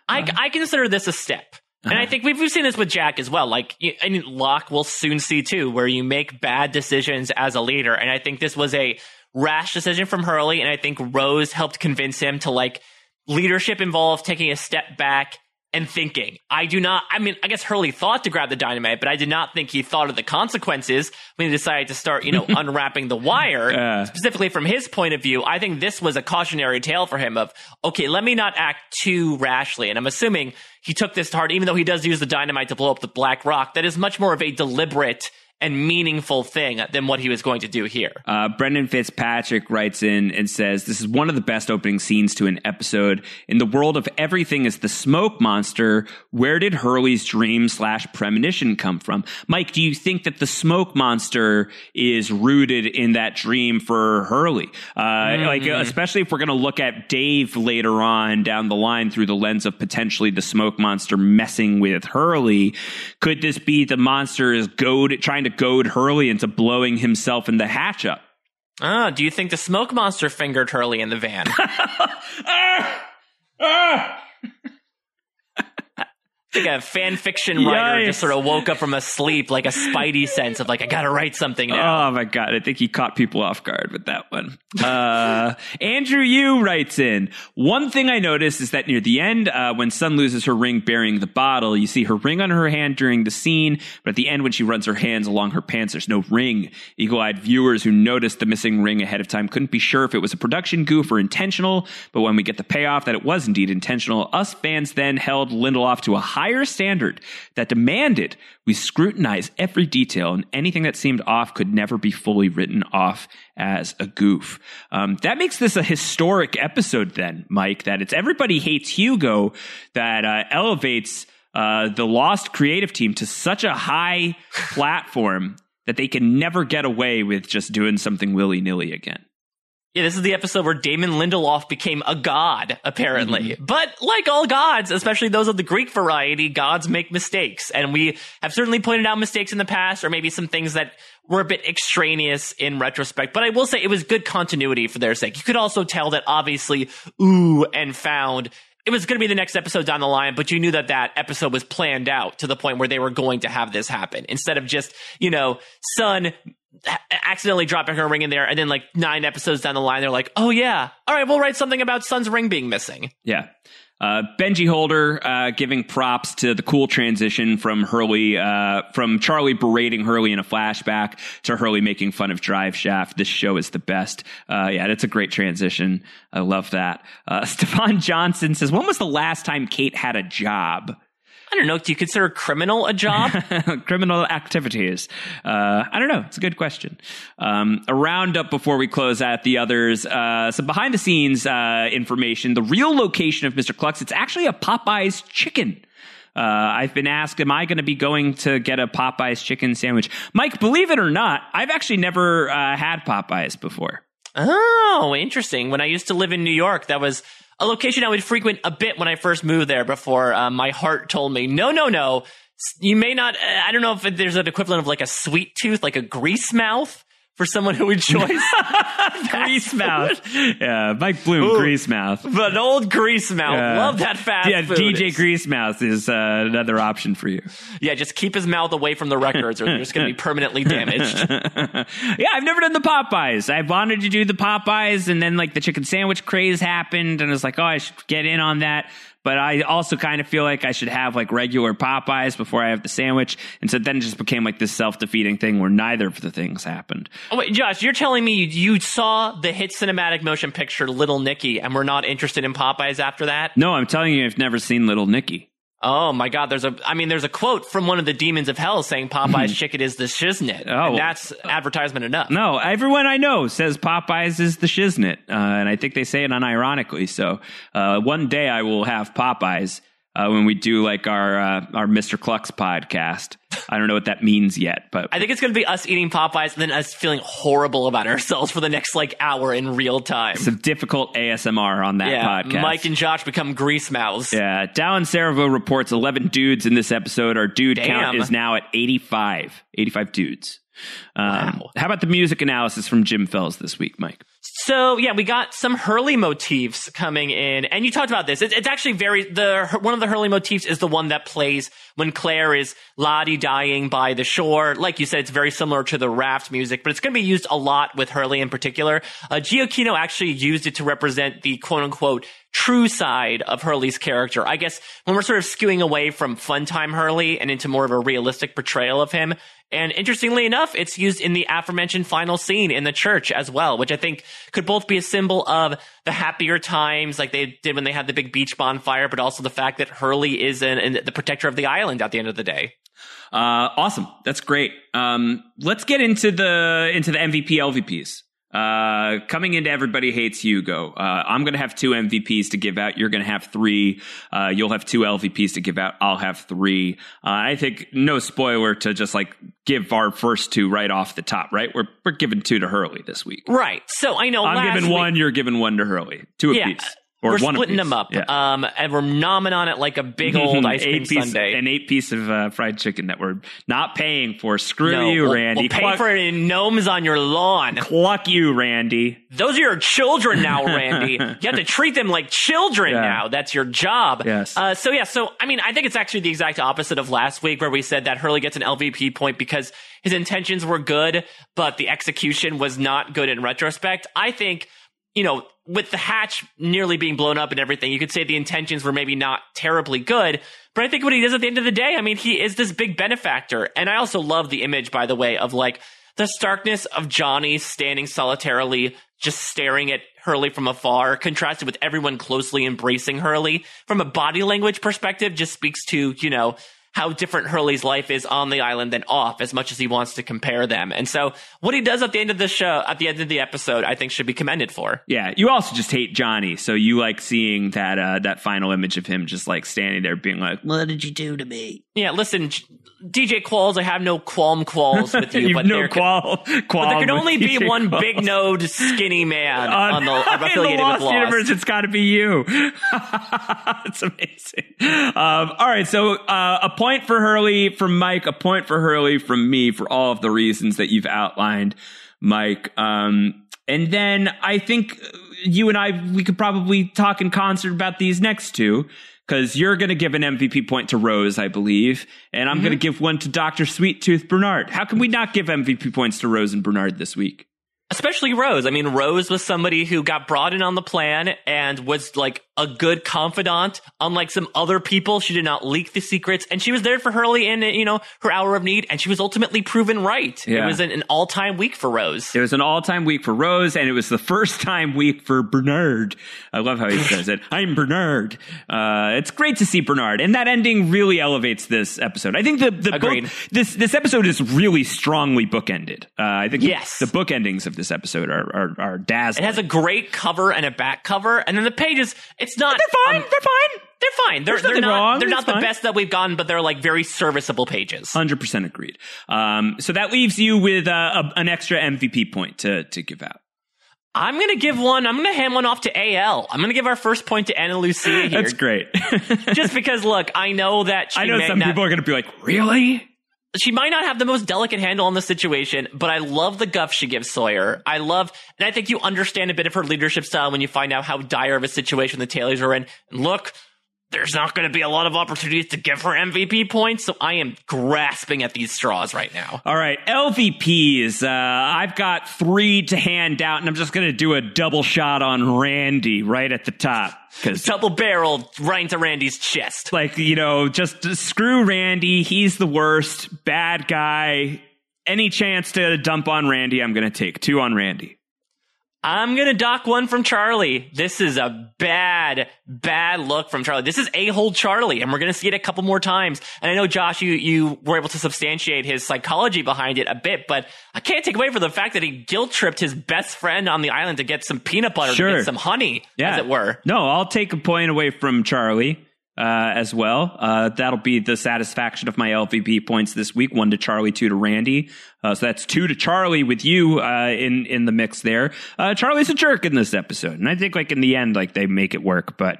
I consider this a step. And I think we've seen this with Jack as well. Like, I mean, Locke will soon see too, where you make bad decisions as a leader. And I think this was a rash decision from Hurley, and I think Rose helped convince him to, like, leadership involved taking a step back and thinking. I guess Hurley thought to grab the dynamite, but I did not think he thought of the consequences when he decided to start, unwrapping the wire. Specifically from his point of view, I think this was a cautionary tale for him of, okay, let me not act too rashly. And I'm assuming he took this to heart, even though he does use the dynamite to blow up the Black Rock. That is much more of a deliberate and meaningful thing than what he was going to do here. Brendan Fitzpatrick writes in and says, this is one of the best opening scenes to an episode. In the world of everything is the smoke monster, where did Hurley's dream/premonition come from? Mike, do you think that the smoke monster is rooted in that dream for Hurley? Especially if we're going to look at Dave later on down the line through the lens of potentially the smoke monster messing with Hurley. Could this be the monster is trying to goad Hurley into blowing himself in the hatch up? Do you think the smoke monster fingered Hurley in the van? It's like a fan fiction writer just sort of woke up from a sleep, like a Spidey sense of like, I gotta write something now. Oh my God, I think he caught people off guard with that one. Andrew Yu writes in, one thing I noticed is that near the end, when Sun loses her ring burying the bottle, you see her ring on her hand during the scene, but at the end when she runs her hands along her pants, there's no ring. Eagle-eyed viewers who noticed the missing ring ahead of time couldn't be sure if it was a production goof or intentional, but when we get the payoff that it was indeed intentional, us fans then held Lindelof to a higher standard that demanded we scrutinize every detail, and anything that seemed off could never be fully written off as a goof. That makes this a historic episode then, Mike, that it's Everybody Hates Hugo that elevates the Lost creative team to such a high platform that they can never get away with just doing something willy-nilly again. Yeah, this is the episode where Damon Lindelof became a god, apparently. Mm-hmm. But like all gods, especially those of the Greek variety, gods make mistakes. And we have certainly pointed out mistakes in the past, or maybe some things that were a bit extraneous in retrospect. But I will say it was good continuity for their sake. You could also tell that obviously Ooh and Found, it was going to be the next episode down the line, but you knew that that episode was planned out to the point where they were going to have this happen instead of just, you know, Sun accidentally dropping her ring in there. And then like 9 episodes down the line, they're like, oh yeah, all right, we'll write something about Sun's ring being missing. Yeah. Benji Holder giving props to the cool transition from Hurley, from Charlie berating Hurley in a flashback to Hurley making fun of Drive Shaft. This show is the best. Yeah, that's a great transition. I love that. Stefan Johnson says, when was the last time Kate had a job? I don't know. Do you consider criminal a job? Criminal activities. I don't know. It's a good question. A roundup before we close out the others. Some behind the scenes information. The real location of Mr. Cluck's, it's actually a Popeye's chicken. I've been asked, am I going to be going to get a Popeye's chicken sandwich? Mike, believe it or not, I've actually never had Popeye's before. Oh, interesting. When I used to live in New York, that was a location I would frequent a bit when I first moved there before my heart told me, no. You may not, I don't know if there's an equivalent of like a sweet tooth, like a grease mouth for someone who enjoys grease mouth. Yeah, Mike Bloom, ooh, grease mouth. But old grease mouth. Love that fast food. Yeah, DJ Grease Mouth is another option for you. Yeah, just keep his mouth away from the records or they're just going to be permanently damaged. Yeah, I've never done the Popeyes. I wanted to do the Popeyes and then like the chicken sandwich craze happened and I was like, oh, I should get in on that. But I also kind of feel like I should have like regular Popeyes before I have the sandwich. And so then it just became like this self-defeating thing where neither of the things happened. Oh, wait, Josh, you're telling me you saw the hit cinematic motion picture Little Nicky and we're not interested in Popeyes after that? No, I'm telling you, I've never seen Little Nicky. Oh my God, there's a quote from one of the demons of hell saying Popeye's chicken is the shiznit. Oh, and that's advertisement enough. No, everyone I know says Popeye's is the shiznit. And I think they say it unironically. So one day I will have Popeye's when we do like our Mr. Cluck's podcast. I don't know what that means yet, but I think it's going to be us eating Popeyes and then us feeling horrible about ourselves for the next like hour in real time. Some difficult ASMR on that podcast. Mike and Josh become grease mouths. Yeah. Dallin Servo reports 11 dudes in this episode. Our dude count is now at 85 dudes. Wow. How about the music analysis from Jim Fells this week, Mike? So, yeah, we got some Hurley motifs coming in. And you talked about this. It's actually one of the Hurley motifs is the one that plays when Claire is la-di-dying by the shore. Like you said, it's very similar to the raft music, but it's going to be used a lot with Hurley in particular. Giochino actually used it to represent the quote-unquote true side of Hurley's character. I guess when we're sort of skewing away from Funtime Hurley and into more of a realistic portrayal of him. And interestingly enough, it's used in the aforementioned final scene in the church as well, which I think could both be a symbol of the happier times like they did when they had the big beach bonfire, but also the fact that Hurley is the protector of the island at the end of the day. Awesome. That's great. Let's get into the MVPs. Coming into Everybody Hates Hugo. I'm going to have 2 MVPs to give out. You're going to have 3. You'll have 2 LVPs to give out. I'll have 3. I think no spoiler to just like give our first 2 right off the top, right? We're giving 2 to Hurley this week. Right. So I know I'm giving 1, you're giving 1 to Hurley. 2 apiece. Or we're splitting them up, and we're nomming on it like a big old ice cream sundae. An 8-piece of fried chicken that we're not paying for. Screw you, Randy. We'll pay for it in gnomes on your lawn. Cluck you, Randy. Those are your children now, Randy. You have to treat them like children now. That's your job. Yes. So, I mean, I think it's actually the exact opposite of last week where we said that Hurley gets an LVP point because his intentions were good, but the execution was not good in retrospect. I think, you know, with the hatch nearly being blown up and everything, you could say the intentions were maybe not terribly good. But I think what he does at the end of the day, I mean, he is this big benefactor. And I also love the image, by the way, of like the starkness of Johnny standing solitarily, just staring at Hurley from afar, contrasted with everyone closely embracing Hurley. From a body language perspective, just speaks to, you know, how different Hurley's life is on the island than off, as much as he wants to compare them. And so what he does at the end of the show, at the end of the episode, I think should be commended for. Yeah. You also just hate Johnny. So you like seeing that, that final image of him just like standing there being like, what did you do to me? Yeah. Listen, DJ Qualls, I have no qualms with you, but there can only be DJ one big node skinny man on the affiliated with Lost universe. It's got to be you. It's amazing. All right, so a point for Hurley from Mike, a point for Hurley from me for all of the reasons that you've outlined, Mike. And then I think you and I, we could probably talk in concert about these next two, because you're going to give an MVP point to Rose, I believe, and I'm going to give one to Dr. Sweet Tooth Bernard. How can we not give MVP points to Rose and Bernard this week? Especially Rose. I mean, Rose was somebody who got brought in on the plan and was like a good confidant. Unlike some other people, she did not leak the secrets, and she was there for Hurley in, you know, her hour of need, and she was ultimately proven right. Yeah. It was an all-time week for Rose. It was an all-time week for Rose, and it was the first time week for Bernard. I love how he says it. I'm Bernard. It's great to see Bernard, and that ending really elevates this episode. I think the this episode is really strongly bookended. I think the book endings of this episode are dazzling. It has a great cover and a back cover, and then the pages, it's not... They're fine, they're fine. They're not the best that we've gotten, but they're like very serviceable pages. 100% agreed. So that leaves you with an extra MVP point to give out. I'm going to give one. I'm going to hand one off to AL. I'm going to give our first point to Anna Lucia here. That's great. Just because, look, I know that she people are going to be like, really? She might not have the most delicate handle on the situation, but I love the guff she gives Sawyer. And I think you understand a bit of her leadership style when you find out how dire of a situation the Taylors are in. And look, there's not going to be a lot of opportunities to give her MVP points, so I am grasping at these straws right now. All right, LVPs. I've got three to hand out, and I'm just going to do a double shot on Randy right at the top. Double-barreled right into Randy's chest. Like, you know, just screw Randy. He's the worst. Bad guy. Any chance to dump on Randy, I'm going to take. Two on Randy. I'm going to dock one from Charlie. This is a bad, bad look from Charlie. This is a-hole Charlie, and we're going to see it a couple more times. And I know, Josh, you were able to substantiate his psychology behind it a bit, but I can't take away from the fact that he guilt-tripped his best friend on the island to get some peanut butter, to get some honey, as it were. No, I'll take a point away from Charlie as well. That'll be the satisfaction of my LVP points this week. One to Charlie, two to Randy. So that's two to Charlie with you in the mix there. Charlie's a jerk in this episode, and I think like in the end, like they make it work, but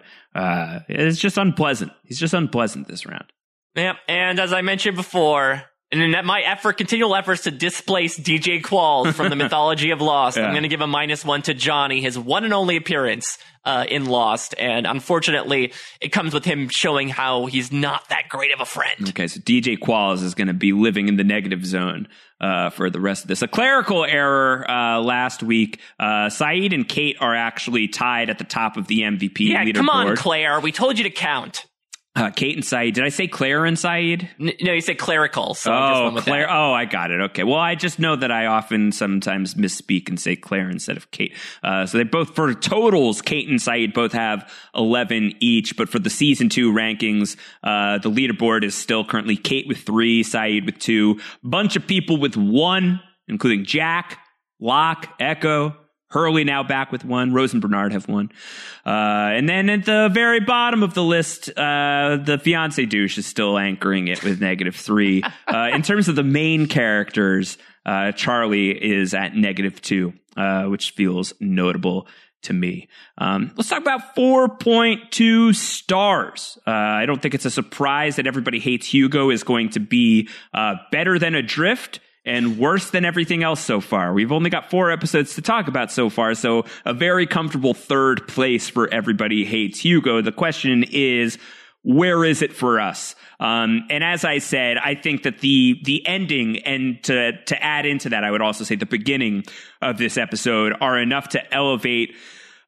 it's just unpleasant. He's just unpleasant this round. Yeah, and as I mentioned before, and in my continual efforts to displace DJ Qualls from the mythology of Lost, I'm going to give a -1 to Johnny, his one and only appearance in Lost. And unfortunately, it comes with him showing how he's not that great of a friend. Okay, so DJ Qualls is going to be living in the negative zone for the rest of this. A clerical error last week. Saeed and Kate are actually tied at the top of the MVP leaderboard. Yeah, come on, Claire. We told you to count. Kate and Saeed. Did I say Claire and Saeed? No, you said clerical. So Claire. Oh, I got it. Okay. Well, I just know that I often sometimes misspeak and say Claire instead of Kate. So they both, for totals, Kate and Saeed both have 11 each. But for the season 2 rankings, the leaderboard is still currently Kate with 3, Saeed with 2, bunch of people with 1, including Jack, Locke, Echo, Hurley now back with 1. Rose and Bernard have 1. And then at the very bottom of the list, the fiance douche is still anchoring it with -3. In terms of the main characters, Charlie is at -2, which feels notable to me. Let's talk about 4.2 stars. I don't think it's a surprise that Everybody Hates Hugo is going to be better than Adrift. And worse than everything else so far. We've only got 4 episodes to talk about so far, so a very comfortable third place for Everybody Hates Hugo. The question is, where is it for us? And as I said, I think that the ending, and to add into that, I would also say the beginning of this episode, are enough to elevate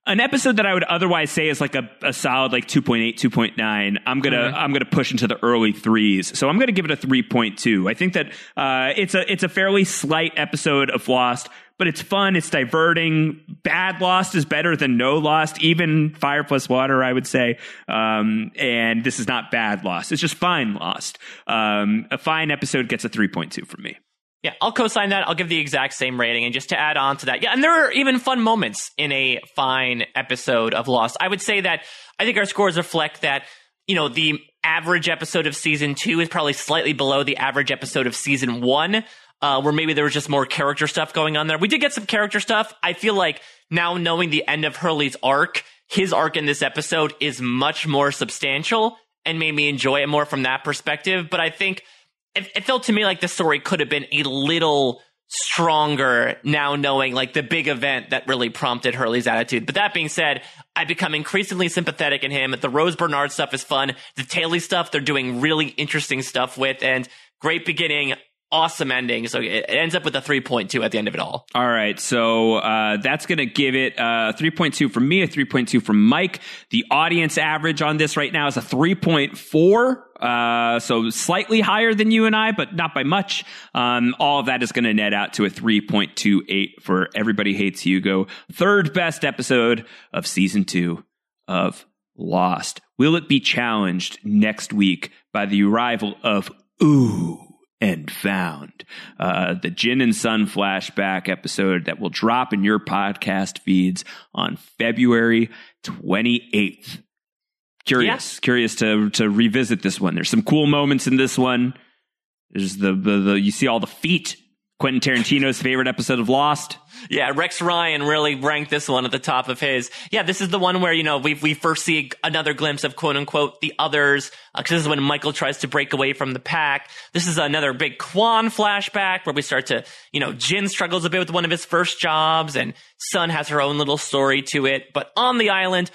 an episode that I would otherwise say is like a solid like 2.8, 2.9. I'm gonna push into the early 3s. So I'm gonna give it a 3.2. I think that it's a fairly slight episode of Lost, but it's fun. It's diverting. Bad Lost is better than no Lost, even Fire Plus Water, I would say. And this is not bad Lost. It's just fine Lost. A fine episode gets a 3.2 from me. Yeah, I'll co-sign that. I'll give the exact same rating. And just to add on to that, yeah, and there are even fun moments in a fine episode of Lost. I would say that I think our scores reflect that, you know, the average episode of season 2 is probably slightly below the average episode of season 1, where maybe there was just more character stuff going on there. We did get some character stuff. I feel like now knowing the end of Hurley's arc, his arc in this episode is much more substantial and made me enjoy it more from that perspective. But I think it felt to me like the story could have been a little stronger now knowing like the big event that really prompted Hurley's attitude. But that being said, I become increasingly sympathetic in him. The Rose Bernard stuff is fun. The Taylor stuff they're doing really interesting stuff with, and great beginning, awesome ending. So it ends up with a 3.2 at the end of it all. All right. So that's going to give it a 3.2 from me, a 3.2 from Mike. The audience average on this right now is a 3.4. So slightly higher than you and I, but not by much. All of that is going to net out to a 3.28 for Everybody Hates Hugo, third best episode of season 2 of Lost. Will it be challenged next week by the arrival of Ooh and Found, the Gin and Sun flashback episode that will drop in your podcast feeds on February 28th? Curious to revisit this one. There's some cool moments in this one. There's the you see all the feet. Quentin Tarantino's favorite episode of Lost. Yeah, Rex Ryan really ranked this one at the top of his. Yeah, this is the one where, you know, we first see another glimpse of quote unquote the others, because this is when Michael tries to break away from the pack. This is another big Quan flashback where we start to, you know, Jin struggles a bit with one of his first jobs, and Sun has her own little story to it. But on the island,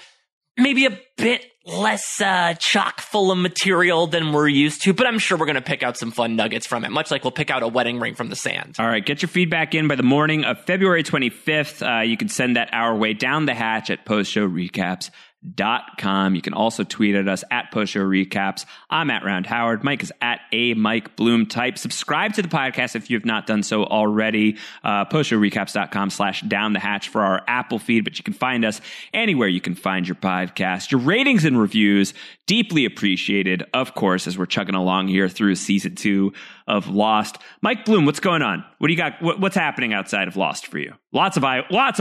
maybe a bit less chock full of material than we're used to, but I'm sure we're going to pick out some fun nuggets from it, much like we'll pick out a wedding ring from the sand. All right, get your feedback in by the morning of February 25th. You can send that our way down the hatch at PostShowRecaps.com. You can also tweet at us at PostShowRecaps. I'm at Round Howard. Mike is at A Mike Bloom Type. Subscribe to the podcast if you have not done so already. PostShowRecaps.com/down the hatch for our Apple feed, but you can find us anywhere you can find your podcast. Your ratings and reviews deeply appreciated, of course, as we're chugging along here through season 2 of Lost. Mike Bloom, what's going on? What do you got? What's happening outside of Lost for you? Lots of island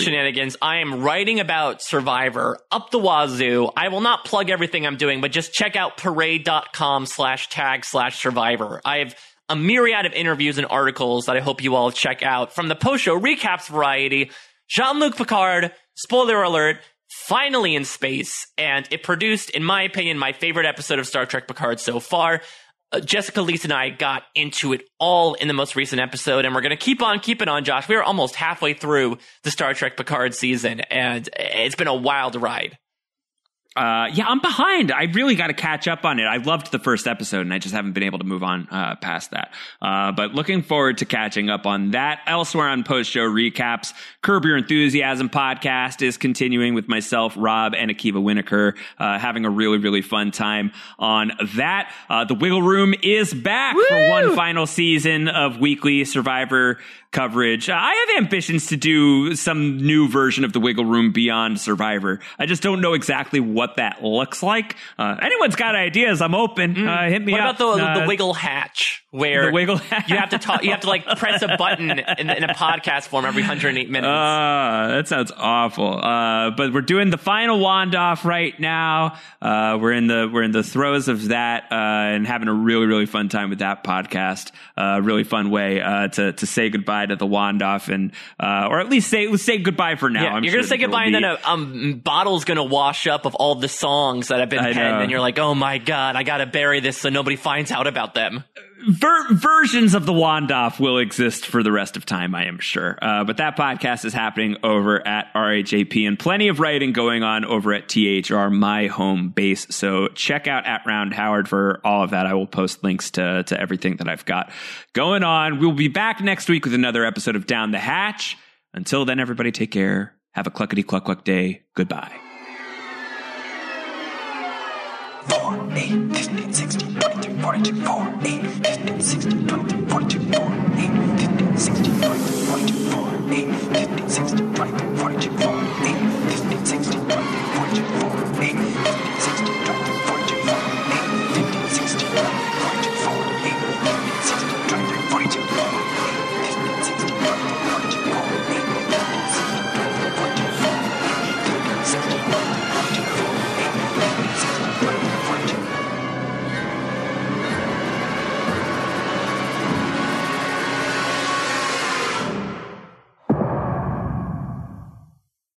shenanigans. I am writing about Survivor up the wazoo. I will not plug everything I'm doing, but just check out parade.com/tag/Survivor. I have a myriad of interviews and articles that I hope you all check out from the post-show recaps variety. Jean-Luc Picard, spoiler alert, finally in space, and it produced, in my opinion, my favorite episode of Star Trek Picard so far. Jessica, Lisa, and I got into it all in the most recent episode, and we're going to keep on keeping on, Josh. We are almost halfway through the Star Trek Picard season, and it's been a wild ride. Yeah, I'm behind. I really got to catch up on it. I loved the first episode, and I just haven't been able to move on past that. But looking forward to catching up on that. Elsewhere on post-show recaps, Curb Your Enthusiasm podcast is continuing with myself, Rob, and Akiva Winokur, having a really, really fun time on that. The Wiggle Room is back. Woo! For one final season of weekly Survivor coverage. I have ambitions to do some new version of the Wiggle Room beyond Survivor. I just don't know exactly what that looks like. Anyone's got ideas, I'm open. Hit me up. What about the Wiggle Hatch, where the Wiggle Hatch? You have to talk, you have to like press a button in a podcast form every 108 minutes. That sounds awful. But we're doing the final wand off right now. We're in the throes of that, and having a really, really fun time with that podcast. Really fun way to say goodbye to the wand off, and or at least say goodbye for now. Yeah, I'm you're gonna sure say goodbye, and then a bottle's gonna wash up of all the songs that have been penned, and you're like, oh my god, I gotta bury this so nobody finds out about them. Versions of the wand off will exist for the rest of time, I am sure. But that podcast is happening over at RHAP, and plenty of writing going on over at THR, my home base. So check out at Round Howard for all of that. I will post links to everything that I've got going on. We'll be back next week with another episode of Down the Hatch. Until then, everybody, take care. Have a cluckety cluck cluck day. Goodbye. 4, 8, 15, 16, 22, 42, 4, 8, 15, 16, 22, 42, 4, 8, 15, 16, 22, 42, 4, 8, 15, 16, 22, 42, 4, 8,